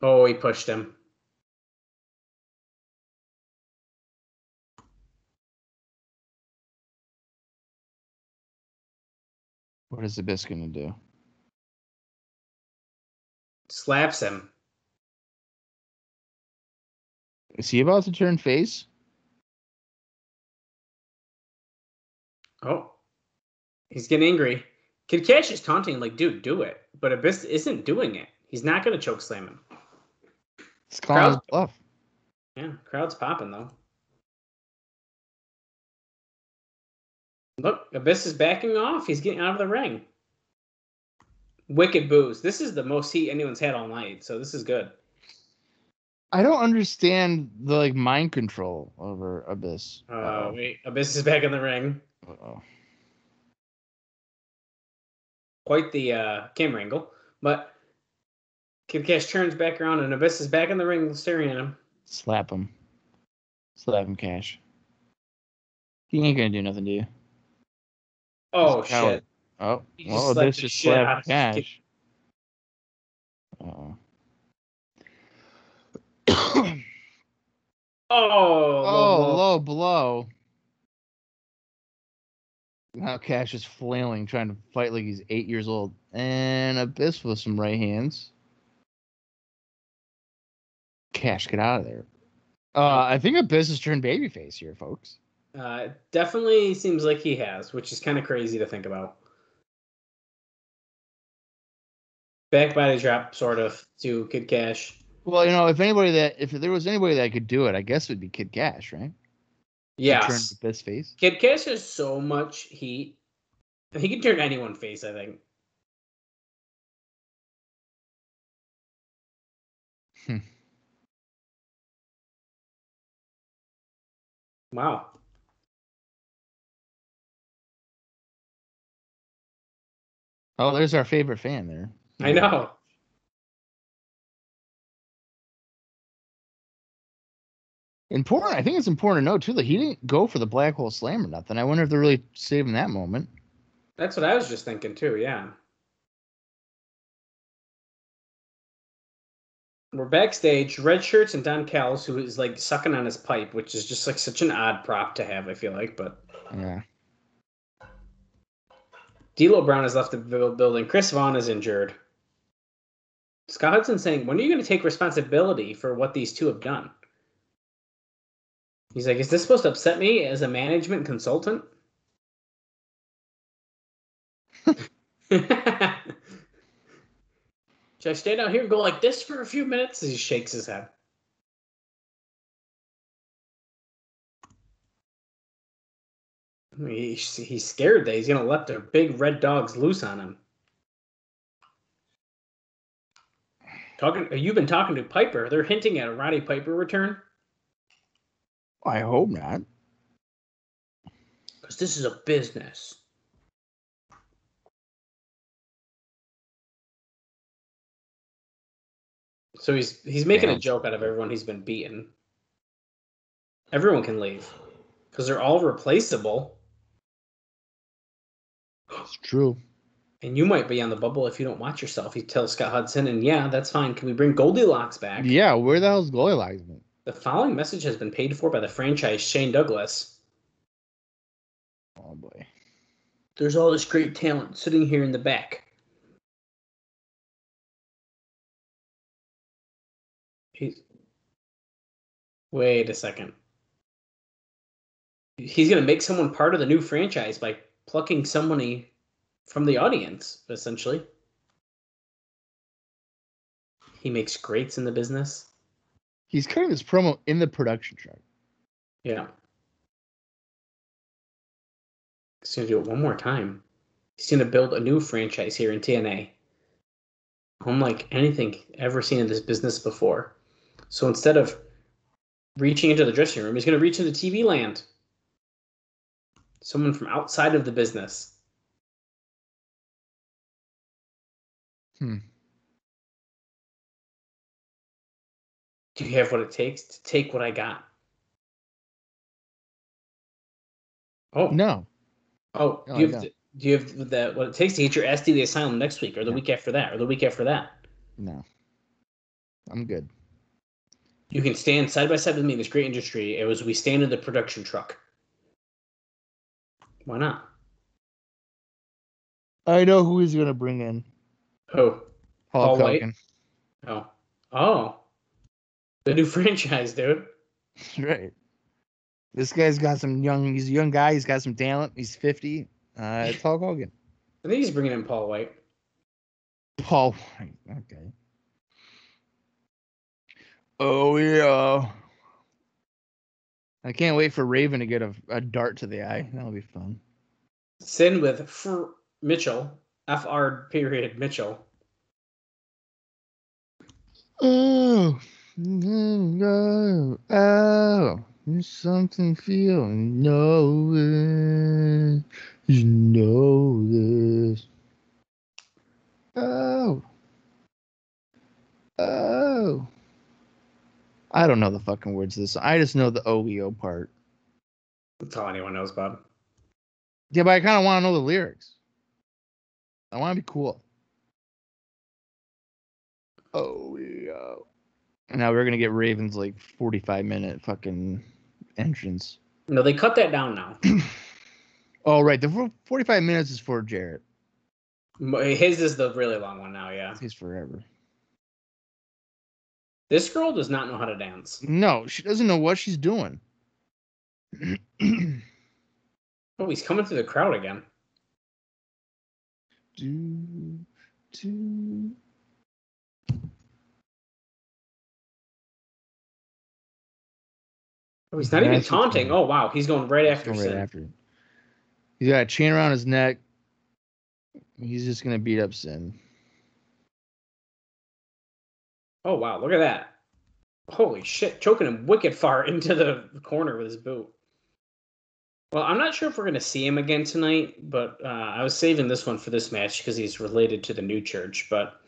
Oh, he pushed him. What is Abyss going to do? Slaps him. Is he about to turn face? Oh. He's getting angry. Kid Kash is taunting, like, dude, do it. But Abyss isn't doing it. He's not going to choke slam him. It's called bluff. Yeah, crowd's popping, though. Look, Abyss is backing off. He's getting out of the ring. Wicked boos. This is the most heat anyone's had all night, so this is good. I don't understand the like mind control over Abyss. Oh, uh, wait. Abyss is back in the ring. Uh-oh. Quite the uh, camera angle. But Kid Kash turns back around, and Abyss is back in the ring staring at him. Slap him. Slap him, Kash. He ain't going to do nothing to you. Oh, shit. Oh, well, this just slapped Kash. Uh-oh. oh, oh, low blow. Now Kash is flailing, trying to fight like he's eight years old. And Abyss with some right hands. Kash, get out of there. Uh, I think Abyss has turned babyface here, folks. Uh, definitely seems like he has, which is kind of crazy to think about. Back body drop, sort of, to Kid Kash. Well, you know, if anybody that if there was anybody that could do it, I guess it would be Kid Kash, right? Yeah. Turn Abyss face. Kid Kash has so much heat. He can turn anyone face, I think. Hmm. Wow. Oh, there's our favorite fan there. I know. Important. I think it's important to note, too, that he didn't go for the black hole slam or nothing. I wonder if they're really saving that moment. That's what I was just thinking, too, yeah. We're backstage. Red Shirts and Don Callis, who is, like, sucking on his pipe, which is just, like, such an odd prop to have, I feel like, but... Yeah. D-Lo Brown has left the building. Chris Vaughn is injured. Scott Hudson saying, when are you going to take responsibility for what these two have done? He's like, is this supposed to upset me as a management consultant? Should I stay down here and go like this for a few minutes? As he shakes his head. He, he's scared that he's going to let their big red dogs loose on him. Talking, you've been talking to Piper. They're hinting at a Roddy Piper return. I hope not. Because this is a business. So he's he's making yeah. a joke out of everyone he's been beaten. Everyone can leave. Because they're all replaceable. It's true. And you might be on the bubble if you don't watch yourself. He tells Scott Hudson, and yeah, that's fine. Can we bring Goldilocks back? Yeah, where the hell's Goldilocks been? The following message has been paid for by the franchise Shane Douglas. Oh, boy. There's all this great talent sitting here in the back. He's... Wait a second. He's going to make someone part of the new franchise by plucking somebody from the audience, essentially. He makes greats in the business. He's cutting this promo in the production truck. Yeah. He's going to do it one more time. He's going to build a new franchise here in T N A. Unlike anything ever seen in this business before. So instead of reaching into the dressing room, he's going to reach into T V land. Someone from outside of the business. Hmm. Do you have what it takes to take what I got? Oh no! Oh, no, do, you have, do you have the, what it takes to get your ass to the asylum next week, or the no. week after that, or the week after that? No, I'm good. You can stand side by side with me in this great industry. It was we stand in the production truck. Why not? I know who he's gonna bring in. Who? Hulk Hogan. Oh, oh. The new franchise, dude. Right. This guy's got some young... He's a young guy. He's got some talent. He's fifty. Uh, it's Hulk Hogan. I think he's bringing in Paul White. Paul White, okay. Oh, yeah. I can't wait for Raven to get a, a dart to the eye. That'll be fun. Sin with F- Mitchell. F R period Mitchell. Oh. No. Oh. There's something feeling. Know it. You know this. Oh. Oh. I don't know the fucking words of this. I just know the O E O part. That's all anyone knows, Bob. Yeah, but I kind of want to know the lyrics. I want to be cool. O E O. Now we're going to get Raven's like forty-five minute fucking entrance. No, they cut that down now. Oh, right. The forty-five minutes is for Jarrett. His is the really long one now, yeah. He's forever. This girl does not know how to dance. No, she doesn't know what she's doing. Oh, he's coming through the crowd again. Do, do. Oh, he's not yeah, even taunting. Oh, wow. He's going right he's after going Sin. Right after. He's got a chain around his neck. He's just going to beat up Sin. Oh, wow. Look at that. Holy shit. Choking him wicked far into the corner with his boot. Well, I'm not sure if we're going to see him again tonight, but uh, I was saving this one for this match because he's related to the new church. But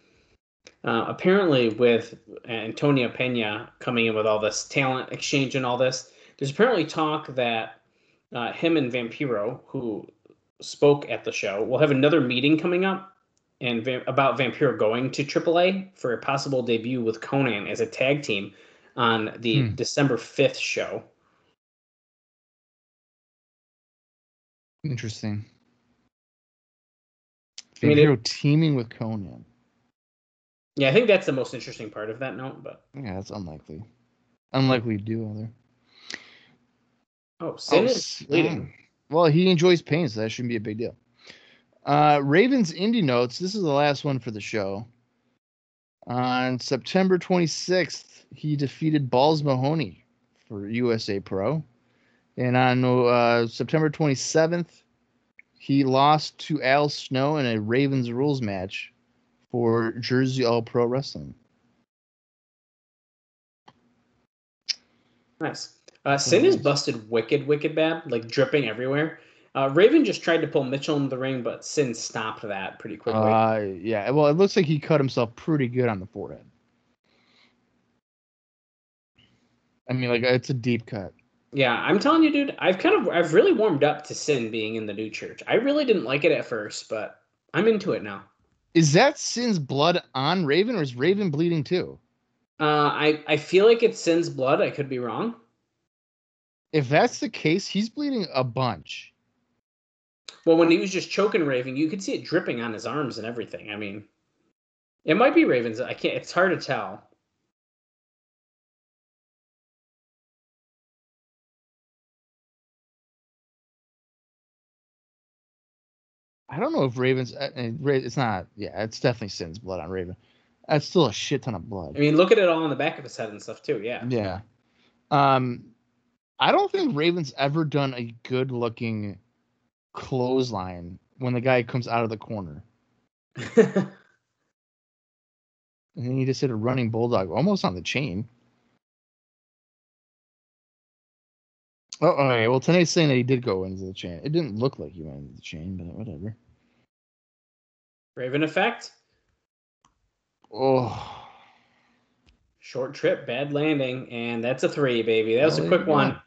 uh, apparently with Antonio Pena coming in with all this talent exchange and all this, there's apparently talk that uh, him and Vampiro, who spoke at the show, will have another meeting coming up. And Vamp- about Vampiro going to triple A for a possible debut with Konnan as a tag team on the hmm. December fifth show. Interesting. I mean, Vampiro it, teaming with Konnan. Yeah, I think that's the most interesting part of that note. But yeah, that's unlikely. Unlikely to do either. Oh, Sin oh, is leading. Well, he enjoys pain, so that shouldn't be a big deal. Uh, Raven's Indie Notes. This is the last one for the show. On September twenty-sixth, he defeated Balls Mahoney for U S A Pro. And on uh, September twenty-seventh, he lost to Al Snow in a Raven's Rules match for Jersey All Pro Wrestling. Nice. Uh, Sin is busted wicked, wicked bad, like dripping everywhere. Uh, Raven just tried to pull Mitchell in the ring, but Sin stopped that pretty quickly. Uh, yeah, well, it looks like he cut himself pretty good on the forehead. I mean, like, it's a deep cut. Yeah, I'm telling you, dude, I've kind of, I've really warmed up to Sin being in the new church. I really didn't like it at first, but I'm into it now. Is that Sin's blood on Raven, or is Raven bleeding too? Uh, I, I feel like it's Sin's blood. I could be wrong. If that's the case, he's bleeding a bunch. Well, when he was just choking Raven, you could see it dripping on his arms and everything. I mean, it might be Raven's. I can't. It's hard to tell. I don't know if Raven's. It's not. Yeah, it's definitely Sin's blood on Raven. That's still a shit ton of blood. I mean, look at it all on the back of his head and stuff too. Yeah. Yeah. Um, I don't think Raven's ever done a good looking clothesline when the guy comes out of the corner. And then he just hit a running bulldog almost on the chain. Oh, all right. Well, Tanae's saying that he did go into the chain. It didn't look like he went into the chain, but whatever. Raven effect. Oh. Short trip, bad landing, and that's a three, baby. That was a quick one.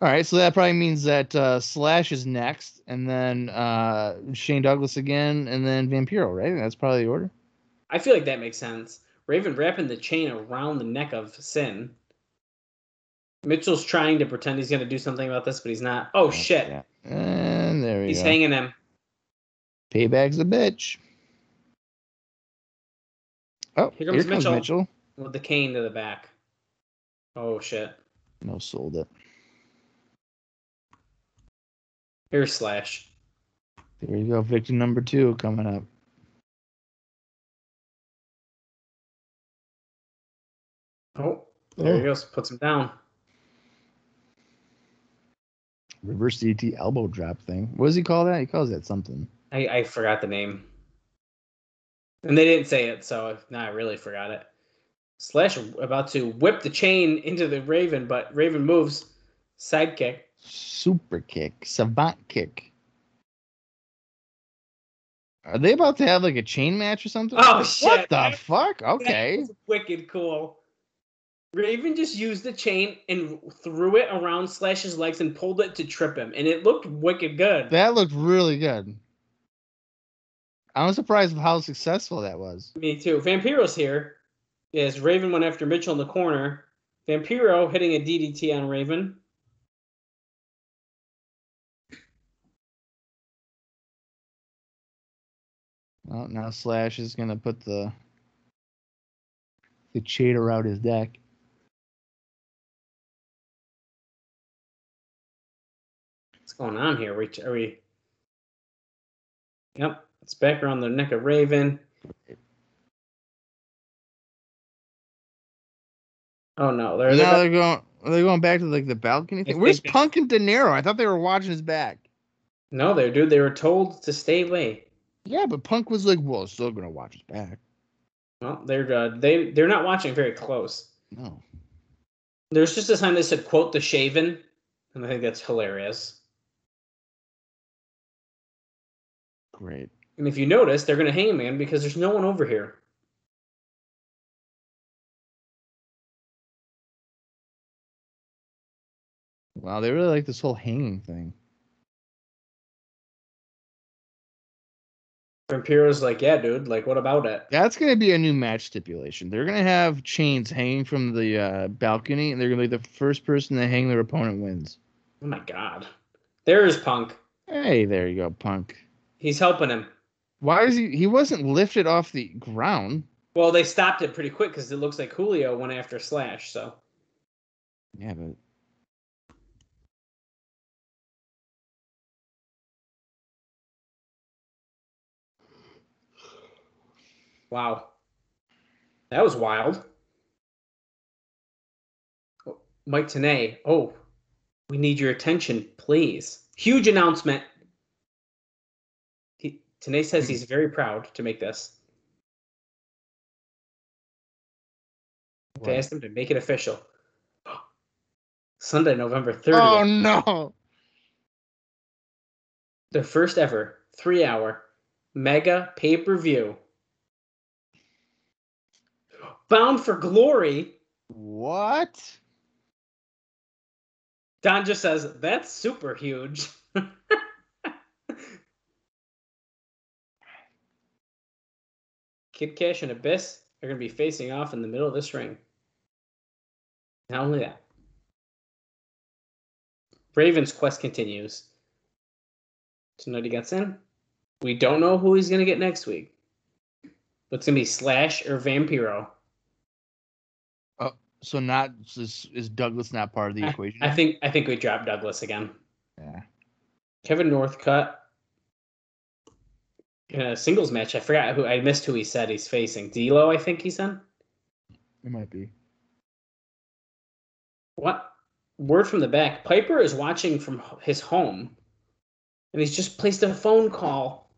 All right, so that probably means that uh, Slash is next, and then uh, Shane Douglas again, and then Vampiro, right? That's probably the order. I feel like that makes sense. Raven wrapping the chain around the neck of Sin. Mitchell's trying to pretend he's going to do something about this, but he's not. Oh, That's shit. Yeah. And there we he's go. He's hanging him. Payback's a bitch. Oh, here comes, here comes Mitchell. Mitchell. With the cane to the back. Oh, shit. No, sold it. Here's Slash. There you go. Victim number two coming up. Oh, there oh. he goes. Puts him down. Reverse D T elbow drop thing. What does he call that? He calls that something. I, I forgot the name. And they didn't say it, so no, I really forgot it. Slash about to whip the chain into the Raven, but Raven moves. Sidekick. Super kick. Savant kick. Are they about to have like a chain match or something? Oh, shit. What the fuck? Okay. That's wicked cool. Raven just used the chain and threw it around Slash's legs and pulled it to trip him. And it looked wicked good. That looked really good. I was surprised with how successful that was. Me too. Vampiro's here. Yes, Raven went after Mitchell in the corner. Vampiro hitting a D D T on Raven. Oh, now Slash is going to put the the chater out his deck. What's going on here? Are we, are we... Yep, it's back around the neck of Raven. Oh, no. They're, they're, now they're going They're going back to like the balcony thing. Where's Punk and De Niro? I thought they were watching his back. No, they dude. They were told to stay away. Yeah, but Punk was like, "Well, still gonna watch his back." Well, they're uh, they they're not watching very close. No. There's just a sign that said "Quote the Shaven," and I think that's hilarious. Great. And if you notice, they're gonna hangman because there's no one over here. Wow, they really like this whole hanging thing. Vampiro's like, yeah, dude, like, what about it? That's going to be a new match stipulation. They're going to have chains hanging from the uh, balcony, and they're going to be the first person to hang their opponent wins. Oh, my God. There's Punk. Hey, there you go, Punk. He's helping him. Why is he? He wasn't lifted off the ground. Well, they stopped it pretty quick because it looks like Julio went after Slash, so. Yeah, but. Wow. That was wild. Mike Tenay. Oh, we need your attention, please. Huge announcement. He, Tenay says he's very proud to make this. Wow. They asked him to make it official. Sunday, November thirtieth. Oh, no. Their first ever three-hour mega pay-per-view. Bound for Glory. What? Don just says, that's super huge. Kid Kash and Abyss are going to be facing off in the middle of this ring. Not only that. Raven's quest continues. Tonight he gets in. We don't know who he's going to get next week. But it's going to be Slash or Vampiro. So not is, is Douglas not part of the I, equation? I think I think we dropped Douglas again. Yeah. Kevin Northcutt in a singles match. I forgot who I missed who he said he's facing. D-Lo, I think he said. It might be. What word from the back? Piper is watching from his home, and he's just placed a phone call.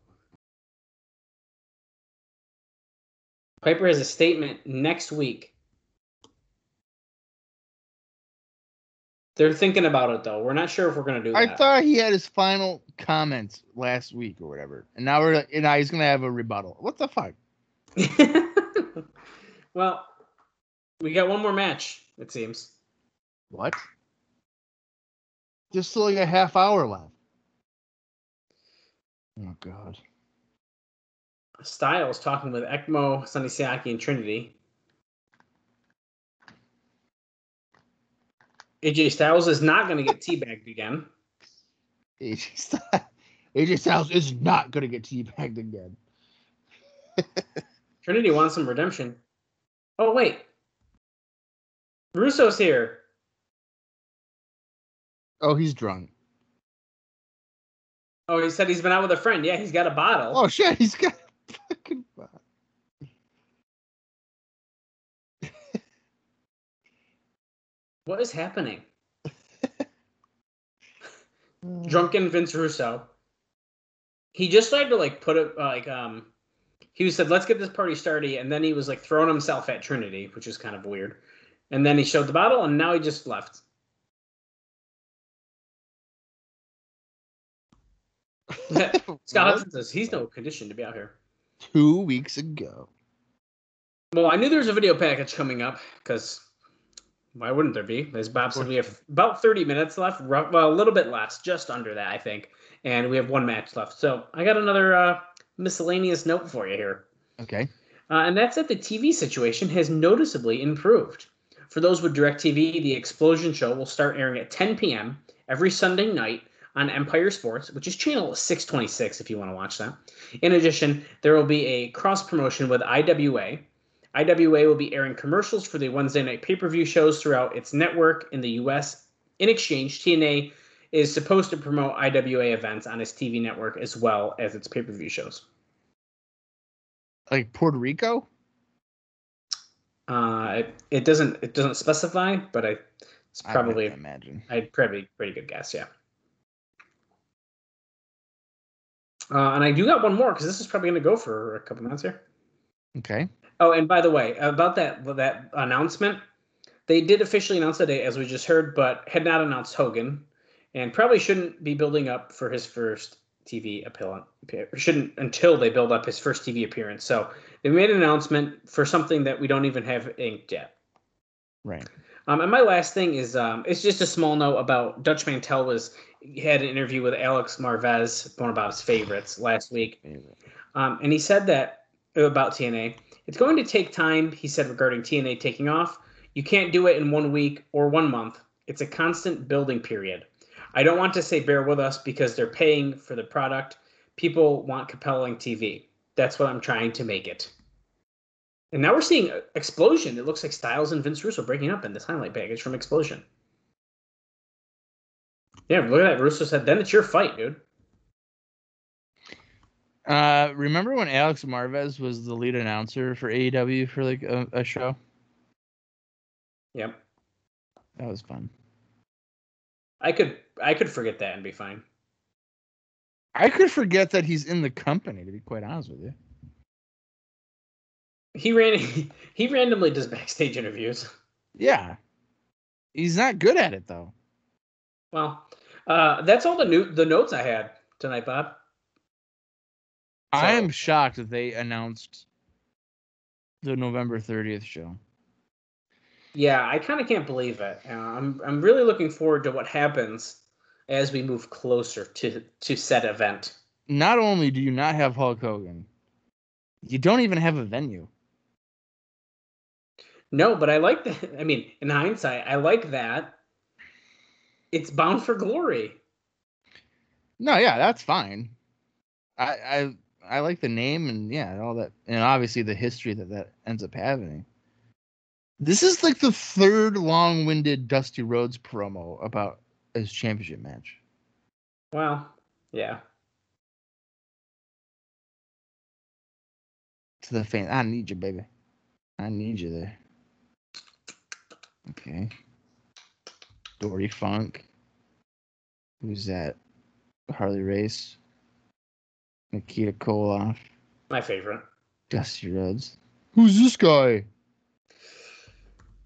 Piper has a statement next week. They're thinking about it, though. We're not sure if we're going to do I that. I thought he had his final comments last week or whatever. And now we're and now he's going to have a rebuttal. What the fuck? Well, we got one more match, it seems. What? There's still like a half hour left. Oh, God. Styles talking with Ekmo, Sonny Siaki, and Trinity. A J Styles is not going to get teabagged again. A J Styles is not going to get teabagged again. Trinity wants some redemption. Oh, wait. Russo's here. Oh, he's drunk. Oh, he said he's been out with a friend. Yeah, he's got a bottle. Oh, shit, he's got a fucking bottle. What is happening? Drunken Vince Russo. He just tried to, like, put it, like, um, he said, let's get this party started, and then he was, like, throwing himself at Trinity, which is kind of weird. And then he showed the bottle, and now he just left. Scott Hudson says he's no condition to be out here. Two weeks ago. Well, I knew there was a video package coming up because why wouldn't there be? As Bob said, we have about thirty minutes left. Well, a little bit less, just under that, I think. And we have one match left. So I got another uh, miscellaneous note for you here. Okay. Uh, and that's that the T V situation has noticeably improved. For those with DirecTV, the Explosion Show will start airing at ten p.m. every Sunday night on Empire Sports, which is channel six twenty-six if you want to watch that. In addition, there will be a cross-promotion with I W A. I W A will be airing commercials for the Wednesday night pay-per-view shows throughout its network in the U S. In exchange, T N A is supposed to promote I W A events on its T V network as well as its pay-per-view shows. Like Puerto Rico? Uh, it, it doesn't it doesn't specify, but I it's probably I imagine. I'd probably pretty good guess, yeah. Uh, and I do got one more because this is probably going to go for a couple minutes here. Okay. Oh, and by the way, about that that announcement, they did officially announce the date, as we just heard, but had not announced Hogan, and probably shouldn't be building up for his first T V appearance. Shouldn't until they build up his first T V appearance. So they made an announcement for something that we don't even have inked yet. Right. Um, and my last thing is um, it's just a small note about Dutch Mantel was. He had an interview with Alex Marvez, one of Bob's favorites, last week. Um, and he said that about T N A, it's going to take time, he said, regarding T N A taking off. You can't do it in one week or one month. It's a constant building period. I don't want to say bear with us because they're paying for the product. People want compelling T V. That's what I'm trying to make it. And now we're seeing Explosion. It looks like Styles and Vince Russo breaking up in this highlight package from Explosion. Yeah, look at that. Russo said, then it's your fight, dude. Uh, remember when Alex Marvez was the lead announcer for A E W for like a, a show? Yep. That was fun. I could I could forget that and be fine. I could forget that he's in the company, to be quite honest with you. He ran he randomly does backstage interviews. Yeah. He's not good at it though. Well, uh, that's all the new the notes I had tonight, Bob. So, I am shocked that they announced the November thirtieth show. Yeah, I kind of can't believe it. Uh, I'm I'm really looking forward to what happens as we move closer to to said event. Not only do you not have Hulk Hogan, you don't even have a venue. No, but I like that. I mean, in hindsight, I like that. It's bound for glory. No, yeah, that's fine. I, I I like the name and yeah, all that, and obviously the history that that ends up having. This is like the third long-winded Dusty Rhodes promo about his championship match. Well, yeah. To the fans, I need you, baby. I need you there. Okay. Dory Funk. Who's that? Harley Race. Nikita Koloff. My favorite. Dusty Rhodes. Who's this guy?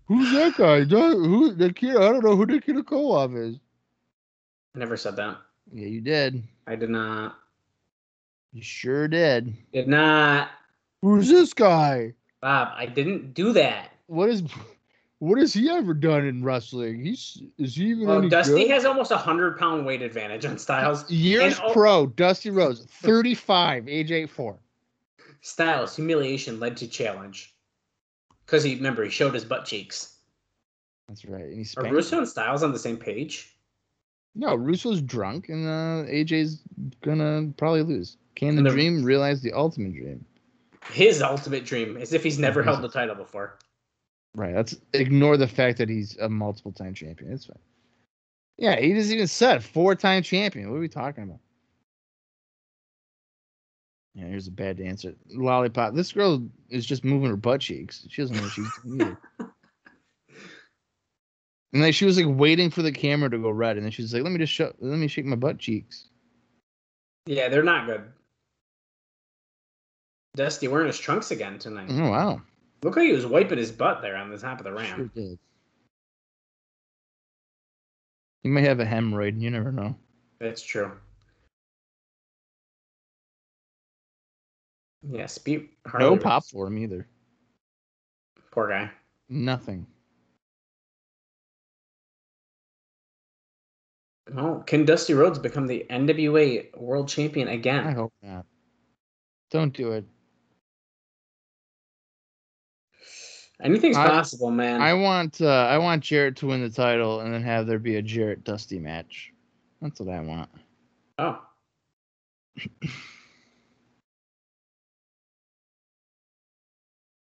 Who's that guy? Who Nikita? I don't know who Nikita Koloff is. I never said that. Yeah, you did. I did not. You sure did. Did not. Who's this guy? Bob, I didn't do that. What is... What has he ever done in wrestling? He's is he even? Oh, any Dusty good? Has almost a hundred pound weight advantage on Styles. Years and, pro, oh, Dusty Rhodes, thirty-five, age eight four. Styles humiliation led to challenge, because he remember he showed his butt cheeks. That's right. And he Are Russo him. and Styles on the same page? No, Russo's drunk, and uh, A J's gonna probably lose. Can the, the dream realize the ultimate dream? His ultimate dream, as if he's never held the title before. Right, let's ignore the fact that he's a multiple-time champion. That's fine. Yeah, he just even said four-time champion. What are we talking about? Yeah, here's a bad dancer. Lollipop. This girl is just moving her butt cheeks. She doesn't know what she's doing. And then she was like waiting for the camera to go red, and then she's like, "Let me just sh- let me shake my butt cheeks." Yeah, they're not good. Dusty wearing his trunks again tonight. Oh wow! Looked like he was wiping his butt there on the top of the ramp. Sure did. He may have a hemorrhoid, and you never know. That's true. Yeah, speak. No pop for him either. Poor guy. Nothing. Oh, can Dusty Rhodes become the N W A World Champion again? I hope not. Don't do it. Anything's I, possible, man. I want uh, I want Jarrett to win the title and then have there be a Jarrett Dusty match. That's what I want. Oh.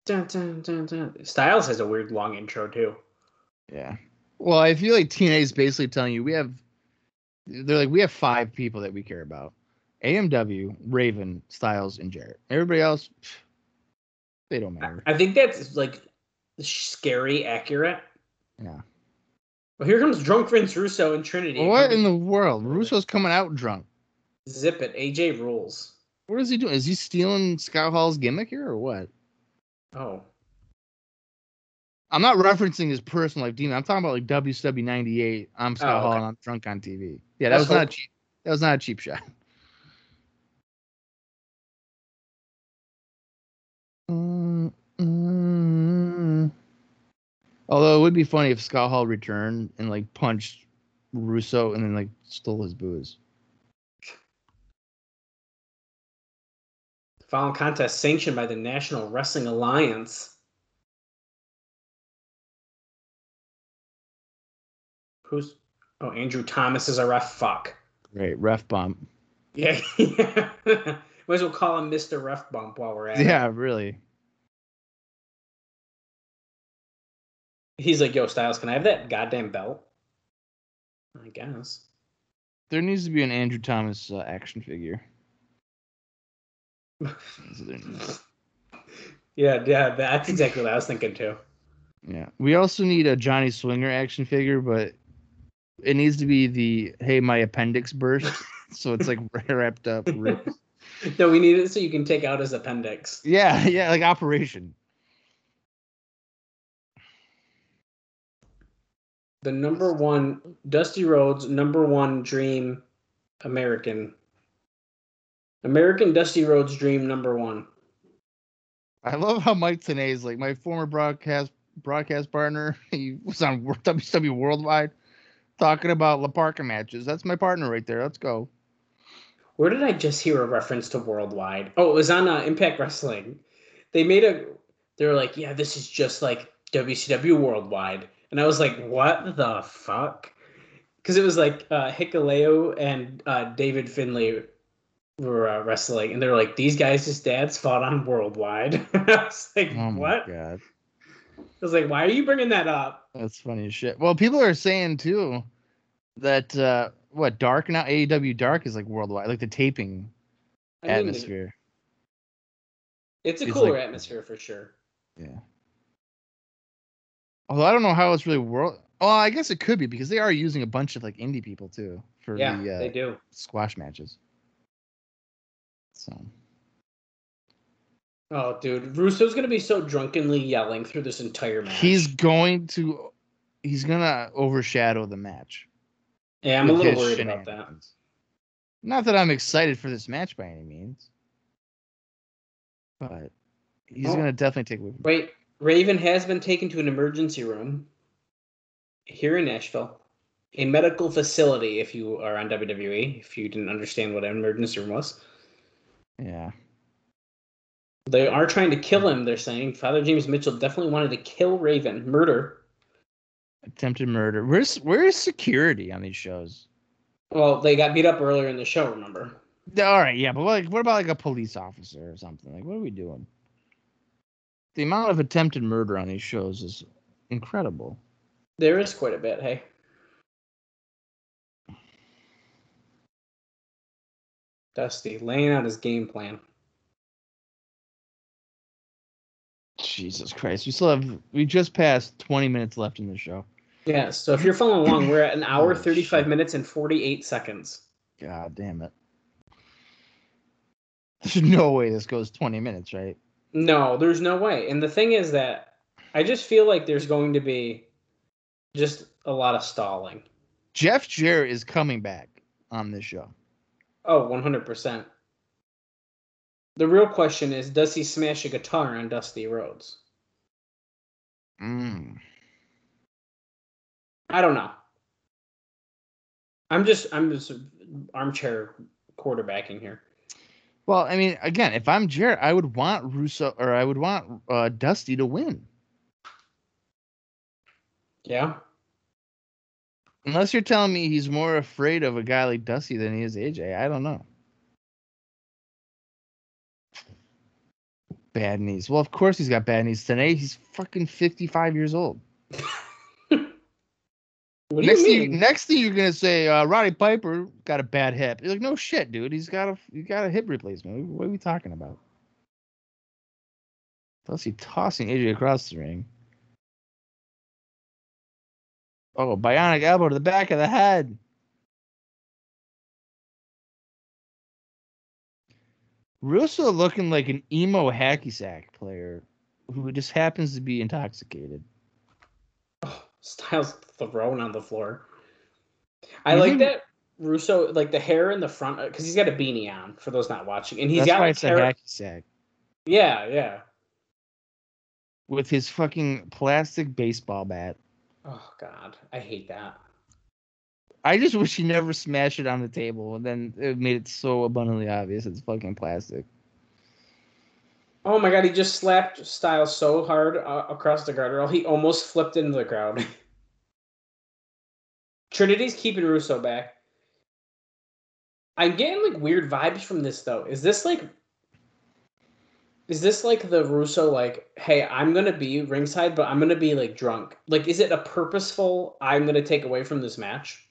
Dun, dun, dun, dun. Styles has a weird long intro too. Yeah. Well, I feel like T N A is basically telling you we have. They're like, we have five people that we care about: A M W, Raven, Styles, and Jarrett. Everybody else, pff, they don't matter. I think that's like scary accurate. Yeah. Well, here comes drunk Vince Russo and Trinity. Well, what in the world? Russo's coming out drunk. Zip it. A J rules. What is he doing? Is he stealing Scott Hall's gimmick here or what? Oh. I'm not referencing his personal life, Dean. I'm talking about like W C W ninety-eight. I'm Scott oh, okay. Hall and I'm drunk on T V. Yeah, that That's was hope. not a cheap. That was not a cheap shot. Mm-hmm. Although it would be funny if Scott Hall returned and like punched Russo and then like stole his booze. The following contest sanctioned by the National Wrestling Alliance. Who's, oh, Andrew Thomas is a ref. Fuck. Great. Ref bump. Yeah. yeah. Might as well call him Mister Ref Bump while we're at yeah, it. Yeah, really. He's like, yo, Styles, can I have that goddamn belt? I guess. There needs to be an Andrew Thomas uh, action figure. yeah, yeah, that's exactly what I was thinking, too. Yeah. We also need a Johnny Swinger action figure, but it needs to be the, hey, my appendix burst. So it's like wrapped up. Ripped. No, we need it so you can take out his appendix. Yeah, yeah, like Operation. The number one, Dusty Rhodes, number one dream American. American Dusty Rhodes dream number one. I love how Mike Tenay is like, my former broadcast broadcast partner. He was on W C W Worldwide. Talking about La Parka matches. That's my partner right there. Let's go. Where did I just hear a reference to Worldwide? Oh, it was on uh, Impact Wrestling. They made a... They were like, yeah, this is just like W C W Worldwide. And I was like, what the fuck? Because it was like uh, Hikuleo and uh, David Finlay were uh, wrestling. And they were like, these guys' his dads fought on Worldwide. And I was like, oh my what? God. I was like, why are you bringing that up? That's funny as shit. Well, people are saying, too, that, uh, what, Dark now? A E W Dark is, like, worldwide. Like, the taping I mean, atmosphere. It's a it's cooler like, atmosphere, for sure. Yeah. Although, I don't know how it's really world... Oh, I guess it could be, because they are using a bunch of, like, indie people, too, for yeah, the uh, they do. Squash matches. So... Oh, dude, Russo's gonna be so drunkenly yelling through this entire match. He's going to, he's gonna overshadow the match. Yeah, I'm a little worried about that. Not that I'm excited for this match by any means, but he's oh. gonna definitely take away. Wait, Raven has been taken to an emergency room here in Nashville, a medical facility. If you are on W W E, if you didn't understand what an emergency room was, yeah. They are trying to kill him, they're saying. Father James Mitchell definitely wanted to kill Raven. Murder. Attempted murder. Where's where's security on these shows? Well, they got beat up earlier in the show, remember? All right, yeah, but like, what about like a police officer or something? Like, what are we doing? The amount of attempted murder on these shows is incredible. There is quite a bit, hey? Dusty, laying out his game plan. Jesus Christ. We still have, we just passed twenty minutes left in the show. Yeah, so if you're following along, we're at an hour, oh, thirty-five shit. minutes, and forty-eight seconds. God damn it. There's no way this goes twenty minutes, right? No, there's no way. And the thing is that I just feel like there's going to be just a lot of stalling. Jeff Jarrett is coming back on this show. Oh, one hundred percent. The real question is, does he smash a guitar on Dusty Rhodes? Mm. I don't know. I'm just, I'm just armchair quarterbacking here. Well, I mean, again, if I'm Jarrett, I would want Russo, or I would want uh, Dusty to win. Yeah. Unless you're telling me he's more afraid of a guy like Dusty than he is A J. I don't know. Bad knees. Well, of course he's got bad knees today. He's fucking fifty-five years old. What do next, you mean? Thing, next thing you're gonna say, uh, Roddy Piper got a bad hip. You're like, no shit, dude. He's got a he got a hip replacement. What are we talking about? Dusty tossing A J across the ring. Oh, bionic elbow to the back of the head. Russo looking like an emo hacky sack player who just happens to be intoxicated. Styles thrown on the floor. I you like think, that Russo, like the hair in the front, because he's got a beanie on. For those not watching, and he's that's got why like, it's a hacky sack. Yeah, yeah. With his fucking plastic baseball bat. Oh God, I hate that. I just wish he never smashed it on the table, and then it made it so abundantly obvious it's fucking plastic. Oh my God, he just slapped Styles so hard uh, across the guardrail, he almost flipped into the crowd. Trinity's keeping Russo back. I'm getting like weird vibes from this though. Is this like, is this like the Russo like, hey, I'm gonna be ringside, but I'm gonna be like drunk? Like, is it a purposeful? I'm gonna take away from this match.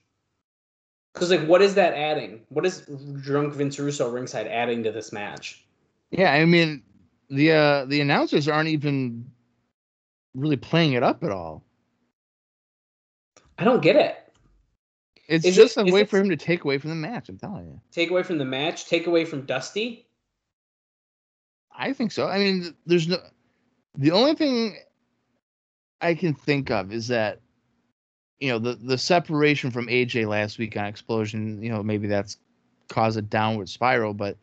Because like, what is that adding? What is drunk Vince Russo ringside adding to this match? Yeah, I mean. The uh, the announcers aren't even really playing it up at all. I don't get it. It's is just it, a way for him to take away from the match, I'm telling you. Take away from the match? Take away from Dusty? I think so. I mean, there's no... The only thing I can think of is that, you know, the, the separation from A J last week on Explosion, you know, maybe that's caused a downward spiral, but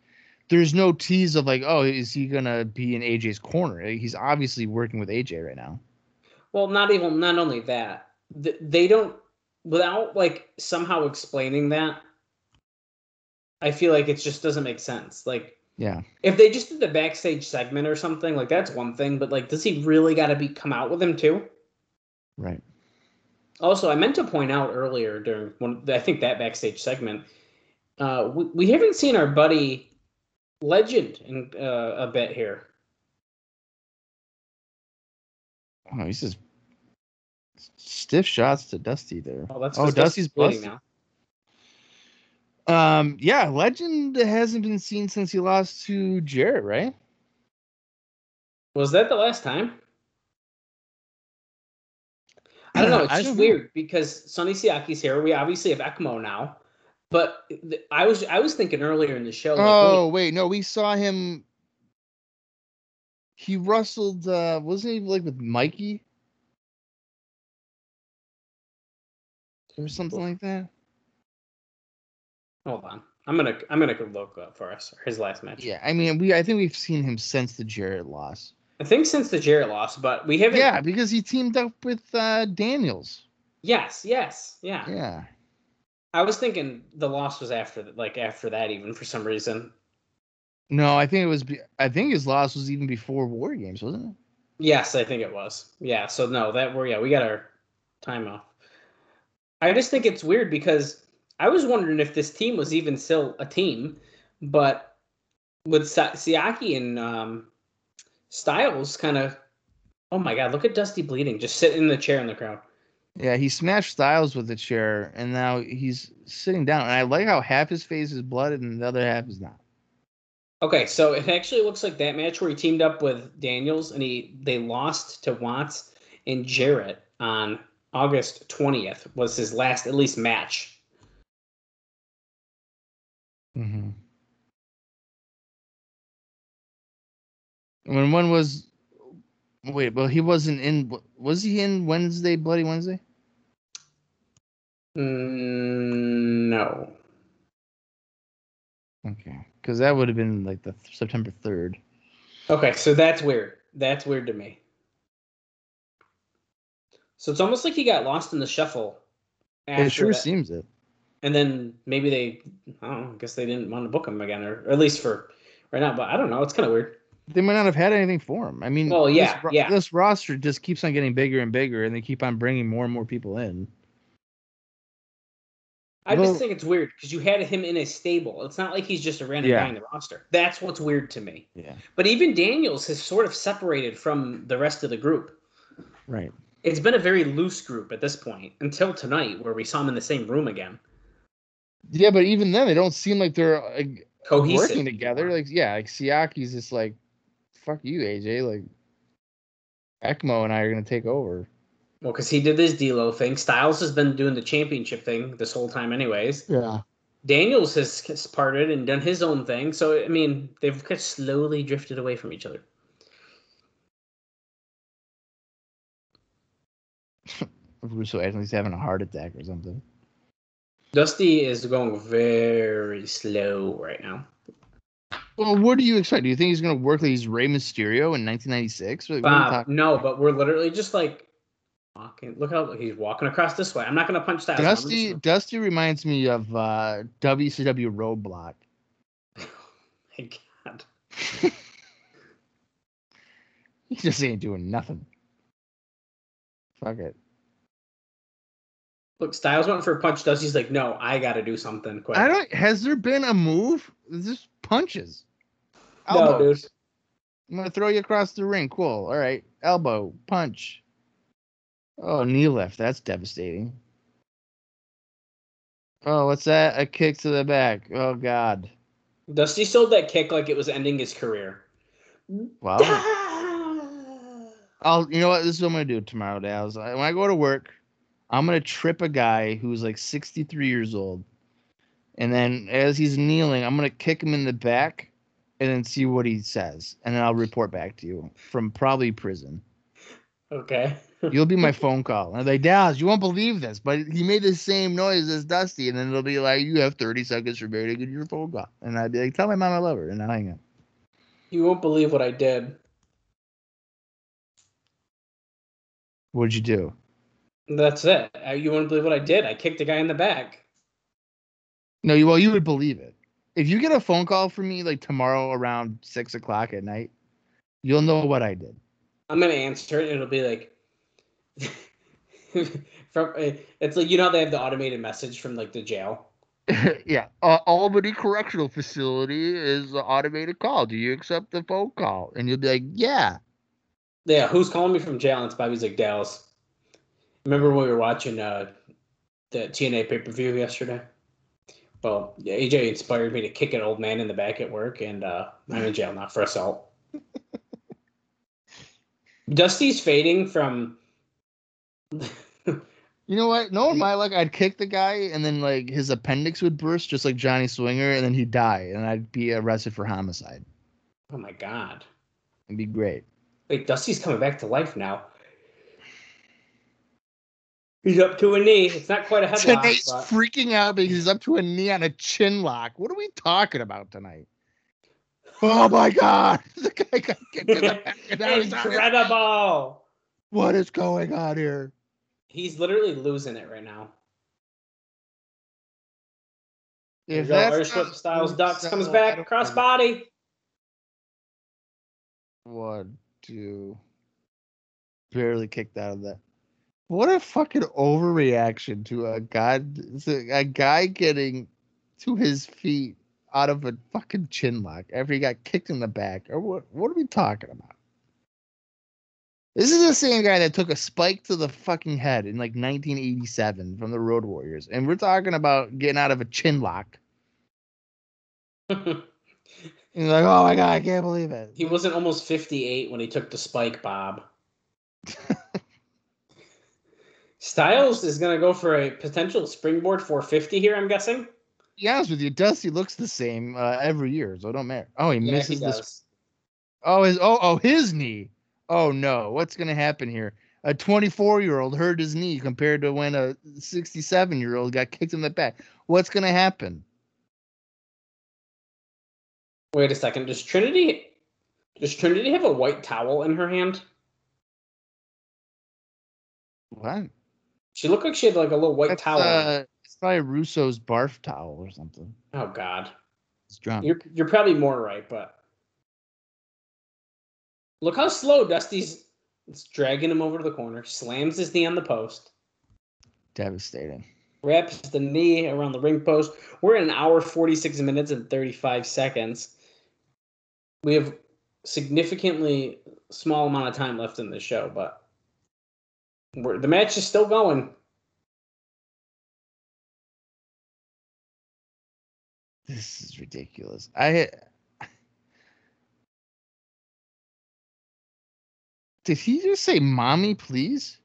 there's no tease of like, oh, is he gonna be in A J's corner? He's obviously working with A J right now. Well, not even not only that, th- they don't without like somehow explaining that. I feel like it just doesn't make sense. Like, yeah, if they just did the backstage segment or something, like that's one thing. But like, does he really gotta be come out with him too? Right. Also, I meant to point out earlier during one, I think that backstage segment, uh, we, we haven't seen our buddy Legend in uh, a bit here. Oh, he's just stiff shots to Dusty there. Oh, that's oh Dusty's busting now. Um, yeah, Legend hasn't been seen since he lost to Jarrett, right? Was that the last time? I don't know. It's just weird because Sonny Siaki's here. We obviously have Ekmo now. But th- I was I was thinking earlier in the show. Like, oh wait. wait, no, we saw him. He wrestled, uh, wasn't he like with Mikey or something like that? Hold on, I'm gonna I'm gonna look up for us his last match. Yeah, I mean we I think we've seen him since the Jarrett loss. I think since the Jarrett loss, but we haven't. Yeah, because he teamed up with uh, Daniels. Yes. Yes. Yeah. Yeah. I was thinking the loss was after, like after that, even for some reason. No, I think it was. Be- I think his loss was even before War Games, wasn't it? Yes, I think it was. Yeah. So no, that we yeah we got our time off. I just think it's weird because I was wondering if this team was even still a team, but with Sa- Siaki and um, Styles, kind of. Oh my God! Look at Dusty bleeding, just sitting in the chair in the crowd. Yeah, he smashed Styles with a chair, and now he's sitting down. And I like how half his face is blooded and the other half is not. Okay, so it actually looks like that match where he teamed up with Daniels and he they lost to Watts and Jarrett on August twentieth was his last, at least, match. Mm-hmm. When one was, wait, but he wasn't in. Was he in Wednesday, Bloody Wednesday? Mm, no. Okay, because that would have been like the September third. Okay, so that's weird. That's weird to me. So it's almost like he got lost in the shuffle. It sure that. seems it. And then maybe they, I don't know, I guess they didn't want to book him again, or, or at least for right now. But I don't know. It's kind of weird. They might not have had anything for him. I mean, well, yeah, this, yeah. this roster just keeps on getting bigger and bigger, and they keep on bringing more and more people in. I well, just think it's weird because you had him in a stable. It's not like he's just a random yeah. guy in the roster. That's what's weird to me. Yeah. But even Daniels has sort of separated from the rest of the group. Right. It's been a very loose group at this point until tonight where we saw him in the same room again. Yeah, but even then, they don't seem like they're like, cohesive working together. Like, yeah, like Siaki's just like, fuck you, A J. Like, Ekmo and I are going to take over. Well, because he did this D-Lo thing. Styles has been doing the championship thing this whole time anyways. Yeah. Daniels has, has parted and done his own thing. So, I mean, they've kind of slowly drifted away from each other. Russo actually is having a heart attack or something. Dusty is going very slow right now. Well, what do you expect? Do you think he's going to work like he's Rey Mysterio in nineteen ninety-six? Like, Bob, no, about? But we're literally just like walking. Look how he's walking across this way. I'm not going to punch that. Dusty gonna... Dusty reminds me of uh, W C W Roadblock. Oh, my God. He just ain't doing nothing. Fuck it. Look, Styles went for a punch. Dusty's like, no, I got to do something quick. I don't. Has there been a move? Just punches. Elbows. No, dude. I'm gonna throw you across the ring. Cool. All right. Elbow punch. Oh, knee lift. That's devastating. Oh, what's that? A kick to the back. Oh God. Dusty sold that kick like it was ending his career. Wow. I'll. You know what? This is what I'm gonna do tomorrow, Dallas. When I go to work, I'm going to trip a guy who's like sixty-three years old. And then as he's kneeling, I'm going to kick him in the back and then see what he says. And then I'll report back to you from probably prison. Okay. You'll be my phone call. And I'm like, Dallas, you won't believe this, but he made the same noise as Dusty. And then it'll be like, you have thirty seconds for me to get your phone call. And I'd be like, tell my mom I love her. And I'll hang up. You won't believe what I did. What'd you do? That's it. You wouldn't believe what I did. I kicked a guy in the back. No, you, well, you would believe it. If you get a phone call from me like tomorrow around six o'clock at night, you'll know what I did. I'm gonna answer it. It'll be like, from it's like you know they have the automated message from like the jail. Yeah, uh, Albany Correctional Facility is an automated call. Do you accept the phone call? And you'll be like, yeah. Yeah, who's calling me from jail? It's Bobby's like Dallas. Remember when we were watching uh, the T N A pay-per-view yesterday? Well, A J inspired me to kick an old man in the back at work, and uh, I'm in jail now for assault. Dusty's fading from... You know what? No one might like, I'd kick the guy, and then like his appendix would burst, just like Johnny Swinger, and then he'd die, and I'd be arrested for homicide. Oh, my God. It'd be great. Like, Dusty's coming back to life now. He's up to a knee. It's not quite a headlock. Tonight but... freaking out because he's up to a knee on a chin lock. What are we talking about tonight? Oh, my God. The guy got kicked in the back. And incredible. What is going on here? He's literally losing it right now. If that's not... Styles ducks comes back. Cross body. One, two. Barely kicked out of that. What a fucking overreaction to a god, a guy getting to his feet out of a fucking chin lock after he got kicked in the back. Or what? What are we talking about? This is the same guy that took a spike to the fucking head in like nineteen eighty-seven from the Road Warriors, and we're talking about getting out of a chin lock. He's like, oh my God, I can't believe it. He wasn't almost fifty-eight when he took the spike bob. Styles is going to go for a potential springboard four fifty here, I'm guessing. To be honest with you, Dusty looks the same uh, every year, so it don't matter. Oh, he yeah, misses he this. Oh, his oh oh his knee. Oh no, what's going to happen here? A twenty-four-year-old hurt his knee compared to when a sixty-seven-year-old got kicked in the back. What's going to happen? Wait a second. Does Trinity does Trinity have a white towel in her hand? What? She looked like she had like a little white That's, towel. Uh, it's probably Russo's barf towel or something. Oh God, it's drunk. You're you're probably more right, but look how slow Dusty's it's dragging him over to the corner. Slams his knee on the post. Devastating. Wraps the knee around the ring post. We're at an hour forty-six minutes and thirty-five seconds. We have significantly small amount of time left in the show, but we're, the match is still going. This is ridiculous. I did he just say, "Mommy, please"?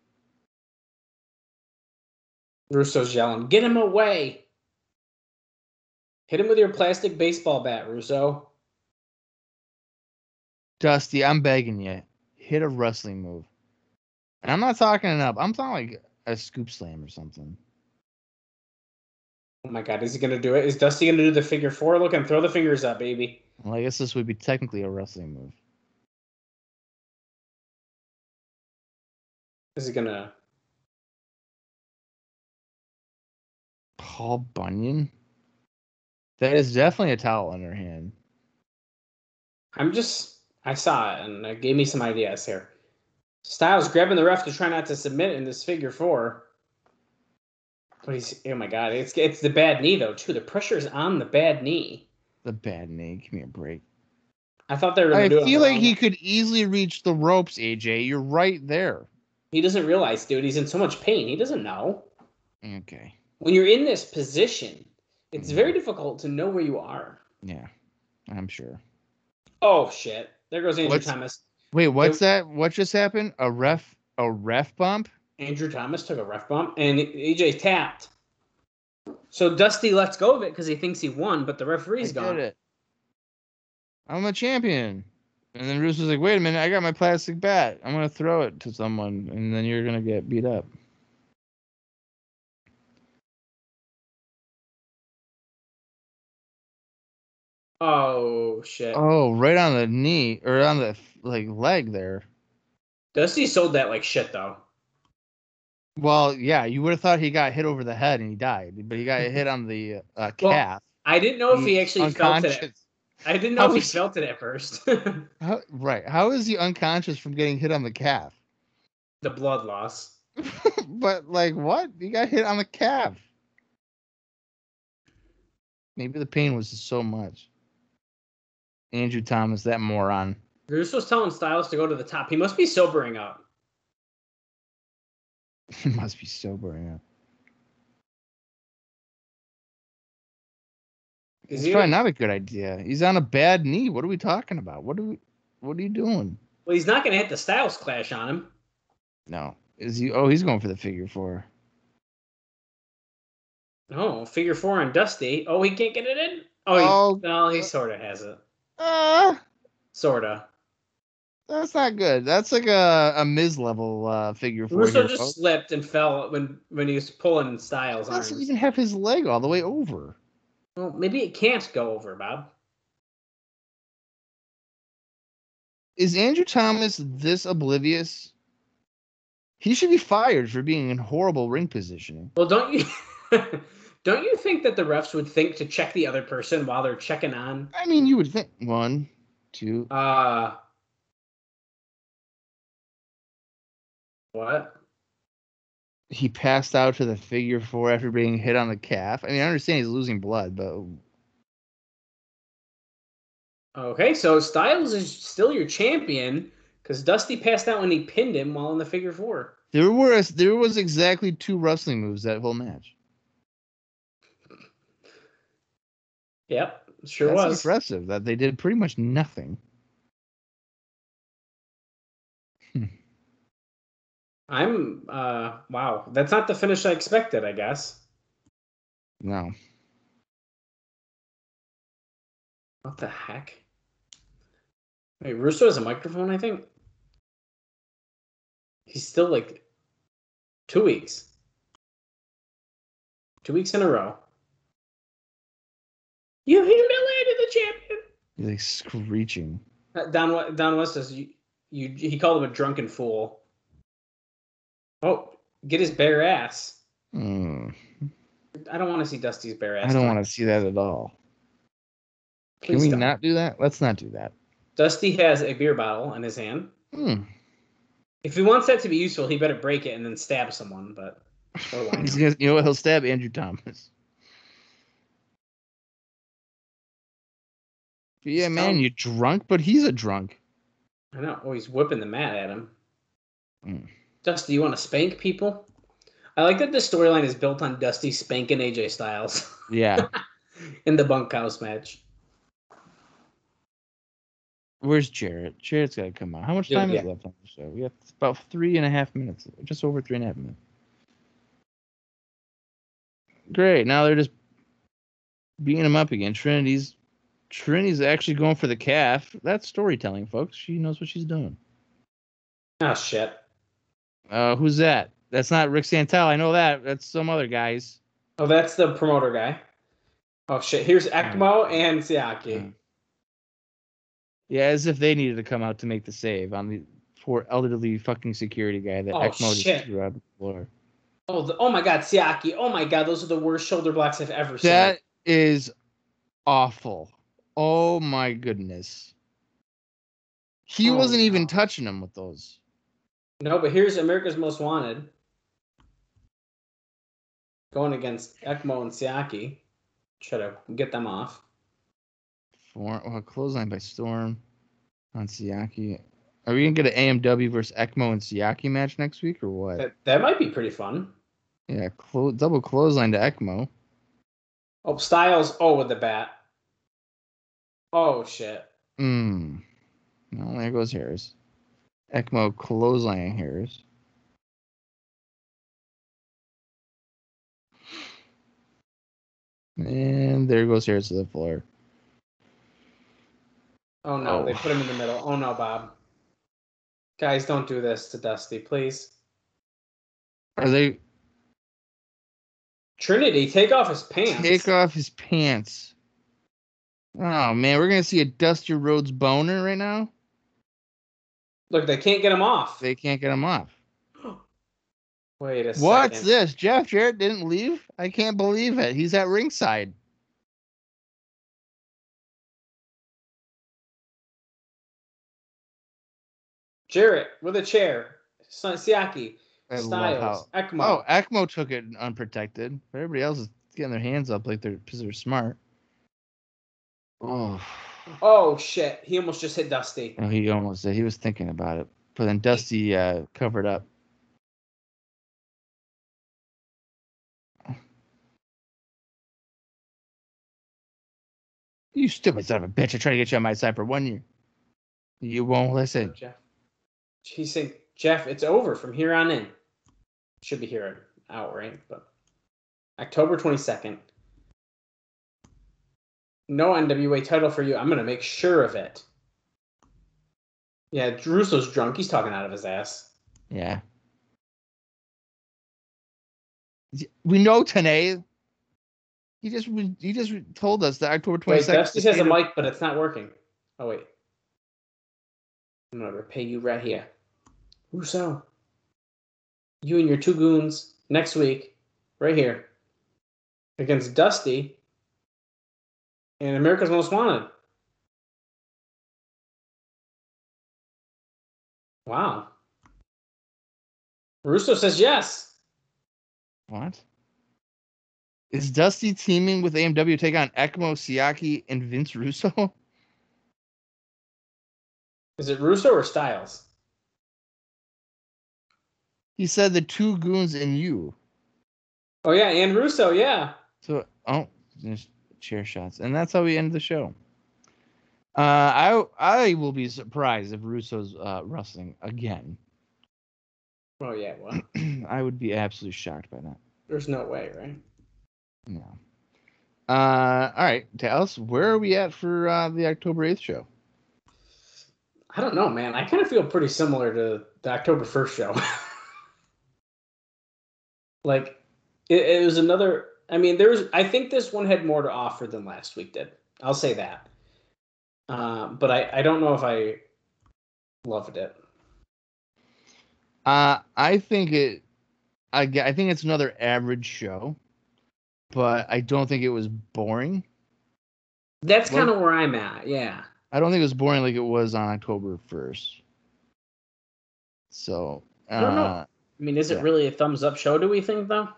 Russo's yelling, "Get him away! Hit him with your plastic baseball bat, Russo." Dusty, I'm begging you, hit a wrestling move. And I'm not talking it up. I'm talking like a scoop slam or something. Oh my God, is he gonna do it? Is Dusty gonna do the figure four? Look and throw the fingers up, baby. Well, I guess this would be technically a wrestling move. Is he gonna? Paul Bunyan? That is definitely a towel in her hand. I'm just... I saw it, and it gave me some ideas here. Styles grabbing the ref to try not to submit in this figure four. But he's... Oh, my God. It's it's the bad knee, though, too. The pressure's on the bad knee. The bad knee. Give me a break. I thought they were going to do it. I feel like he could easily reach the ropes, A J. You're right there. He doesn't realize, dude. He's in so much pain. He doesn't know. Okay. When you're in this position, it's very difficult to know where you are. Yeah, I'm sure. Oh, shit. There goes Andrew what's, Thomas. Wait, what's they, that? What just happened? A ref a ref bump? Andrew Thomas took a ref bump, and A J tapped. So Dusty lets go of it because he thinks he won, but the referee's I gone. Did it. I'm a champion. And then Russo's like, wait a minute, I got my plastic bat. I'm going to throw it to someone, and then you're going to get beat up. Oh, shit. Oh, right on the knee, or on the, like, leg there. Dusty sold that like shit, though. Well, yeah, you would have thought he got hit over the head and he died, but he got hit on the uh, calf. Well, I didn't know if he actually felt it. I didn't know if he felt it at first. How, right. How is he unconscious from getting hit on the calf? The blood loss. But, like, what? He got hit on the calf. Maybe the pain was just so much. Andrew Thomas, that moron. Russo's telling Styles to go to the top. He must be sobering up. He must be sobering up. Is it's he probably a- not a good idea. He's on a bad knee. What are we talking about? What are we? What are you doing? Well, he's not going to hit the Styles Clash on him. No. Is he? Oh, he's going for the figure four. Oh, figure four on Dusty. Oh, he can't get it in? Oh, he, oh, no, he sort of has it. Uh, sort of. That's not good. That's like a, a Miz level uh, figure four. Russo here, just folks. Slipped and fell when, when he was pulling Styles' arms. He doesn't even have his leg all the way over. Well, maybe it can't go over, Bob. Is Andrew Thomas this oblivious? He should be fired for being in horrible ring positioning. Well, don't you... Don't you think that the refs would think to check the other person while they're checking on? I mean, you would think. One, two. Uh, what? He passed out to the figure four after being hit on the calf. I mean, I understand he's losing blood, but... Okay, so Styles is still your champion because Dusty passed out when he pinned him while in the figure four. There were a, there was exactly two wrestling moves that whole match. Yep, Sure That's was. Impressive that they did pretty much nothing. Hmm. I'm, uh, wow. That's not the finish I expected, I guess. No. What the heck? Wait, Russo has a microphone, I think? He's still like two weeks. Two weeks in a row. You humiliated the champion. He's like screeching. Uh, Don, Don West says, you, you, he called him a drunken fool. Oh, get his bare ass. Mm. I don't want to see Dusty's bare ass. I don't want to see that at all. Please Can we don't. not do that? Let's not do that. Dusty has a beer bottle in his hand. Mm. If he wants that to be useful, he better break it and then stab someone. But He's gonna, you know what? He'll stab Andrew Thomas. But yeah, Stone. Man, you're drunk, but he's a drunk. I know. Oh, he's whipping the mat at him. Mm. Dusty, you want to spank people? I like that this storyline is built on Dusty spanking A J Styles. Yeah. In the bunkhouse match. Where's Jarrett? Jarrett's got to come on. How much time yeah, is yeah. left on the show? We have about three and a half minutes. Just over three and a half minutes. Great. Now they're just beating him up again. Trinity's Trinity's actually going for the calf. That's storytelling, folks. She knows what she's doing. Oh, shit. Uh, who's that? That's not Rick Santel. I know that. That's some other guys. Oh, that's the promoter guy. Oh, shit. Here's Ekmo and Siaki. Uh, yeah, as if they needed to come out to make the save on the poor elderly fucking security guy that oh, Ekmo shit. just threw out of the floor. Oh, the, oh my God, Siaki. Oh, my God. Those are the worst shoulder blocks I've ever seen. That is awful. Oh, my goodness. He oh, wasn't no. even touching him with those. No, but here's America's Most Wanted. Going against Ekmo and Siaki. Try to get them off. Four, well, clothesline by Storm on Siaki. Are we going to get an A M W versus Ekmo and Siaki match next week or what? That, that might be pretty fun. Yeah, clo- double clothesline to Ekmo. Oh, Styles. Oh, with the bat. Oh, shit. Hmm. Well, there goes Harris. Ekmo clothesline Harris. And there goes Harris to the floor. Oh, no. Oh. They put him in the middle. Oh, no, Bob. Guys, don't do this to Dusty, please. Are they... Trinity, take off his pants. Take off his pants. Oh, man. We're going to see a Dusty Rhodes boner right now? Look, they can't get him off. They can't get him off. Wait a second. What's this? Jeff Jarrett didn't leave? I can't believe it. He's at ringside. Jarrett with a chair. Siaki. Styles. How... Ekmo. Oh, Ekmo took it unprotected. But everybody else is getting their hands up like they're, they're smart. Oh. Oh, shit. He almost just hit Dusty. Oh, he almost did. He was thinking about it. But then Dusty uh, covered up. You stupid son of a bitch. I tried to get you on my side for one year. You won't listen. Jeff. He said, Jeff, it's over from here on in. Should be here out, right? But October twenty-second. No N W A title for you. I'm going to make sure of it. Yeah, Russo's drunk. He's talking out of his ass. Yeah. We know Tanae. He just he just told us that October twenty-second. Wait, Dusty has a mic, but it's not working. Oh, wait. I'm going to repay you right here. Russo. You and your two goons next week, right here, against Dusty and America's Most Wanted. Wow. Russo says yes. What? Is Dusty teaming with A M W to take on Ekmo, Siaki, and Vince Russo? Is it Russo or Styles? He said the two goons and you. Oh, yeah, and Russo, yeah. So, oh, chair shots. And that's how we end the show. Uh, I I will be surprised if Russo's uh, wrestling again. Oh, yeah, well. I would be absolutely shocked by that. There's no way, right? No. Uh, all right, Dallas, where are we at for uh, the October eighth show? I don't know, man. I kind of feel pretty similar to the October first show. Like, it, it was another... I mean, there was. I think this one had more to offer than last week did. I'll say that. Uh, but I, I don't know if I loved it. Uh, I think it... I, I think it's another average show, but I don't think it was boring. That's kind of where I'm at, yeah. I don't think it was boring like it was on October first. So... Uh, I don't know. I mean, is yeah. it really a thumbs-up show, do we think, though?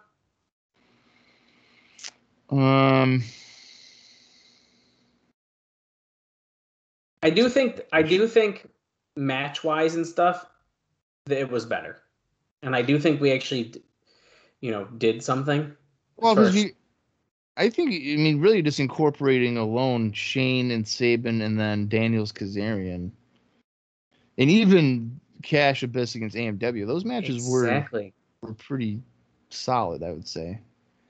Um, I do think I do think match-wise and stuff that it was better, and I do think we actually, you know, did something. Well, because you, I think I mean really just incorporating alone Shane and Sabin and then Daniels Kazarian, and even Kash Abyss against A M W. Those matches exactly. were were pretty solid, I would say.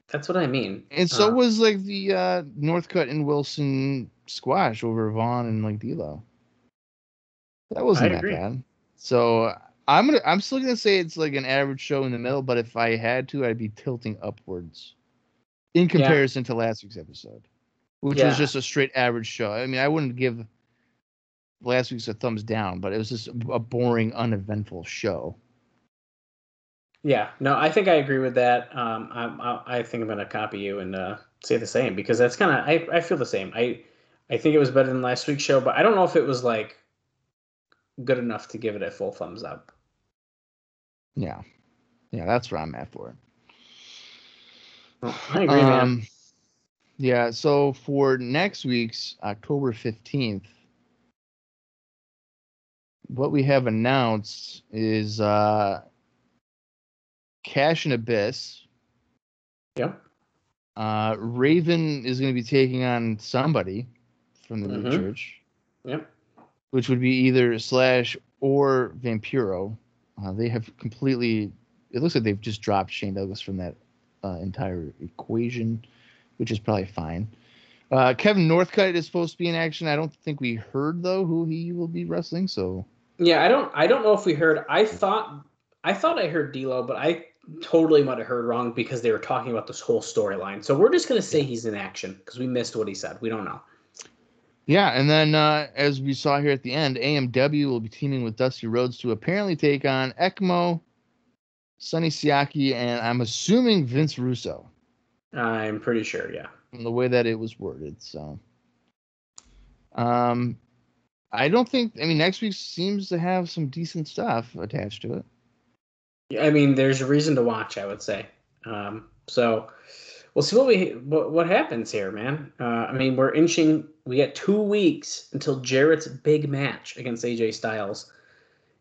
That's what I mean. And so uh, was, like, the uh, Northcutt and Wilson squash over Vaughn and, like, D-Lo. That wasn't I'd that agree. bad. So I'm gonna, I'm still going to say it's, like, an average show in the middle, but if I had to, I'd be tilting upwards in comparison yeah. to last week's episode, which yeah. was just a straight average show. I mean, I wouldn't give last week's a thumbs down, but it was just a boring, uneventful show. Yeah, no, I think I agree with that. Um, I, I, I think I'm going to copy you and uh, say the same, because that's kind of, I, I feel the same. I I think it was better than last week's show, but I don't know if it was, like, good enough to give it a full thumbs up. Yeah. Yeah, that's where I'm at for it. Well, I agree, um, man. Yeah, so for next week's October fifteenth, what we have announced is... Uh, Kash and Abyss. Yeah. Uh, Raven is going to be taking on somebody from the mm-hmm. new church. Yep. Which would be either Slash or Vampiro. Uh, they have completely... It looks like they've just dropped Shane Douglas from that uh, entire equation, which is probably fine. Uh, Kevin Northcutt is supposed to be in action. I don't think we heard, though, who he will be wrestling, so... Yeah, I don't, I don't know if we heard. I thought... I thought I heard D-Lo, but I totally might have heard wrong because they were talking about this whole storyline. So we're just going to say he's in action because we missed what he said. We don't know. Yeah, and then uh, as we saw here at the end, A M W will be teaming with Dusty Rhodes to apparently take on Ekmo, Sonny Siaki, and I'm assuming Vince Russo. I'm pretty sure, yeah. From the way that it was worded, so. Um, I don't think, I mean, next week seems to have some decent stuff attached to it. I mean, there's a reason to watch, I would say. Um, so we'll see what we what, what happens here, man. Uh, I mean, we're inching. We got two weeks until Jarrett's big match against A J Styles.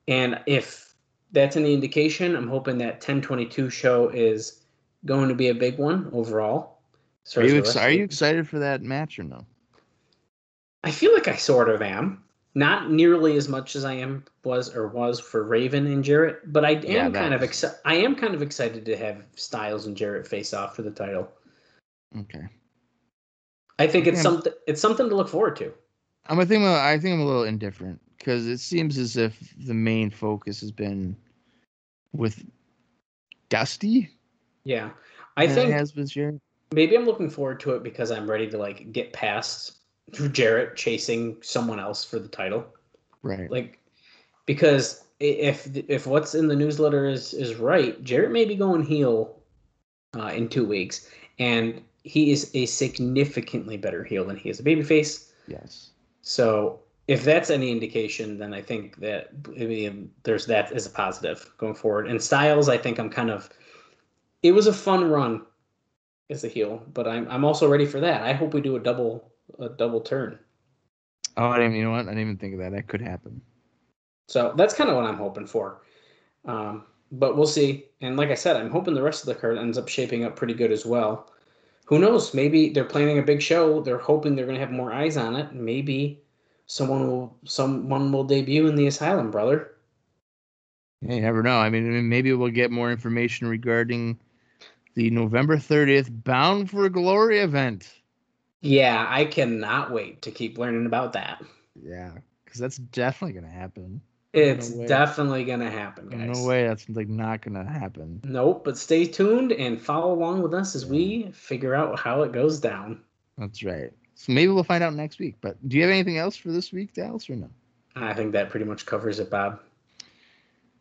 And if that's any indication, I'm hoping that ten twenty-two show is going to be a big one overall. Are you, ex- are you excited for that match or no? I feel like I sort of am. Not nearly as much as I am was or was for Raven and Jarrett, but I am yeah, kind of exci- I am kind of excited to have Styles and Jarrett face off for the title. Okay. I think I it's something it's something to look forward to. I'm a thing I think I'm a little indifferent because it seems as if the main focus has been with Dusty. Yeah. I think has with Jarrett. Maybe I'm looking forward to it because I'm ready to like get past Jarrett chasing someone else for the title, right? Like, because if if what's in the newsletter is is right, Jarrett may be going heel uh, in two weeks, and he is a significantly better heel than he is a babyface. Yes. So if that's any indication, then I think that I mean, there's that as a positive going forward. And Styles, I think I'm kind of. It was a fun run as a heel, but I'm I'm also ready for that. I hope we do a double. A double turn. Oh, I didn't. You know what? I didn't even think of that. That could happen. So that's kind of what I'm hoping for. Um, but we'll see. And like I said, I'm hoping the rest of the card ends up shaping up pretty good as well. who knows? Maybe they're planning a big show. They're hoping they're going to have more eyes on it. Maybe someone will someone will debut in the Asylum, brother. You never know. I mean, maybe we'll get more information regarding the November thirtieth Bound for Glory event. Yeah, I cannot wait to keep learning about that. Yeah, because that's definitely going to happen. It's no definitely going to happen, guys. No way that's like not going to happen. Nope, but stay tuned and follow along with us as yeah. we figure out how it goes down. That's right. So maybe we'll find out next week. But do you have anything else for this week, Dallas, or no? I think that pretty much covers it, Bob.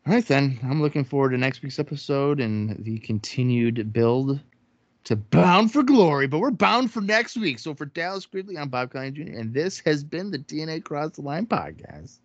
All right, then. I'm looking forward to next week's episode and the continued build to Bound for Glory. But we're bound for next week. So for Dallas Gridley, I'm Bob Collins Junior And this has been the D N A Cross the Line podcast.